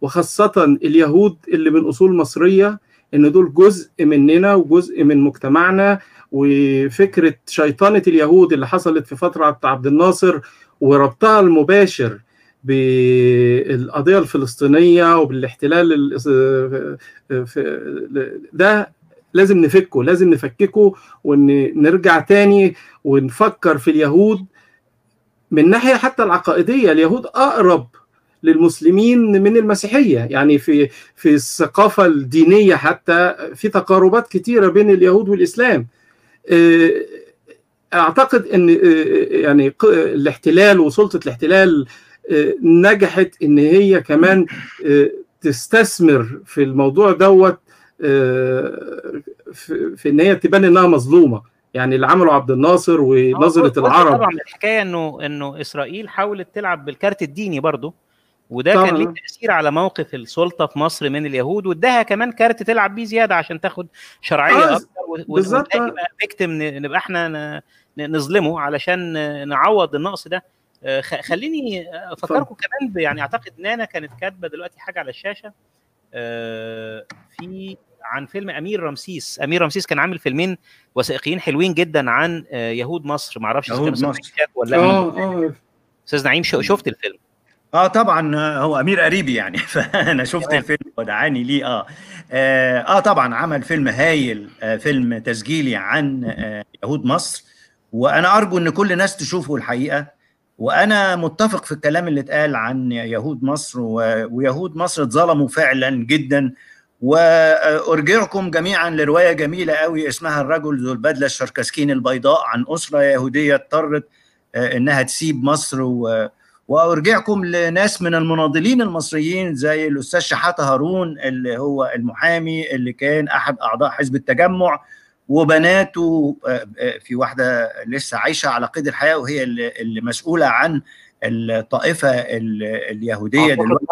وخاصه اليهود اللي من اصول مصريه إن دول جزء مننا وجزء من مجتمعنا، وفكرة شيطنة اليهود اللي حصلت في فترة عبد الناصر وربطها المباشر بالقضية الفلسطينية وبالاحتلال ده لازم نفكه، لازم نفككه ونرجع تاني ونفكر في اليهود من ناحية حتى العقائدية. اليهود أقرب للمسلمين من المسيحية، يعني في الثقافة الدينية حتى في تقاربات كتيرة بين اليهود والإسلام. أعتقد أن يعني الاحتلال وسلطة الاحتلال نجحت أن هي كمان تستثمر في الموضوع دوت في أن هي تبان أنها مظلومة، يعني اللي عمله عبد الناصر ونظرة العرب. طبعا الحكاية أنه إسرائيل حاولت تلعب بالكارت الديني برضو، وده كان ليه تأثير على موقف السلطة في مصر من اليهود، واداها كمان كارت تلعب بيه زيادة عشان تاخد شرعية أكتر، بالظبط نبقى احنا نظلمه علشان نعوض النقص ده. خليني أفكركم كمان يعني أعتقد نانا كانت كاتبة دلوقتي حاجة على الشاشة في عن فيلم أمير رمسيس. أمير رمسيس كان عامل فيلمين وثائقيين حلوين جدا عن يهود مصر، معرفش يهود مصر ولا أستاذ نعيم شفت الفيلم؟ طبعا هو امير قريبي يعني، فانا شفت الفيلم ودعاني ليه. طبعا عمل فيلم هايل، فيلم تسجيلي عن يهود مصر، وانا ارجو ان كل الناس تشوفه الحقيقه. وانا متفق في الكلام اللي اتقال عن يهود مصر، ويهود مصر اتظلموا فعلا جدا. وارجعكم جميعا لروايه جميله قوي اسمها الرجل ذو البدله الشركسكين البيضاء، عن اسره يهوديه اضطرت انها تسيب مصر. وارجعكم لناس من المناضلين المصريين زي الاستاذ شحاته هارون اللي هو المحامي اللي كان احد اعضاء حزب التجمع، وبناته في واحده لسه عايشه على قيد الحياه وهي اللي مسؤوله عن الطائفه اليهوديه دلوقتي.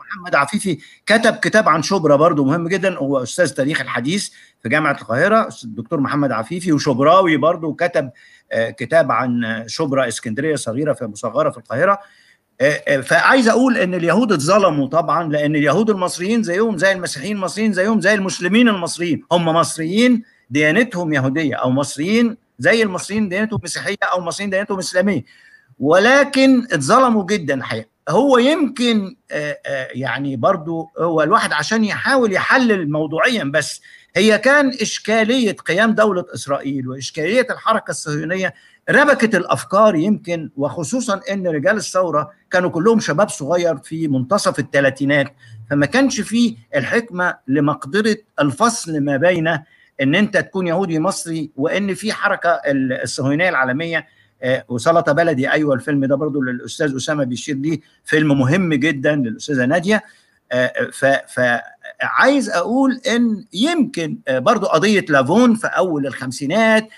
محمد عفيفي كتب كتاب عن شبرا برضو مهم جدا، هو استاذ تاريخ الحديث في جامعه القاهره الدكتور محمد عفيفي، وشبراوي برضو كتب كتاب عن شبرا، اسكندريه صغيره في مصغره في القاهره. فعايز اقول ان اليهود اتظلموا طبعا، لان اليهود المصريين زيهم زي المسيحيين المصريين زيهم زي المسلمين المصريين، هم مصريين ديانتهم يهوديه، او مصريين زي المصريين ديانتهم مسيحيه، او مصريين ديانتهم اسلاميه، ولكن اتظلموا جدا حقيقة. هو يمكن يعني برضو هو الواحد عشان يحاول يحلل موضوعيا، بس هي كان إشكالية قيام دولة إسرائيل وإشكالية الحركة الصهيونية ربكت الأفكار يمكن، وخصوصا إن رجال الثورة كانوا كلهم شباب صغير في منتصف الثلاثينات، فما كانش فيه الحكمة لمقدرة الفصل ما بين ان انت تكون يهودي مصري، وان في حركه الصهيونيه العالميه وسلطه بلدي. ايوه الفيلم ده برضو للاستاذ اسامه بيشير ليه، فيلم مهم جدا للاستاذه ناديه. فعايز اقول ان يمكن برضو قضيه لافون في اول الخمسينات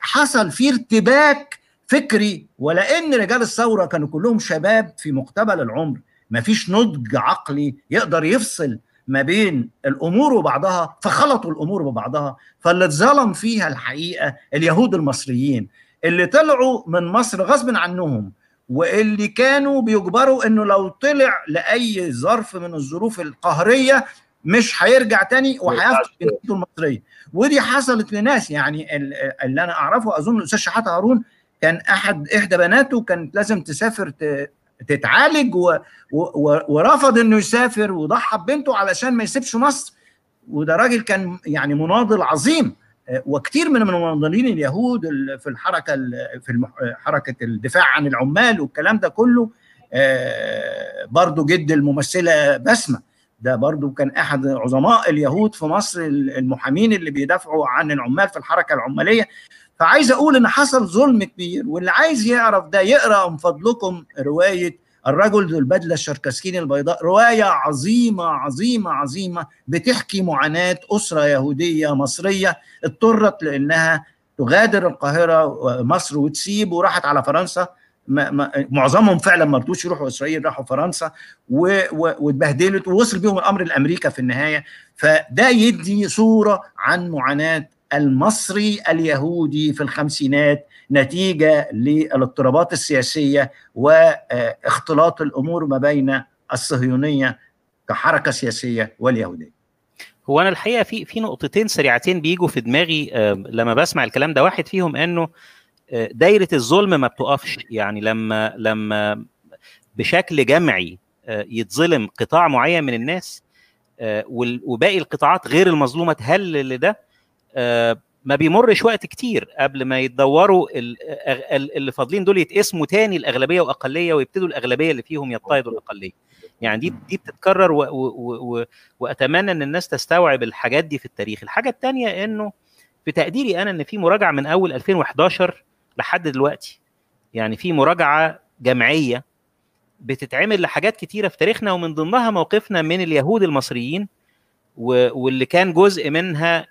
حصل فيه ارتباك فكري، ولان رجال الثوره كانوا كلهم شباب في مقتبل العمر، مفيش نضج عقلي يقدر يفصل ما بين الامور وبعضها، فخلطوا الامور ببعضها. فاللي اتظلم فيها الحقيقه اليهود المصريين اللي طلعوا من مصر غصب عنهم، واللي كانوا بيجبروا انه لو طلع لاي ظرف من الظروف القهريه مش هيرجع تاني وهيفقد جنسيته المصريه. ودي حصلت لناس، يعني اللي انا اعرفه اظن الاستاذ شحاته هارون كان احدى بناته كانت لازم تسافر تتعالج ورفض انه يسافر وضحى ببنته علشان ما يسيبش مصر. وده راجل كان يعني مناضل عظيم، وكتير من المناضلين اليهود في الحركه في حركه الدفاع عن العمال والكلام ده كله. برضو جد الممثله بسمه ده برضو كان احد عظماء اليهود في مصر، المحامين اللي بيدافعوا عن العمال في الحركه العماليه. فعايز اقول ان حصل ظلم كبير، واللي عايز يعرف ده يقرا من فضلكم روايه الرجل ذو البدله الشركسكين البيضاء، روايه عظيمه عظيمه عظيمه بتحكي معاناه اسره يهوديه مصريه اضطرت لانها تغادر القاهره مصر وتسيب، وراحت على فرنسا. معظمهم فعلا ما رضوش يروحوا اسرائيل، راحوا فرنسا واتبهدلت، ووصل بيهم الامر لامريكا في النهايه. فده يدي صوره عن معاناه المصري اليهودي في الخمسينات نتيجة للاضطرابات السياسية واختلاط الأمور ما بين الصهيونية كحركة سياسية واليهودية. هو أنا الحقيقة في نقطتين سريعتين بيجوا في دماغي لما بسمع الكلام ده. واحد فيهم أنه دايرة الظلم ما بتقفش، يعني لما بشكل جمعي يتظلم قطاع معين من الناس وباقي القطاعات غير المظلومة تهلل ده، ما بيمرش وقت كتير قبل ما يتدوروا اللي فاضلين دول يتقسموا تاني الأغلبية وأقلية، ويبتدوا الأغلبية اللي فيهم يضطهدوا الأقلية. يعني دي بتتكرر، وأتمنى إن الناس تستوعب الحاجات دي في التاريخ. الحاجة التانية إنه في تقديري أنا إن في مراجعة من أول 2011 لحد دلوقتي، يعني في مراجعة جمعية بتتعمل لحاجات كتيرة في تاريخنا، ومن ضمنها موقفنا من اليهود المصريين، واللي كان جزء منها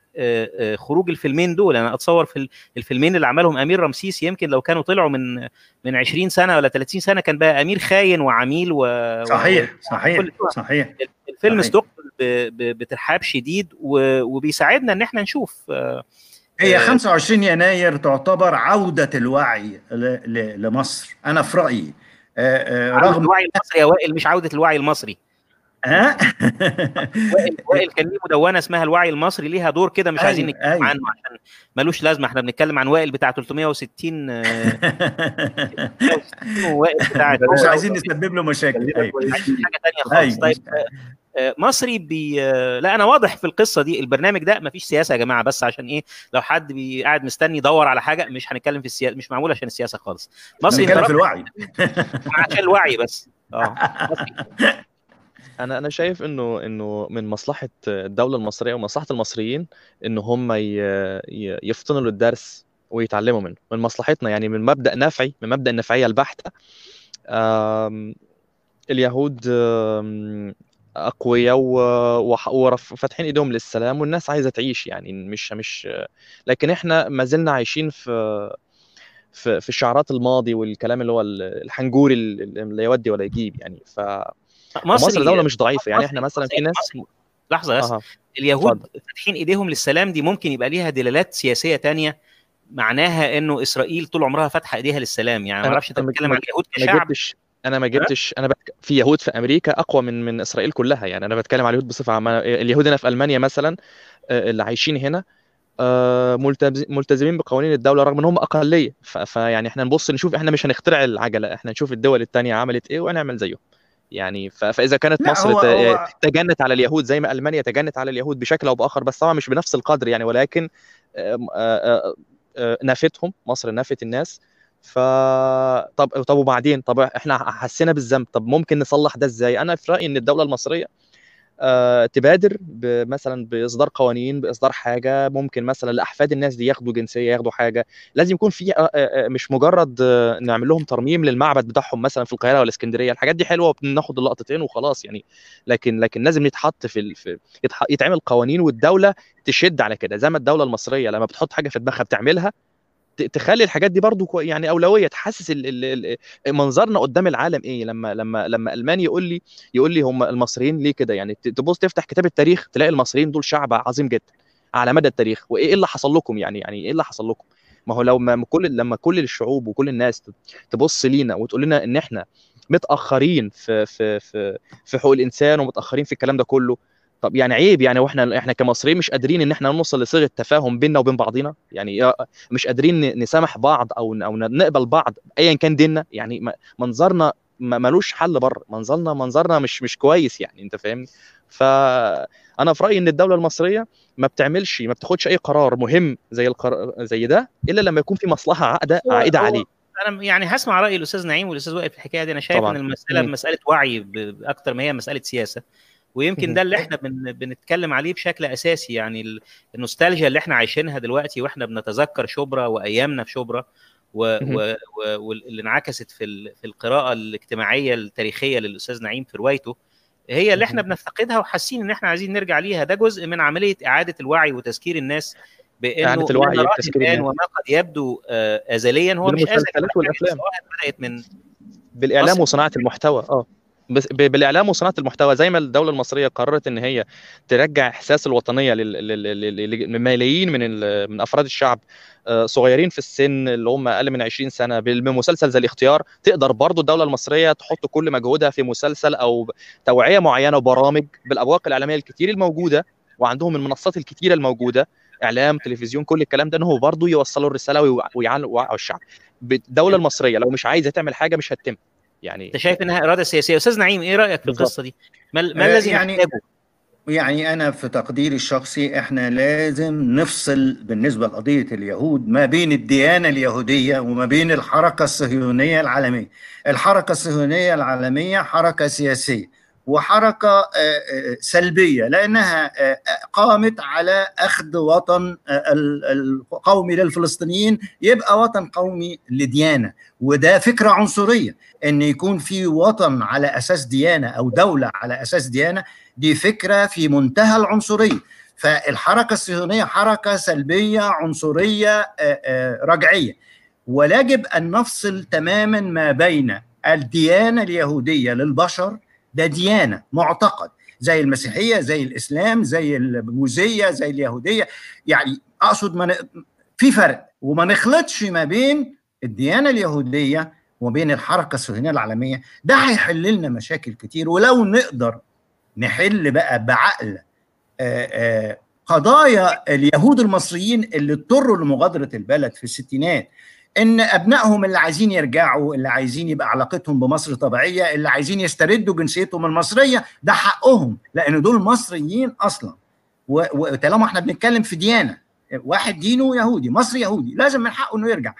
خروج الفيلمين دول. انا اتصور في الفيلمين اللي عملهم امير رمسيس، يمكن لو كانوا طلعوا من 20 سنه ولا 30 سنه كان بقى امير خاين وعميل صحيح صحيح صحيح. الفيلم استقبل بترحاب شديد، وبيساعدنا ان احنا نشوف. هي 25 يناير تعتبر عوده الوعي لمصر، انا في رايي. رغم الوعي المصري يا وائل، مش عوده الوعي المصري. ها وائل كان ليه مدونه اسمها الوعي المصري، ليها دور كده مش عايزين نتكلم عنه عشان ملوش لازمه، احنا بنتكلم عن وائل بتاع 360 وائل بتاع مش عايزين نسبب له مشاكل. حاجه ثانيه خالص. طيب مصري لا انا واضح في القصه دي، البرنامج ده مفيش سياسه يا جماعه، بس عشان ايه لو حد قاعد مستني يدور على حاجه، مش هنتكلم في السياسه، مش معمول عشان السياسه خالص. مصري بنتكلم في الوعي عشان الوعي بس. انا شايف انه من مصلحه الدوله المصريه ومصلحه المصريين ان هم يفطنوا للدرس ويتعلموا منه، من مصلحتنا يعني، من مبدا نفعي، من مبدا النفعيه البحته. اليهود اقوياء وفاتحين ايدهم للسلام، والناس عايزه تعيش، يعني مش لكن احنا ما زلنا عايشين في شعارات الماضي والكلام اللي هو الحنجوري اللي يودي ولا يجيب يعني. مصر دولة مش ضعيفة يعني. احنا مثلا في ناس لحظة بس، اليهود فاتحين ايديهم للسلام دي ممكن يبقى ليها دلالات سياسية تانية، معناها انه اسرائيل طول عمرها فاتحة ايديها للسلام. يعني ما اعرفش انت بتتكلم عن اليهود كشعب. انا في يهود في امريكا اقوى من اسرائيل كلها، يعني انا بتكلم على اليهود بصفة عامة. اليهود هنا في المانيا مثلا اللي عايشين هنا ملتزمين بقوانين الدوله رغم ان هم اقلية. فيعني احنا نبص نشوف، احنا مش هنخترع العجلة، احنا نشوف الدول التانية عملت ايه ونعمل زيهم يعني. فاذا كانت مصر هو تجنت على اليهود زي ما المانيا تجنت على اليهود بشكل او باخر، بس طبعا مش بنفس القدر يعني، ولكن نافتهم، مصر نافت الناس. طب وبعدين، طب احنا حسينا بالذنب، طب ممكن نصلح ده ازاي؟ انا في رايي ان الدوله المصريه تبادر مثلا باصدار قوانين، باصدار حاجه ممكن مثلا لاحفاد الناس دي ياخدوا جنسيه، ياخدوا حاجه. لازم يكون في مش مجرد نعمل لهم ترميم للمعبد بتاعهم مثلا في القاهره ولا اسكندريه. الحاجات دي حلوه وبناخد اللقطتين وخلاص يعني، لكن لازم يتحط في يتعمل قوانين، والدوله تشد على كده، زي ما الدوله المصريه لما بتحط حاجه في دماغها بتعملها، تخلي الحاجات دي برضو يعني اولويه، تحسس منظرنا قدام العالم ايه. لما الماني يقول لي هم المصريين ليه كده يعني، تبص تفتح كتاب التاريخ تلاقي المصريين دول شعب عظيم جدا على مدى التاريخ، وايه اللي حصل لكم يعني ايه اللي حصل لكم؟ ما هو لما كل الشعوب وكل الناس تبص لينا وتقول لنا ان احنا متاخرين في حقوق الانسان ومتاخرين في الكلام ده كله، طب يعني عيب يعني، واحنا كمصريين مش قادرين ان احنا نوصل لصيغه تفاهم بيننا وبين بعضينا يعني، مش قادرين نسامح بعض او نقبل بعض ايا كان ديننا يعني. منظرنا ملوش حل بره، منظرنا مش كويس يعني، انت فاهمني؟ فانا في رايي ان الدوله المصريه ما بتاخدش اي قرار مهم زي ده الا لما يكون في مصلحه عائده عليه. انا يعني هسمع راي الاستاذ نعيم والاستاذ وائل في الحكايه دي. انا شايف ان المساله مساله وعي اكتر ما هي مساله سياسه، ويمكن ده اللي احنا بنتكلم عليه بشكل اساسي. يعني النوستالجيا اللي احنا عايشينها دلوقتي واحنا بنتذكر شبرا وايامنا في شبرا واللي انعكست في القراءه الاجتماعيه التاريخيه للاستاذ نعيم في روايته، هي اللي احنا بنفتقدها وحاسين ان احنا عايزين نرجع ليها. ده جزء من عمليه اعاده الوعي وتذكير الناس بانه الوعي الان وما قد يبدو ازليا هو مش ازلي. بدات من بالاعلام وصناعه المحتوى، بالاعلام وصناعه المحتوى، زي ما الدوله المصريه قررت ان هي ترجع احساس الوطنيه لملايين من افراد الشعب، صغيرين في السن اللي هم اقل من 20 سنه، بمسلسل زي الاختيار. تقدر برضو الدوله المصريه تحط كل مجهودها في مسلسل او توعيه معينه وبرامج بالابواق الاعلاميه الكتير الموجوده، وعندهم المنصات الكتيره الموجوده، اعلام، تلفزيون، كل الكلام ده، ان هو برضه يوصلوا الرساله ويوعوا الشعب. الدوله المصريه لو مش عايزه تعمل حاجه مش هتتم يعني. انت شايف انها اراده سياسيه. استاذ نعيم ايه رايك في القصه دي؟ ما الذي نحتاجه؟ يعني انا في تقديري الشخصي احنا لازم نفصل بالنسبه لقضيه اليهود ما بين الديانه اليهوديه وما بين الحركه الصهيونيه العالميه. الحركه الصهيونيه العالميه حركه سياسيه وحركه سلبيه، لانها قامت على اخذ وطن قومي للفلسطينيين يبقى وطن قومي لديانه، وده فكره عنصريه. ان يكون في وطن على اساس ديانه او دوله على اساس ديانه، دي فكره في منتهى العنصريه. فالحركه الصهيونيه حركه سلبيه عنصريه رجعيه، ويجب ان نفصل تماما ما بين الديانه اليهوديه للبشر، ده ديانة معتقد زي المسيحية زي الإسلام زي البوذية زي اليهودية، يعني أقصد في فرق، وما نخلطش ما بين الديانة اليهودية وبين الحركة الصهيونية العالمية. ده هيحل لنا مشاكل كتير، ولو نقدر نحل بقى بعقل قضايا اليهود المصريين اللي اضطروا لمغادرة البلد في الستينات، إن أبنائهم اللي عايزين يرجعوا، اللي عايزين يبقى علاقتهم بمصر طبيعية، اللي عايزين يستردوا جنسيتهم المصرية، ده حقهم، لأن دول مصريين أصلا. وطالما إحنا بنتكلم في ديانة، واحد دينه يهودي، مصري يهودي، لازم من حقه إنه يرجع.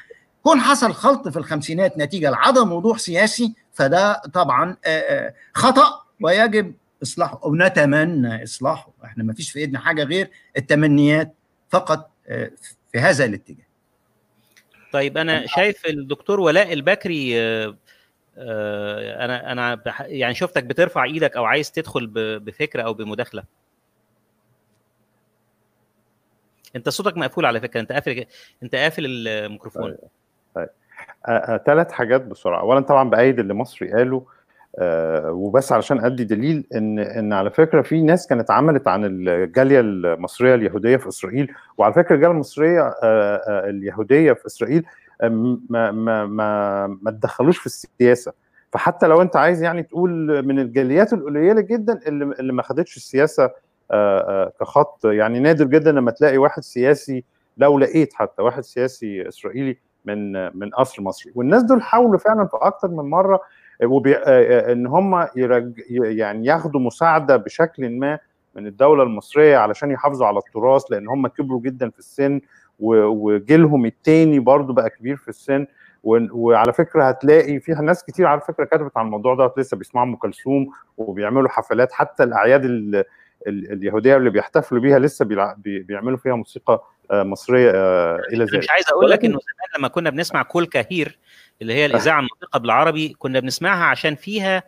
كون حصل خلط في الخمسينات نتيجة لعدم وضوح سياسي، فده طبعا خطأ ويجب إصلاحه، أو نتمنى إصلاحه. إحنا ما فيش في إيدنا حاجة غير التمنيات فقط في هذا الاتجاه. طيب انا شايف الدكتور ولاء الباكري، انا يعني شفتك بترفع ايدك او عايز تدخل بفكره او بمداخله. انت صوتك مقفول على فكره، انت قافل الميكروفون. طيب ثلاث حاجات بسرعه. اولا طبعا بايد اللي مصري قاله، وبس علشان ادي دليل ان على فكره في ناس كانت عملت عن الجاليه المصريه اليهوديه في اسرائيل. وعلى فكره الجاليه المصريه اليهوديه في اسرائيل ما تدخلوش في السياسه، فحتى لو انت عايز يعني تقول من الجاليات القليله جدا اللي ما خدتش السياسه كخط، يعني نادر جدا لما تلاقي واحد سياسي، لو لقيت حتى واحد سياسي اسرائيلي من قصر مصري. والناس دول حاولوا فعلا في اكتر من مره ان هم يعني ياخدوا مساعده بشكل ما من الدوله المصريه علشان يحافظوا على التراث، لان هم كبروا جدا في السن وجيلهم الثاني برضو بقى كبير في السن، وعلى فكره هتلاقي فيها ناس كتير على فكره كتبت عن الموضوع ده، لسه بيسمعوا ام كلثوم وبيعملوا حفلات، حتى الاعياد اليهوديه اللي بيحتفلوا بيها لسه بيعملوا فيها موسيقى مصريه الى ذلك. مش عايز اقول لك انه زمان لما كنا بنسمع كل كهير اللي هي الاذاعه الناطقه بالعربي كنا بنسمعها عشان فيها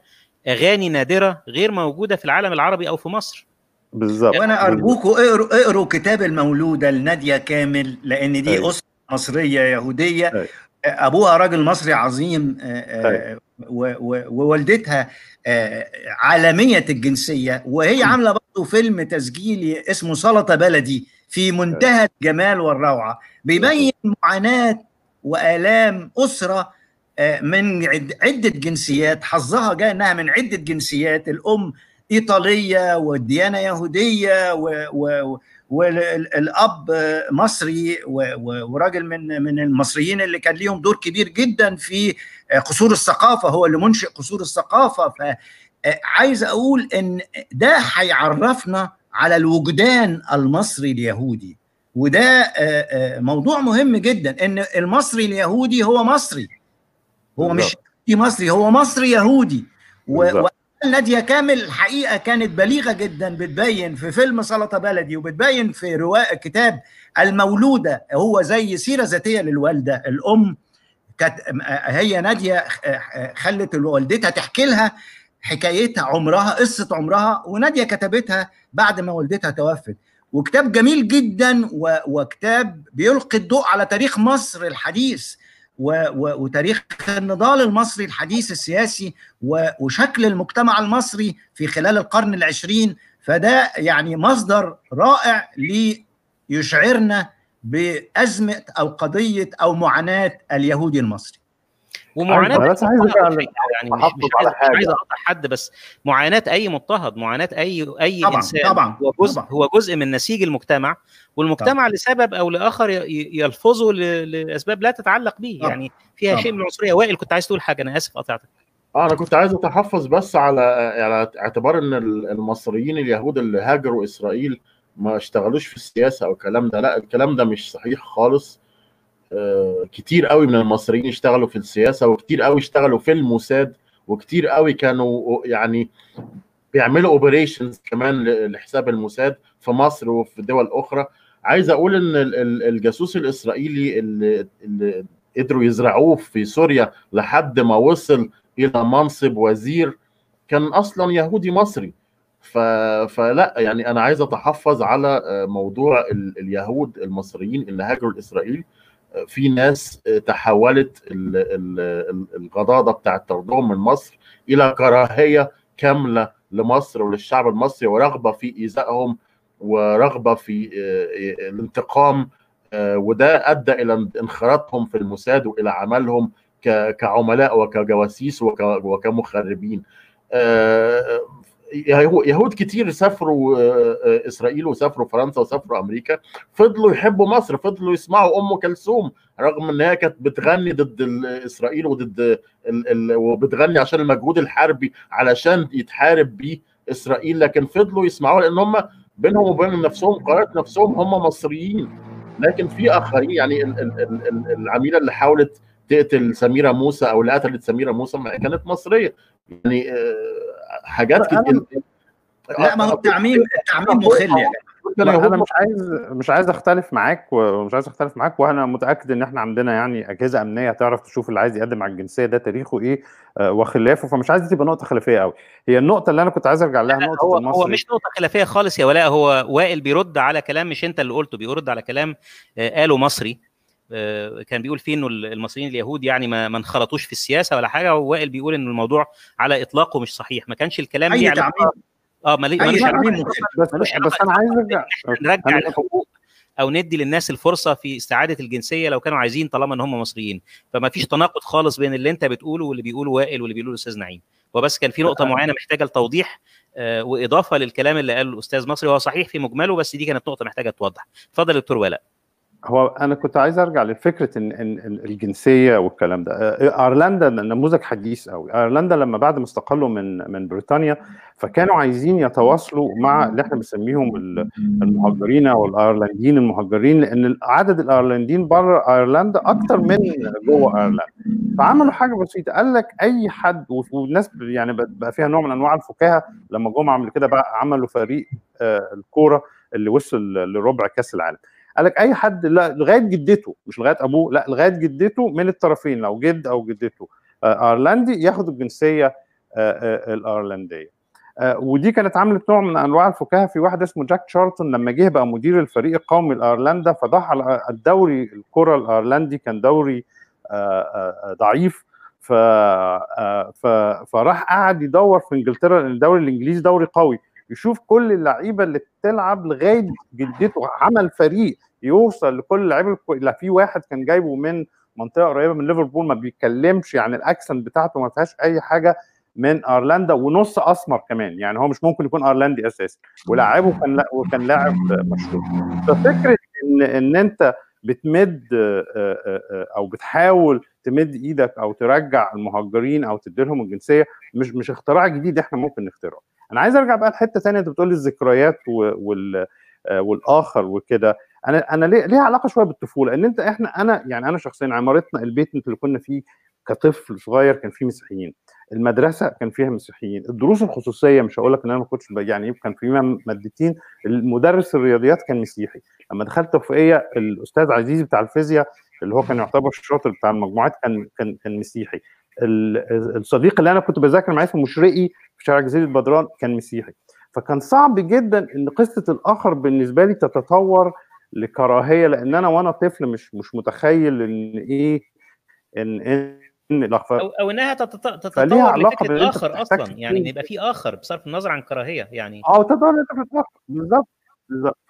اغاني نادره غير موجوده في العالم العربي او في مصر. بالظبط. وانا ارجوكوا اقروا كتاب المولوده لناديه كامل، لان دي اسره مصريه يهوديه، ابوها راجل مصري عظيم، ووالدتها عالميه الجنسيه، وهي عامله برضه فيلم تسجيلي اسمه سلطه بلدي في منتهى الجمال والروعه، بيبين معاناه والام اسره من عده جنسيات، حظها جاء انها من عده جنسيات، الام ايطاليه والديانه يهوديه والاب مصري وراجل من المصريين اللي كان ليهم دور كبير جدا في قصور الثقافه، هو اللي منشئ قصور الثقافه. فعايز اقول ان ده هيعرفنا على الوجدان المصري اليهودي، وده موضوع مهم جدا، ان المصري اليهودي هو مصري، هو مش مصري، هو مصري يهودي. نادية كامل الحقيقة كانت بليغة جدا، بتبين في فيلم سلطة بلدي وبتبين في رواية كتاب المولودة، هو زي سيرة ذاتية للوالدة. الأم كانت هي نادية خلت والدتها تحكي لها حكايتها، عمرها قصة عمرها، ونادية كتبتها بعد ما والدتها توفت، وكتاب جميل جدا وكتاب بيلقي الضوء على تاريخ مصر الحديث وتاريخ النضال المصري الحديث السياسي وشكل المجتمع المصري في خلال القرن العشرين. فده يعني مصدر رائع ليشعرنا بأزمة أو قضية أو معاناة اليهودي المصري ومعاناة مش عايز اقطع حد، بس معاناة اي مضطهد، معاناة اي طبعًا انسان طبعًا هو جزء من نسيج المجتمع، والمجتمع طبعًا لسبب او لاخر يلفظه لاسباب لا تتعلق به، يعني فيها شيء من العنصرية. وائل كنت عايز تقول حاجة، انا اسف قطعتك. انا كنت عايز اتحفظ بس على اعتبار ان المصريين اليهود اللي هاجروا اسرائيل ما اشتغلوش في السياسة او الكلام ده، لا الكلام ده مش صحيح خالص. كتير قوي من المصريين اشتغلوا في السياسه، وكتير قوي اشتغلوا في الموساد، وكتير قوي كانوا يعني بيعملوا اوبريشنز كمان لحساب الموساد في مصر وفي دول اخرى. عايز اقول ان الجاسوس الاسرائيلي اللي قدروا يزرعوه في سوريا لحد ما وصل الى منصب وزير كان اصلا يهودي مصري. فلا يعني انا عايز اتحفظ على موضوع اليهود المصريين اللي هاجروا لاسرائيل. في ناس تحولت الغضاضه بتاع طردهم من مصر الى كراهيه كامله لمصر وللشعب المصري، ورغبه في ايذائهم ورغبه في الانتقام، وده ادى الى انخراطهم في الموساد والى عملهم كعملاء وكجواسيس وكمخربين. يهود كتير سافروا اسرائيل وسافروا فرنسا وسافروا امريكا، فضلوا يحبوا مصر، فضلوا يسمعوا ام كلثوم رغم ان هي كانت بتغني ضد اسرائيل وضد وبتغني عشان المجهود الحربي علشان يتحارب بيه اسرائيل، لكن فضلوا يسمعوها لان هم بينهم وبين نفسهم قرارات نفسهم هم مصريين. لكن في اخرين يعني العميله اللي حاولت تقتل سميره موسى او اللي قتلت سميره موسى كانت مصريه، يعني حاجات كتير. لا ما هو التعميم مخل يعني. انا مش عايز اختلف معاك وانا متاكد ان احنا عندنا يعني اجهزه امنيه تعرف تشوف اللي عايز يقدم على الجنسيه ده تاريخه ايه وخلافه، فمش عايز تبقى نقطه خلافيه قوي. هي النقطه اللي انا كنت عايز ارجع لها نقطه هو مش نقطه خلافيه خالص يا ولاء، هو وائل بيرد على كلام مش انت اللي قلته، بيرد على كلام قاله مصري كان بيقول فيه انه المصريين اليهود يعني ما انخرطوش في السياسه ولا حاجه، ووائل بيقول ان الموضوع على اطلاقه مش صحيح، ما كانش الكلام ليه على بس انا عايز نرجع الحقوق او ندي للناس الفرصه في استعاده الجنسيه لو كانوا عايزين طالما ان هم مصريين، فما فيش تناقض خالص بين اللي انت بتقوله واللي بيقوله وائل واللي بيقوله الاستاذ نعيم. وبس كان في نقطه معينه محتاجه لتوضيح واضافه للكلام اللي قاله الاستاذ مصري، هو صحيح في مجمله بس دي كانت نقطه محتاجه تتوضح. اتفضل يا دكتور ولاء. هو انا كنت عايز ارجع لفكره الجنسيه والكلام ده. ايرلندا نموذج حديث قوي. ايرلندا لما بعد ما استقلوا من بريطانيا فكانوا عايزين يتواصلوا مع اللي احنا بنسميهم المهاجرين او الايرلنديين المهاجرين، لان عدد الايرلنديين بره ايرلندا اكتر من جوه ايرلندا. فعملوا حاجه بسيطه، قال لك اي حد، والناس يعني بقى فيها نوع من انواع الفكاهه لما جم عملوا كده، بقى عملوا فريق الكوره اللي وصل لربع كاس العالم. قال لك اي حد، لا لغايه جدته، مش لغايه ابوه، لا لغايه جدته من الطرفين، لو جد او جدته ايرلندي ياخد الجنسيه الايرلنديه. ودي كانت عملت نوع من انواع الفكاهه. في واحد اسمه جاك تشارلتون لما جه بقى مدير الفريق القومي لايرلندا، فضح الدوري الكره الايرلندي كان دوري ضعيف، فراح قعد يدور في انجلترا، لان الدوري الانجليزي دوري قوي، يشوف كل اللعيبه اللي بتلعب لغايه جدته، عمل فريق يوصل لكل اللعيبه. لا في واحد كان جايبه من منطقه قريبه من ليفربول، ما بيتكلمش يعني، الاكسنت بتاعته ما فيهاش اي حاجه من ايرلندا، ونص اسمر كمان، يعني هو مش ممكن يكون ايرلندي اساسي، ولاعبه كان لاعب مشهور. ففكره ان انت بتمد او بتحاول تمد ايدك او ترجع المهاجرين او تديلهم الجنسيه مش اختراع جديد احنا ممكن نخترعه. انا عايز ارجع بقى لحته ثانيه، انت بتقول لي الذكريات والاخر وكده. انا ليه علاقه شويه بالطفوله، ان انت انا يعني انا شخصيا عمارتنا، البيت اللي كنا فيه كطفل صغير كان فيه مسيحيين، المدرسه كان فيها مسيحيين، الدروس الخصوصيه مش هقول لك ان انا ما كنتش يعني كان فيها مادتين، المدرس الرياضيات كان مسيحي. لما دخلت توفيقيه الاستاذ عزيزي بتاع الفيزياء اللي هو كان يعتبر الشاطر بتاع المجموعات كان مسيحي. الصديق اللي انا كنت بذاكر معاه اسمه مشرقي في شارع جزيره بدران كان مسيحي. فكان صعب جدا ان قصه الاخر بالنسبه لي تتطور لكراهيه، لان انا وانا طفل مش متخيل ان ايه ان الاخر او انها تتطور لفكره الاخر اصلا، يعني ان يبقى في اخر بصرف النظر عن كراهيه يعني. تطور لفكره الاخر بالظبط.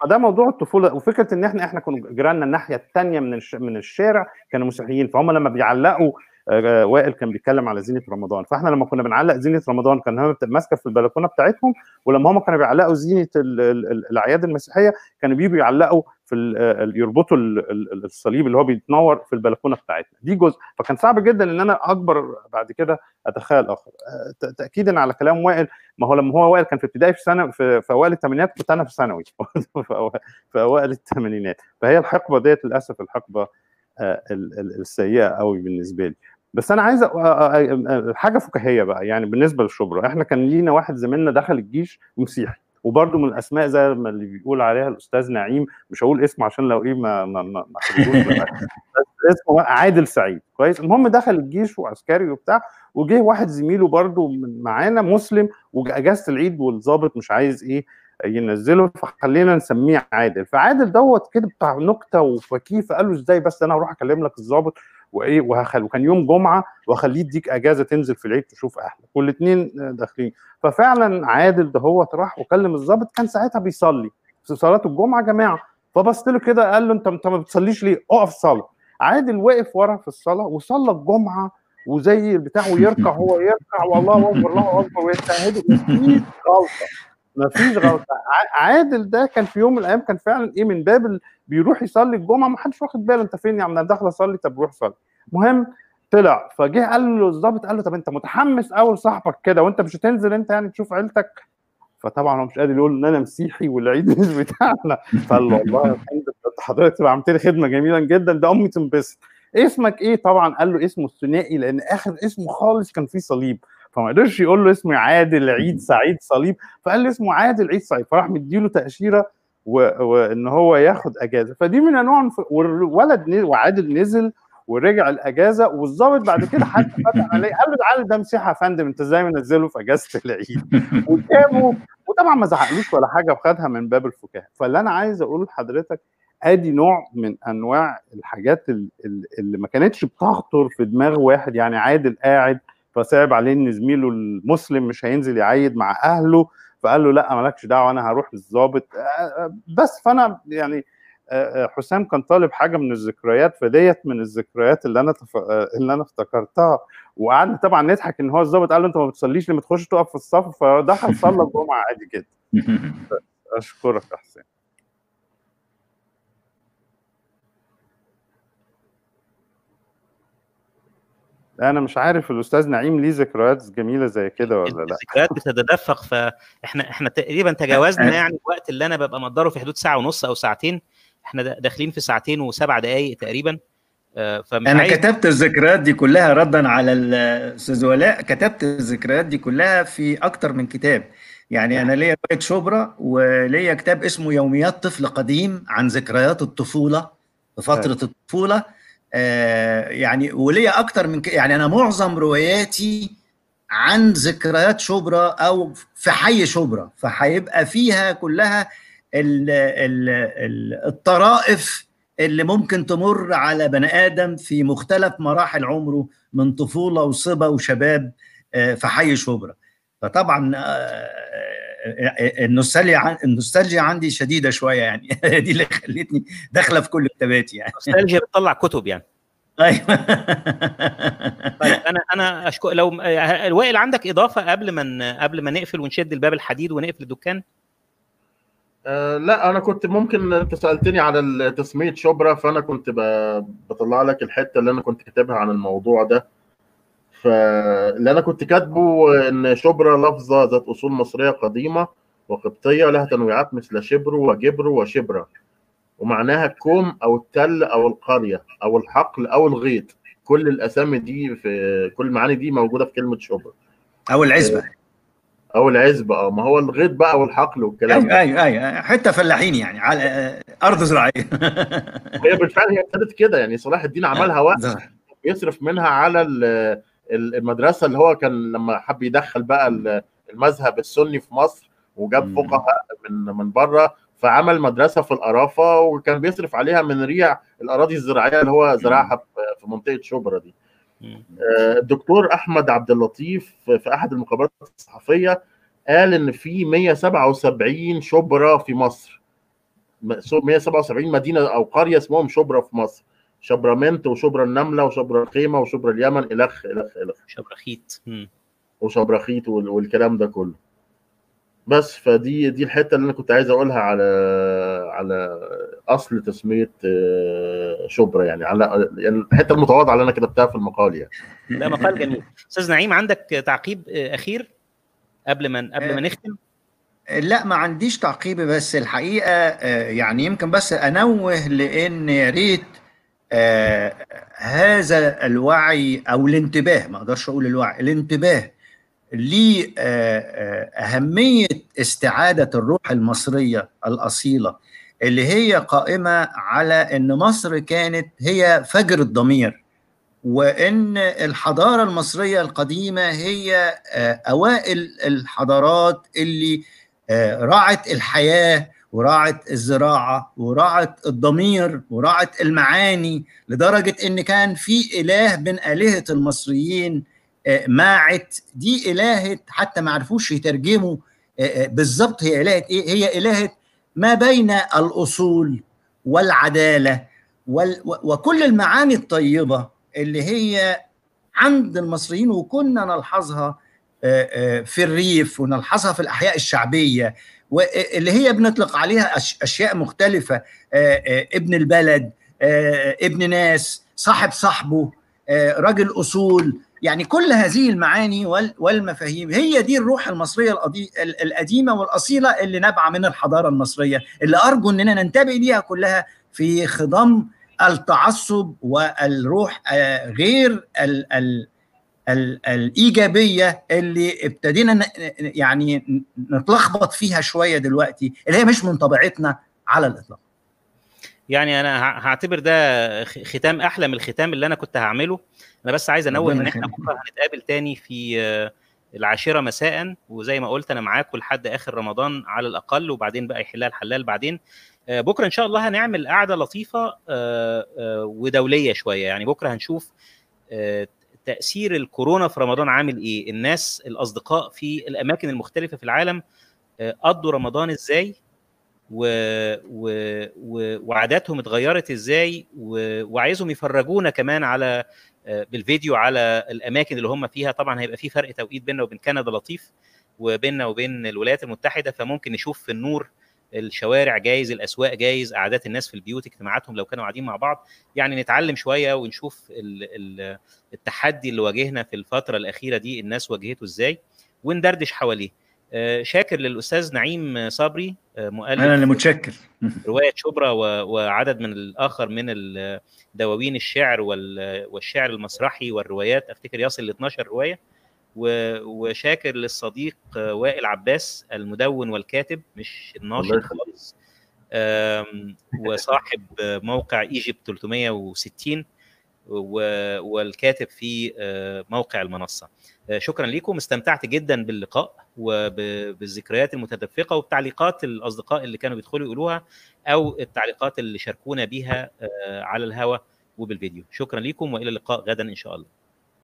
فده موضوع الطفوله، وفكره ان احنا كنا جيراننا الناحيه الثانيه من الشارع كانوا مسيحيين، فهم لما بيعلقوا وائل كان بيتكلم على زينه رمضان، فاحنا لما كنا بنعلق زينه رمضان كان هم ماسكه في البلكونه بتاعتهم، ولما هم كانوا بيعلقوا زينه الاعياد المسيحيه كانوا بيجوا يعلقوا يربطوا الصليب اللي هو بيتنور في البلكونه بتاعتنا، دي جزء. فكان صعب جدا ان انا اكبر بعد كده اتخيل اخر. تاكيدا على كلام وائل، ما هو لما هو وائل كان في ابتدائي في اوائل الثمانينات، كنت انا في ثانوي في اوائل الثمانينات، فهي الحقبه ديت للاسف الحقبه السيئه قوي بالنسبه لي. بس انا عايز حاجه فكاهيه بقى، يعني بالنسبه للشبرا، احنا كان لينا واحد زميلنا دخل الجيش مسيحي، وبرده من الاسماء زي ما اللي بيقول عليها الاستاذ نعيم، مش هقول اسمه عشان لو ايه ما اسمه عادل سعيد، كويس. المهم دخل الجيش وعسكري وبتاع، وجه واحد زميله برده معانا مسلم، واجازه العيد والظابط مش عايز ايه ينزله، فخلينا نسميه عادل. فعادل دوت كده بتاع نكته وفكيه، فقال له ازاي بس انا هروح اكلم لك الظابط وايه وكان يوم جمعه وهخليه يديك اجازه تنزل في العيد تشوف اهلك، والاثنين داخلين. ففعلا عادل دهوت راح وكلم الظابط، كان ساعتها بيصلي في صلاه الجمعه يا جماعه، فبص له كده قال له انت ما بتصليش ليه؟ اقف صلي. عادل وقف ورا في الصلاه وصلى الجمعه وزي بتاعه يركع، هو يركع والله اكبر الله اكبر ويستهدوا، مفيش غلطه مفيش غلطه. عادل ده كان في يوم من الايام كان فعلا ايه من باب بيروح يصلي الجمعه، ما حدش واخد باله، انت فين يا عم انا داخل اصلي، طب روح صلي. المهم طلع، فجه قال له الظابط قال له طب انت متحمس قوي لصاحبك كده، وانت مش هتنزل انت يعني تشوف عيلتك؟ فطبعا هو مش قادر يقول ان انا مسيحي والعيد مش بتاعنا، فقال له والله حضرتك تبقى عملت لي خدمه جميله جدا، ده امي تنبسط. اسمك ايه؟ طبعا قال له اسمه الثنائي، لان اخر اسمه خالص كان فيه صليب، فما قدرش يقول له اسمي عادل عيد سعيد صليب، فقال له اسمه عادل عيد سعيد، فراح مديله تاشيره وان هو ياخد اجازه. فدي من انواع، والولد وعادل نزل ورجع الاجازه، والظابط بعد كده حتى فتح عليه قال له تعالى ده مسيحي يا فندم، انت ازاي منزله في اجازه العيد؟ وجابه، وطبعا ما زعقلوش ولا حاجه، وخدها من باب الفكاهه. فاللي انا عايز اقوله لحضرتك ادي نوع من انواع الحاجات اللي ما كانتش بتخطر في دماغ واحد، يعني عادل قاعد فصعب عليه ان زميله المسلم مش هينزل يعيد مع اهله، فقال له لا مالكش دعوه انا هروح للظابط بس. فانا يعني حسام كان طالب حاجه من الذكريات، فديت من الذكريات اللي انا افتكرتها، وقعدنا طبعا نضحك ان هو الظابط قال له انت ما بتصليش لما تخش تقف في الصف، فدخل صلى الجمعه عادي جدا. اشكرك يا حسام. انا مش عارف الاستاذ نعيم ليه ذكريات جميله زي كده ولا لا؟ الذكريات بتتدفق، فاحنا تقريبا تجاوزنا يعني الوقت اللي انا ببقى مقدره في حدود ساعه ونص او ساعتين، احنا داخلين في ساعتين وسبع دقائق تقريبا. انا كتبت الذكريات دي كلها ردا على الاستاذ ولاء، كتبت الذكريات دي كلها في اكتر من كتاب. يعني انا ليا روايه شبرا، وليا كتاب اسمه يوميات طفل قديم عن ذكريات الطفوله في فتره الطفوله. يعني وليا اكتر من يعني انا معظم رواياتي عن ذكريات شبرا او في حي شبرا، فهيبقى فيها كلها الطرائف اللي ممكن تمر على بني آدم في مختلف مراحل عمره من طفولة وصبا وشباب في حي شبرا. فطبعا النوستالجيا عندي شديدة شوية يعني دي اللي خلتني داخلة في كل كتاباتي يعني. النوستالجيا بتطلع كتب يعني. ايوه طيب انا اشكر. لو وائل عندك إضافة قبل ما نقفل ونشد الباب الحديد ونقفل الدكان؟ لا انا كنت ممكن، انت سالتني على تسميه شبرا، فانا كنت بطلع لك الحته اللي انا كنت كاتبها عن الموضوع ده. فاللي انا كنت كاتبه ان شبرا لفظه ذات اصول مصريه قديمه وقبطيه لها تنويعات مثل شبر وجبر وشبرا، ومعناها الكوم او التل او القريه او الحقل او الغيط. كل الاسامي دي في كل المعاني دي موجوده في كلمه شبرا او العزبه او العزبه. ما هو الغيط بقى والحقل والكلام ده. ايوه حته فلاحين يعني على ارض زراعيه. هي بالفعل هي ابتدت كده يعني، صلاح الدين عملها وقت يصرف منها على المدرسه اللي هو كان لما حب يدخل بقى المذهب السني في مصر، وجاب فقهاء من بره، فعمل مدرسه في القرافه وكان بيصرف عليها من ريع الاراضي الزراعيه اللي هو زراعها في منطقه شبرا دي. الدكتور احمد عبد اللطيف في احد المقابلات الصحفيه قال ان في 177 شبرا في مصر، 177 مدينه او قريه اسمهم شبرا في مصر، شبرمنت وشبرا النمله وشبرا الخيمه وشبرا اليمن الخ الخ الخ شبرخيت وشبرخيت والكلام ده كله. بس فدي الحته اللي انا كنت عايز اقولها على اصل تسميه شبرا، يعني على الحته المتواضعه اللي انا كتبتها في المقال يعني. ده مقال جميل. استاذ نعيم عندك تعقيب اخير قبل ما نختم؟ لا ما عنديش تعقيب، بس الحقيقه يعني يمكن بس انوه لان يا ريت هذا الوعي او الانتباه، ما اقدرش اقول الوعي، الانتباه لأهمية استعادة الروح المصرية الأصيلة اللي هي قائمة على أن مصر كانت هي فجر الضمير، وأن الحضارة المصرية القديمة هي أوائل الحضارات اللي راعت الحياة وراعت الزراعة وراعت الضمير وراعت المعاني، لدرجة أن كان في إله من آلهة المصريين ماعت، دي إلهة حتى ما عرفوش يترجموا بالظبط هي إلهة إيه، هي إلهة ما بين الأصول والعدالة وكل المعاني الطيبة اللي هي عند المصريين، وكنا نلحظها في الريف ونلحظها في الأحياء الشعبية واللي هي بنطلق عليها أشياء مختلفة، ابن البلد، ابن ناس، صاحب صاحبه، رجل أصول، يعني كل هذه المعاني والمفاهيم هي دي الروح المصرية القديمة والأصيلة اللي نابعة من الحضارة المصرية، اللي أرجو أننا ننتبه ليها كلها في خضم التعصب والروح غير الإيجابية اللي ابتدينا يعني نتلخبط فيها شوية دلوقتي، اللي هي مش من طبيعتنا على الإطلاق. يعني انا هعتبر ده ختام احلى من الختام اللي انا كنت هعمله. انا بس عايز انوه ان احنا بكره هنتقابل تاني في 10 مساء، وزي ما قلت انا معاكم لحد اخر رمضان على الاقل، وبعدين بقى يحلها الحلال بعدين. بكره ان شاء الله هنعمل قعده لطيفه ودوليه شويه، يعني بكره هنشوف تاثير الكورونا في رمضان عامل ايه، الناس الاصدقاء في الاماكن المختلفه في العالم قضوا رمضان ازاي، وعاداتهم اتغيرت ازاي، وعايزهم يفرجونا كمان على بالفيديو على الاماكن اللي هم فيها. طبعا هيبقى في فرق توقيت بيننا وبين كندا لطيف، وبيننا وبين الولايات المتحده، فممكن نشوف في النور الشوارع جايز، الاسواق جايز، قعدات الناس في البيوت، اجتماعاتهم لو كانوا قاعدين مع بعض. يعني نتعلم شويه ونشوف التحدي اللي واجهنا في الفتره الاخيره دي الناس واجهته ازاي وندردش حواليه. شاكر للاستاذ نعيم صبري مؤلف، انا اللي متشكر، روايه شبرا وعدد من الاخر من دواوين الشعر والشعر المسرحي والروايات، افتكر يصل ل 12 روايه. وشاكر للصديق وائل عباس المدون والكاتب، مش الناشط خالص، وصاحب موقع ايجيبت 360 والكاتب في موقع المنصه. شكرا لكم، استمتعت جدا باللقاء وبالذكريات المتدفقه وبتعليقات الاصدقاء اللي كانوا بيدخلوا يقولوها او التعليقات اللي شاركونا بيها على الهواء وبالفيديو. شكرا لكم والى اللقاء غدا ان شاء الله.